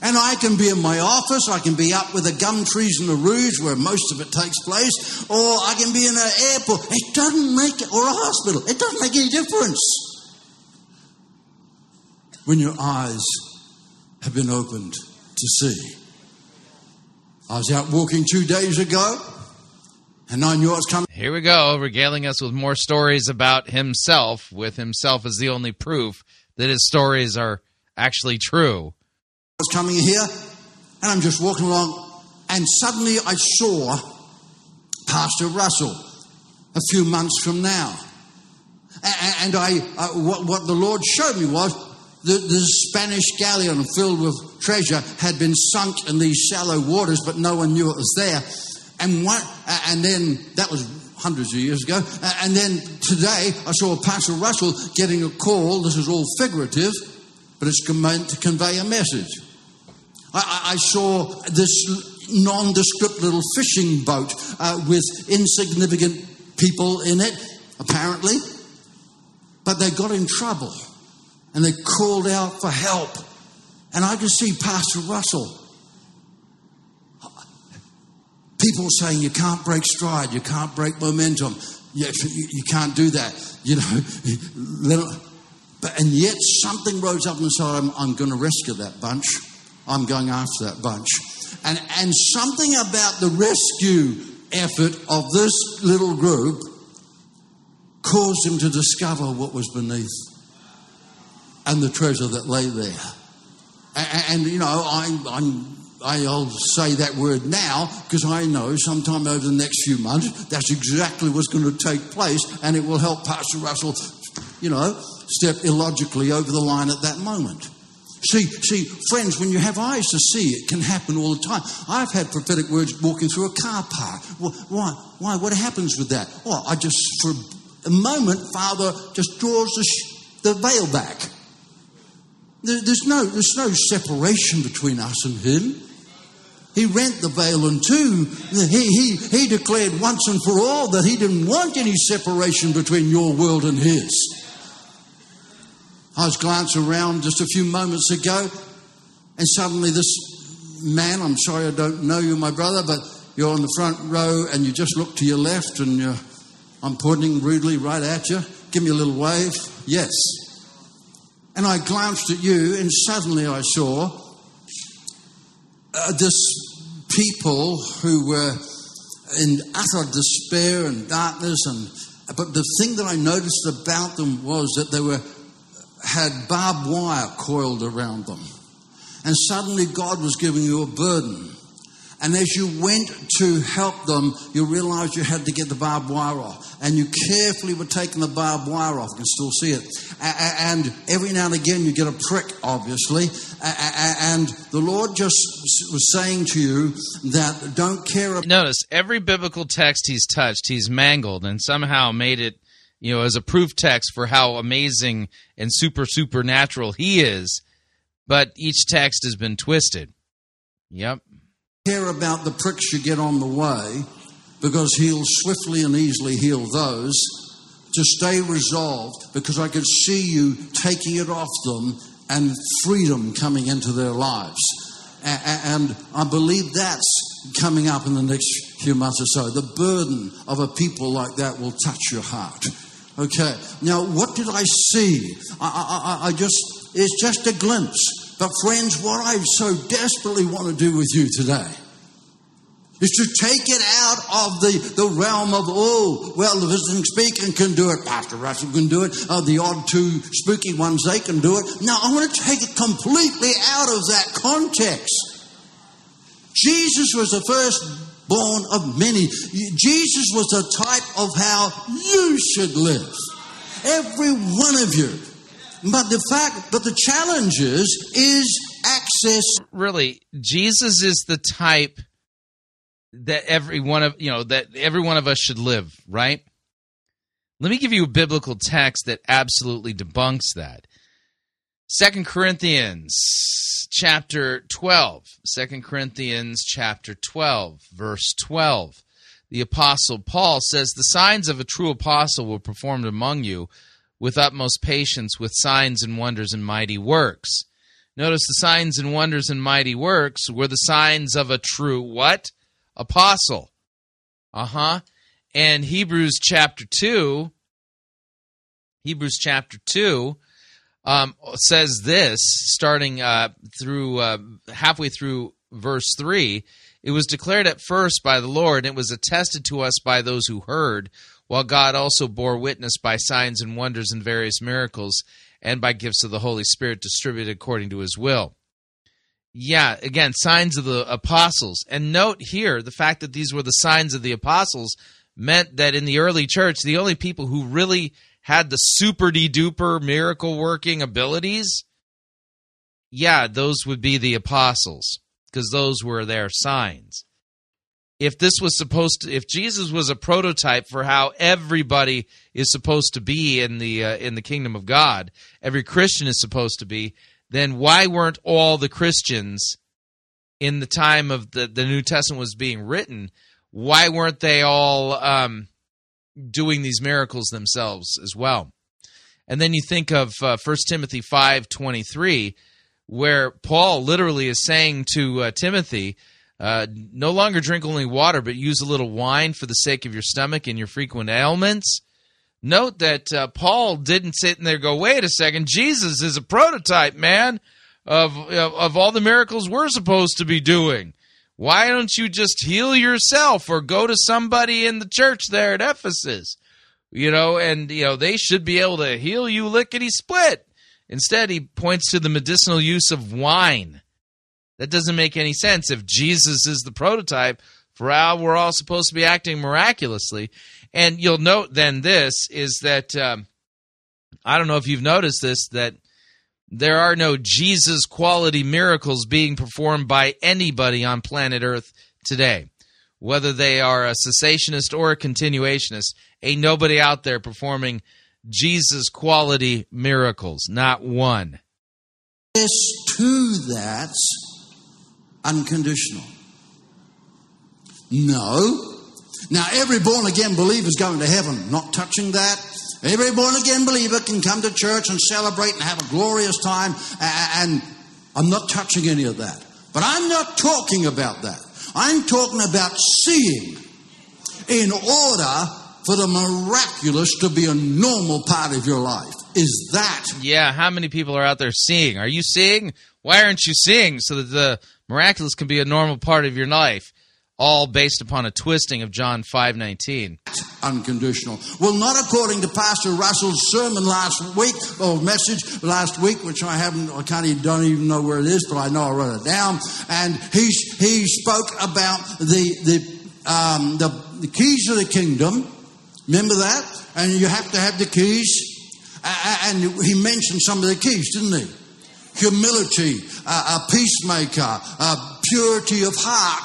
And I can be in my office, I can be up with the gum trees in the Rouge where most of it takes place, or I can be in an airport. It doesn't make it, or a hospital. It doesn't make any difference. When your eyes have been opened to see. I was out walking 2 days ago, and I knew I was coming. Here we go, regaling us with more stories about himself, with himself as the only proof that his stories are actually true. I was coming here, and I'm just walking along, and suddenly I saw Pastor Russell a few months from now. And what the Lord showed me was that the Spanish galleon filled with treasure had been sunk in these shallow waters, but no one knew it was there. And then, that was hundreds of years ago, and then today I saw Pastor Russell getting a call. This is all figurative, but it's meant to convey a message. I saw this nondescript little fishing boat with insignificant people in it, apparently. But they got in trouble and they called out for help. And I could see Pastor Russell. People saying you can't break stride, you can't break momentum, you can't do that, you know. And yet something rose up and said, I'm going to rescue that bunch. I'm going after that bunch. And something about the rescue effort of this little group caused him to discover what was beneath and the treasure that lay there. And you know, I'll say that word now because I know sometime over the next few months that's exactly what's going to take place, and it will help Pastor Russell, you know, step illogically over the line at that moment. See, friends, when you have eyes to see, it can happen all the time. I've had prophetic words walking through a car park. Why? What happens with that? Oh, I just, for a moment, Father just draws the veil back. There's no separation between us and him. He rent the veil in two. He declared once and for all that he didn't want any separation between your world and his. I was glancing around just a few moments ago, and suddenly this man, I'm sorry I don't know you, my brother, but you're on the front row and you just look to your left and I'm pointing rudely right at you. Give me a little wave. Yes. And I glanced at you and suddenly I saw this people who were in utter despair and darkness, but the thing that I noticed about them was that they had barbed wire coiled around them. And suddenly God was giving you a burden. And as you went to help them, you realized you had to get the barbed wire off. And you carefully were taking the barbed wire off. You can still see it. And every now and again you get a prick, obviously. And the Lord just was saying to you that don't care about... Notice, every biblical text he's touched, he's mangled and somehow made it, you know, as a proof text for how amazing and supernatural he is. But each text has been twisted. Yep. Care about the pricks you get on the way, because he'll swiftly and easily heal those. To stay resolved, because I could see you taking it off them and freedom coming into their lives. And I believe that's coming up in the next few months or so. The burden of a people like that will touch your heart. Okay, now what did I see? It's just a glimpse. But friends, what I so desperately want to do with you today is to take it out of the realm of, oh, well, the visiting speaker can do it, Pastor Russell can do it, the odd two spooky ones, they can do it. No, I want to take it completely out of that context. Jesus was the firstborn of many. Jesus was the type of how you should live. Every one of you. But the challenge is access. Really, Jesus is the type that every one of us should live, right? Let me give you a biblical text that absolutely debunks that. 2 Corinthians chapter 12, 2 Corinthians chapter 12, verse 12. The Apostle Paul says, "The signs of a true apostle were performed among you with utmost patience, with signs and wonders and mighty works." Notice the signs and wonders and mighty works were the signs of a true what? Apostle. And Hebrews chapter 2 says this, starting through halfway through verse 3, "It was declared at first by the Lord, and it was attested to us by those who heard, while God also bore witness by signs and wonders and various miracles, and by gifts of the Holy Spirit distributed according to his will." Yeah, again, signs of the apostles. And note here, the fact that these were the signs of the apostles meant that in the early church, the only people who really had the super-de-duper miracle-working abilities, yeah, those would be the apostles, because those were their signs. If Jesus was a prototype for how everybody is supposed to be in the kingdom of God, every Christian is supposed to be, then why weren't all the Christians in the time of the New Testament was being written? Why weren't they all doing these miracles themselves as well? And then you think of 1 Timothy 5:23, where Paul literally is saying to Timothy, "No longer drink only water, but use a little wine for the sake of your stomach and your frequent ailments." Note that Paul didn't sit in there and go, "Wait a second, Jesus is a prototype, man, of all the miracles we're supposed to be doing. Why don't you just heal yourself or go to somebody in the church there at Ephesus? They should be able to heal you lickety-split." Instead, he points to the medicinal use of wine. That doesn't make any sense if Jesus is the prototype for how we're all supposed to be acting miraculously. And you'll note then this is that, I don't know if you've noticed this, that there are no Jesus-quality miracles being performed by anybody on planet Earth today. Whether they are a cessationist or a continuationist, ain't nobody out there performing Jesus-quality miracles. Not one. This to that's unconditional. No. Now, every born-again believer is going to heaven. Not touching that. Every born-again believer can come to church and celebrate and have a glorious time, and I'm not touching any of that. But I'm not talking about that. I'm talking about seeing in order for the miraculous to be a normal part of your life. Is that? Yeah, how many people are out there seeing? Are you seeing? Why aren't you seeing so that the miraculous can be a normal part of your life? All based upon a twisting of John 5:19. Unconditional. Well, not according to Pastor Russell's sermon message last week, which I don't even know where it is, but I know I wrote it down. And he spoke about the keys of the kingdom. Remember that? And you have to have the keys. And he mentioned some of the keys, didn't he? Humility, a peacemaker, purity of heart.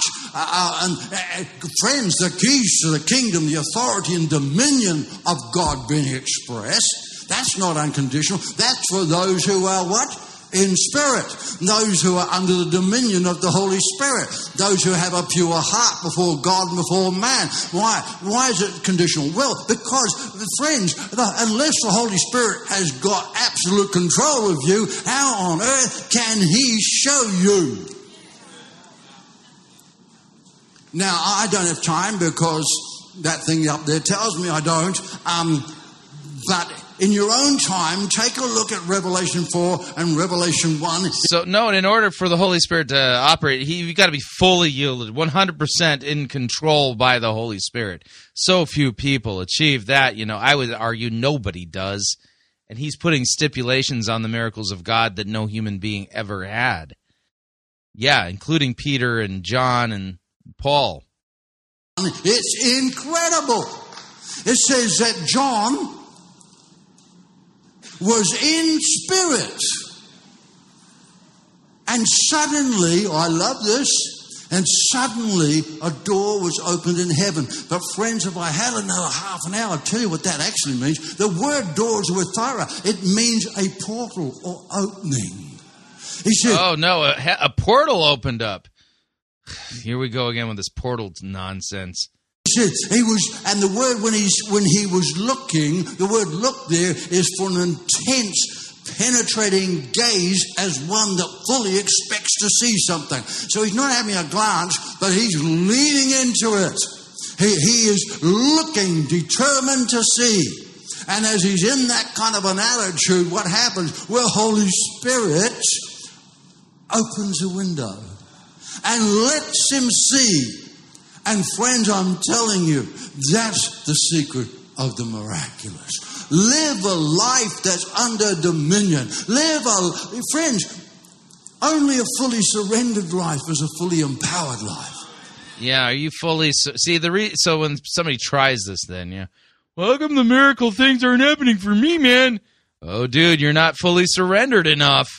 Friends, the keys to the kingdom, the authority and dominion of God being expressed, that's not unconditional. That's for those who are what? In spirit. Those who are under the dominion of the Holy Spirit. Those who have a pure heart before God and before man. Why? Why is it conditional? Well, because, friends, unless the Holy Spirit has got absolute control of you, how on earth can he show you? Now, I don't have time because that thing up there tells me I don't. But in your own time, take a look at Revelation 4 and Revelation 1. So, no, in order for the Holy Spirit to operate, you've got to be fully yielded, 100% in control by the Holy Spirit. So few people achieve that. I would argue nobody does. And he's putting stipulations on the miracles of God that no human being ever had. Yeah, including Peter and John and Paul. It's incredible. It says that John was in spirit And suddenly, I love this, and suddenly a door was opened in heaven. But friends, if I had another half an hour, I'd tell you what that actually means. The word doors were thorough. It means a portal or opening. He said, oh no, a portal opened up. Here we go again with this portal nonsense. He was, and the word when he was looking, the word look there is for an intense, penetrating gaze as one that fully expects to see something. So he's not having a glance, but he's leaning into it. He is looking, determined to see. And as he's in that kind of an attitude, what happens? Well, Holy Spirit opens a window and lets him see. And friends, I'm telling you, that's the secret of the miraculous. Live a life that's under dominion. Friends, only a fully surrendered life is a fully empowered life. Yeah, are you fully... So when somebody tries this then, yeah. Well, how come the miracle things aren't happening for me, man? Oh, dude, you're not fully surrendered enough.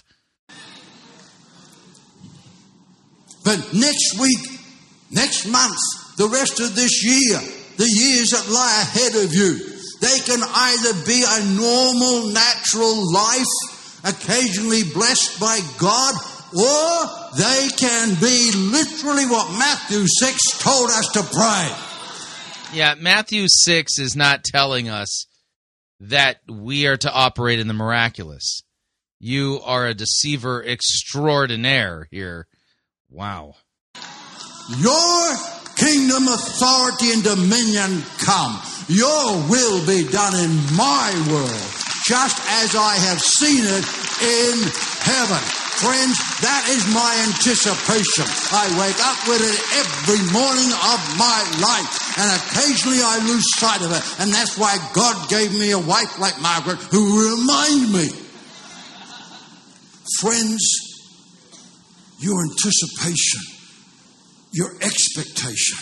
But next week, next month, the rest of this year, the years that lie ahead of you, they can either be a normal, natural life, occasionally blessed by God, or they can be literally what Matthew 6 told us to pray. Yeah, Matthew 6 is not telling us that we are to operate in the miraculous. You are a deceiver extraordinaire here. Wow. Your kingdom authority and dominion come. Your will be done in my world, just as I have seen it in heaven. Friends, that is my anticipation. I wake up with it every morning of my life, and occasionally I lose sight of it. And that's why God gave me a wife like Margaret who reminded me. Friends, your anticipation, your expectation.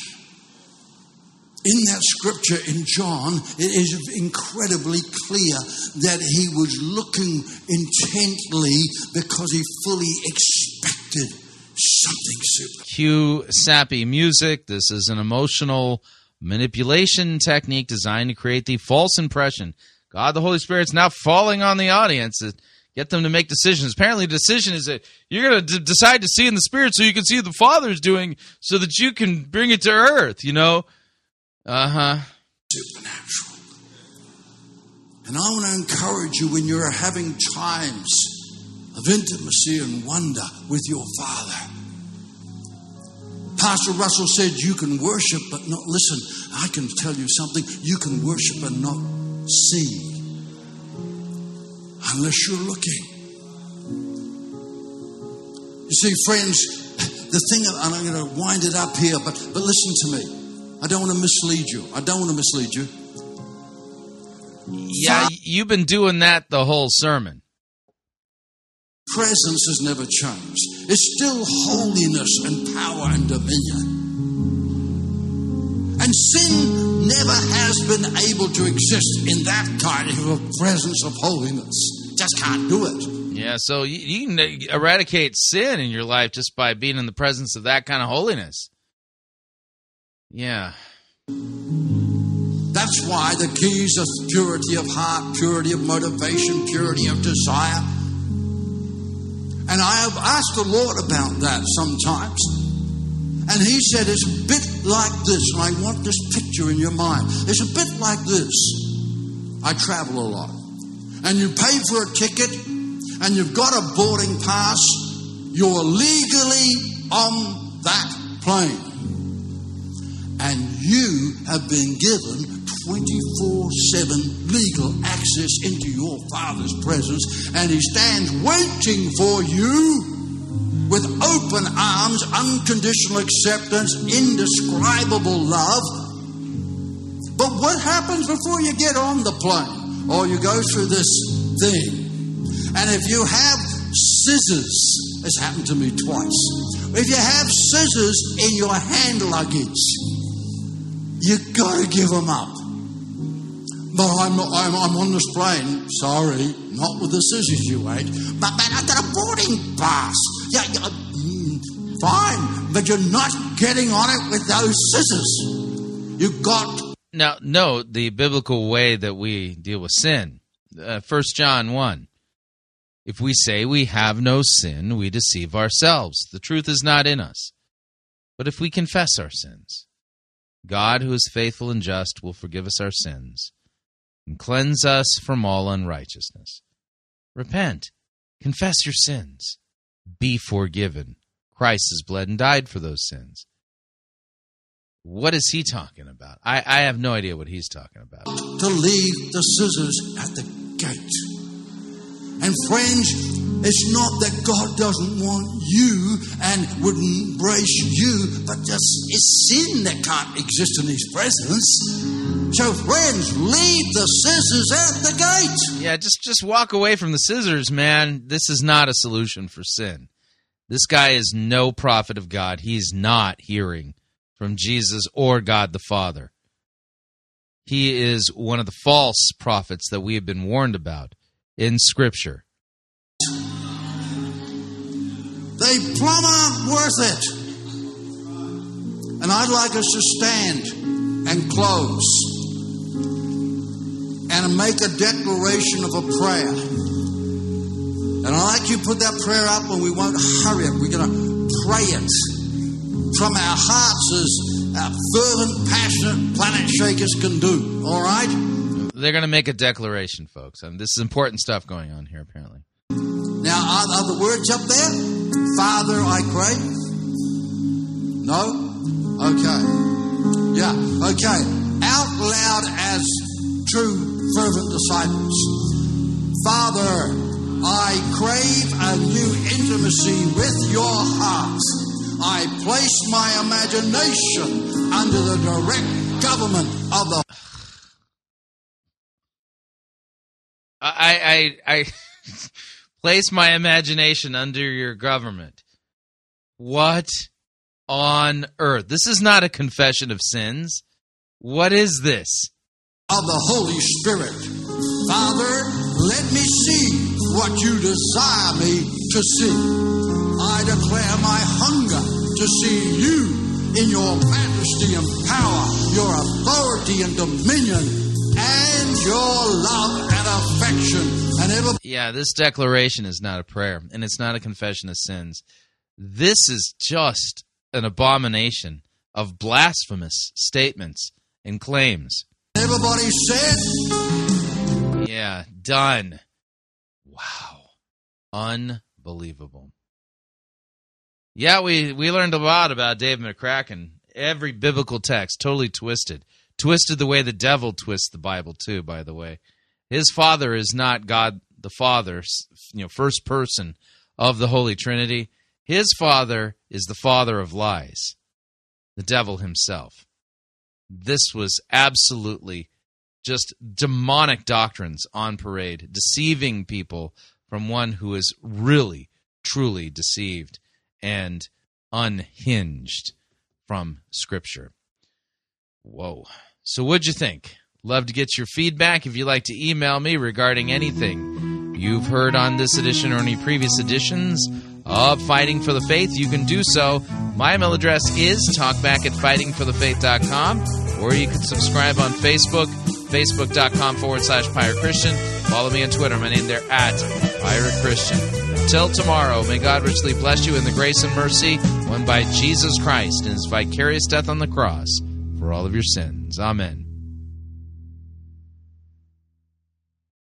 In that scripture in John, it is incredibly clear that he was looking intently because he fully expected something super. Cue sappy music. This is an emotional manipulation technique designed to create the false impression God, the Holy Spirit's now falling on the audience. Get them to make decisions. Apparently, the decision is that you're going to decide to see in the Spirit so you can see what the Father's doing so that you can bring it to earth, you know? Uh-huh. Supernatural. And I want to encourage you when you're having times of intimacy and wonder with your Father. Pastor Russell said you can worship but not listen. I can tell you something. You can worship and not see. Unless you're looking. You see, friends, the thing, and I'm going to wind it up here, but listen to me. I don't want to mislead you. Yeah, you've been doing that the whole sermon. Presence has never changed. It's still holiness and power and dominion. And sin never has been able to exist in that kind of a presence of holiness. Just can't do it. Yeah, so you can eradicate sin in your life just by being in the presence of that kind of holiness. Yeah. That's why the keys of purity of heart, purity of motivation, purity of desire. And I have asked the Lord about that sometimes. And he said it's a bit like this, and I want this picture in your mind. It's a bit like this. I travel a lot. And you pay for a ticket, and you've got a boarding pass. You're legally on that plane. And you have been given 24/7 legal access into your Father's presence, and he stands waiting for you with open arms, unconditional acceptance, indescribable love. But what happens before you get on the plane? Or you go through this thing. And if you have scissors, it's happened to me twice. If you have scissors in your hand luggage, you've got to give them up. But I'm on this plane. Sorry, not with the scissors you ate. But man, I got a boarding pass. Yeah, fine, but you're not getting on it with those scissors. You've got... Now, note the biblical way that we deal with sin. 1 John 1. If we say we have no sin, we deceive ourselves. The truth is not in us. But if we confess our sins, God, who is faithful and just, will forgive us our sins and cleanse us from all unrighteousness. Repent. Confess your sins. Be forgiven. Christ has bled and died for those sins. What is he talking about? I have no idea what he's talking about. To leave the scissors at the gate. And friends, it's not that God doesn't want you and wouldn't embrace you, but this is sin that can't exist in his presence. So friends, leave the scissors at the gate. Yeah, just walk away from the scissors, man. This is not a solution for sin. This guy is no prophet of God. He's not hearing from Jesus or God the Father. He is one of the false prophets that we have been warned about in Scripture. They plumb aren't worth it. And I'd like us to stand and close and make a declaration of a prayer. And I'd like you to put that prayer up, and we won't hurry it. We're going to pray it from our hearts as our fervent, passionate Planet Shakers can do. All right? They're going to make a declaration, folks. I mean, this is important stuff going on here, apparently. Now, are the words up there? Father, I pray. No? Okay. Yeah, okay. Out loud as true, fervent disciples. Father, I crave a new intimacy with your heart. I place my imagination under the direct government of the... I place my imagination under your government. What on earth? This is not a confession of sins. What is this? Of the Holy Spirit. Father, let me see what you desire me to see. I declare my hunger to see you in your majesty and power, your authority and dominion, and your love and affection. And yeah, this declaration is not a prayer, and it's not a confession of sins. This is just an abomination of blasphemous statements and claims. Everybody said... Yeah, done. Wow. Unbelievable. Yeah, we learned a lot about David McCracken. Every biblical text totally twisted. Twisted the way the devil twists the Bible, too, by the way. His Father is not God the Father, you know, first person of the Holy Trinity. His Father is the father of lies, the devil himself. This was absolutely just demonic doctrines on parade, deceiving people from one who is really, truly deceived and unhinged from Scripture. Whoa. So what'd you think? Love to get your feedback. If you'd like to email me regarding anything you've heard on this edition or any previous editions of Fighting for the Faith, you can do so. My email address is talkback@fightingforthefaith.com, or you can subscribe on Facebook, facebook.com/Pirate Christian. Follow me on Twitter. My name there, @Pirate Christian. Until tomorrow, may God richly bless you in the grace and mercy won by Jesus Christ and his vicarious death on the cross for all of your sins. Amen.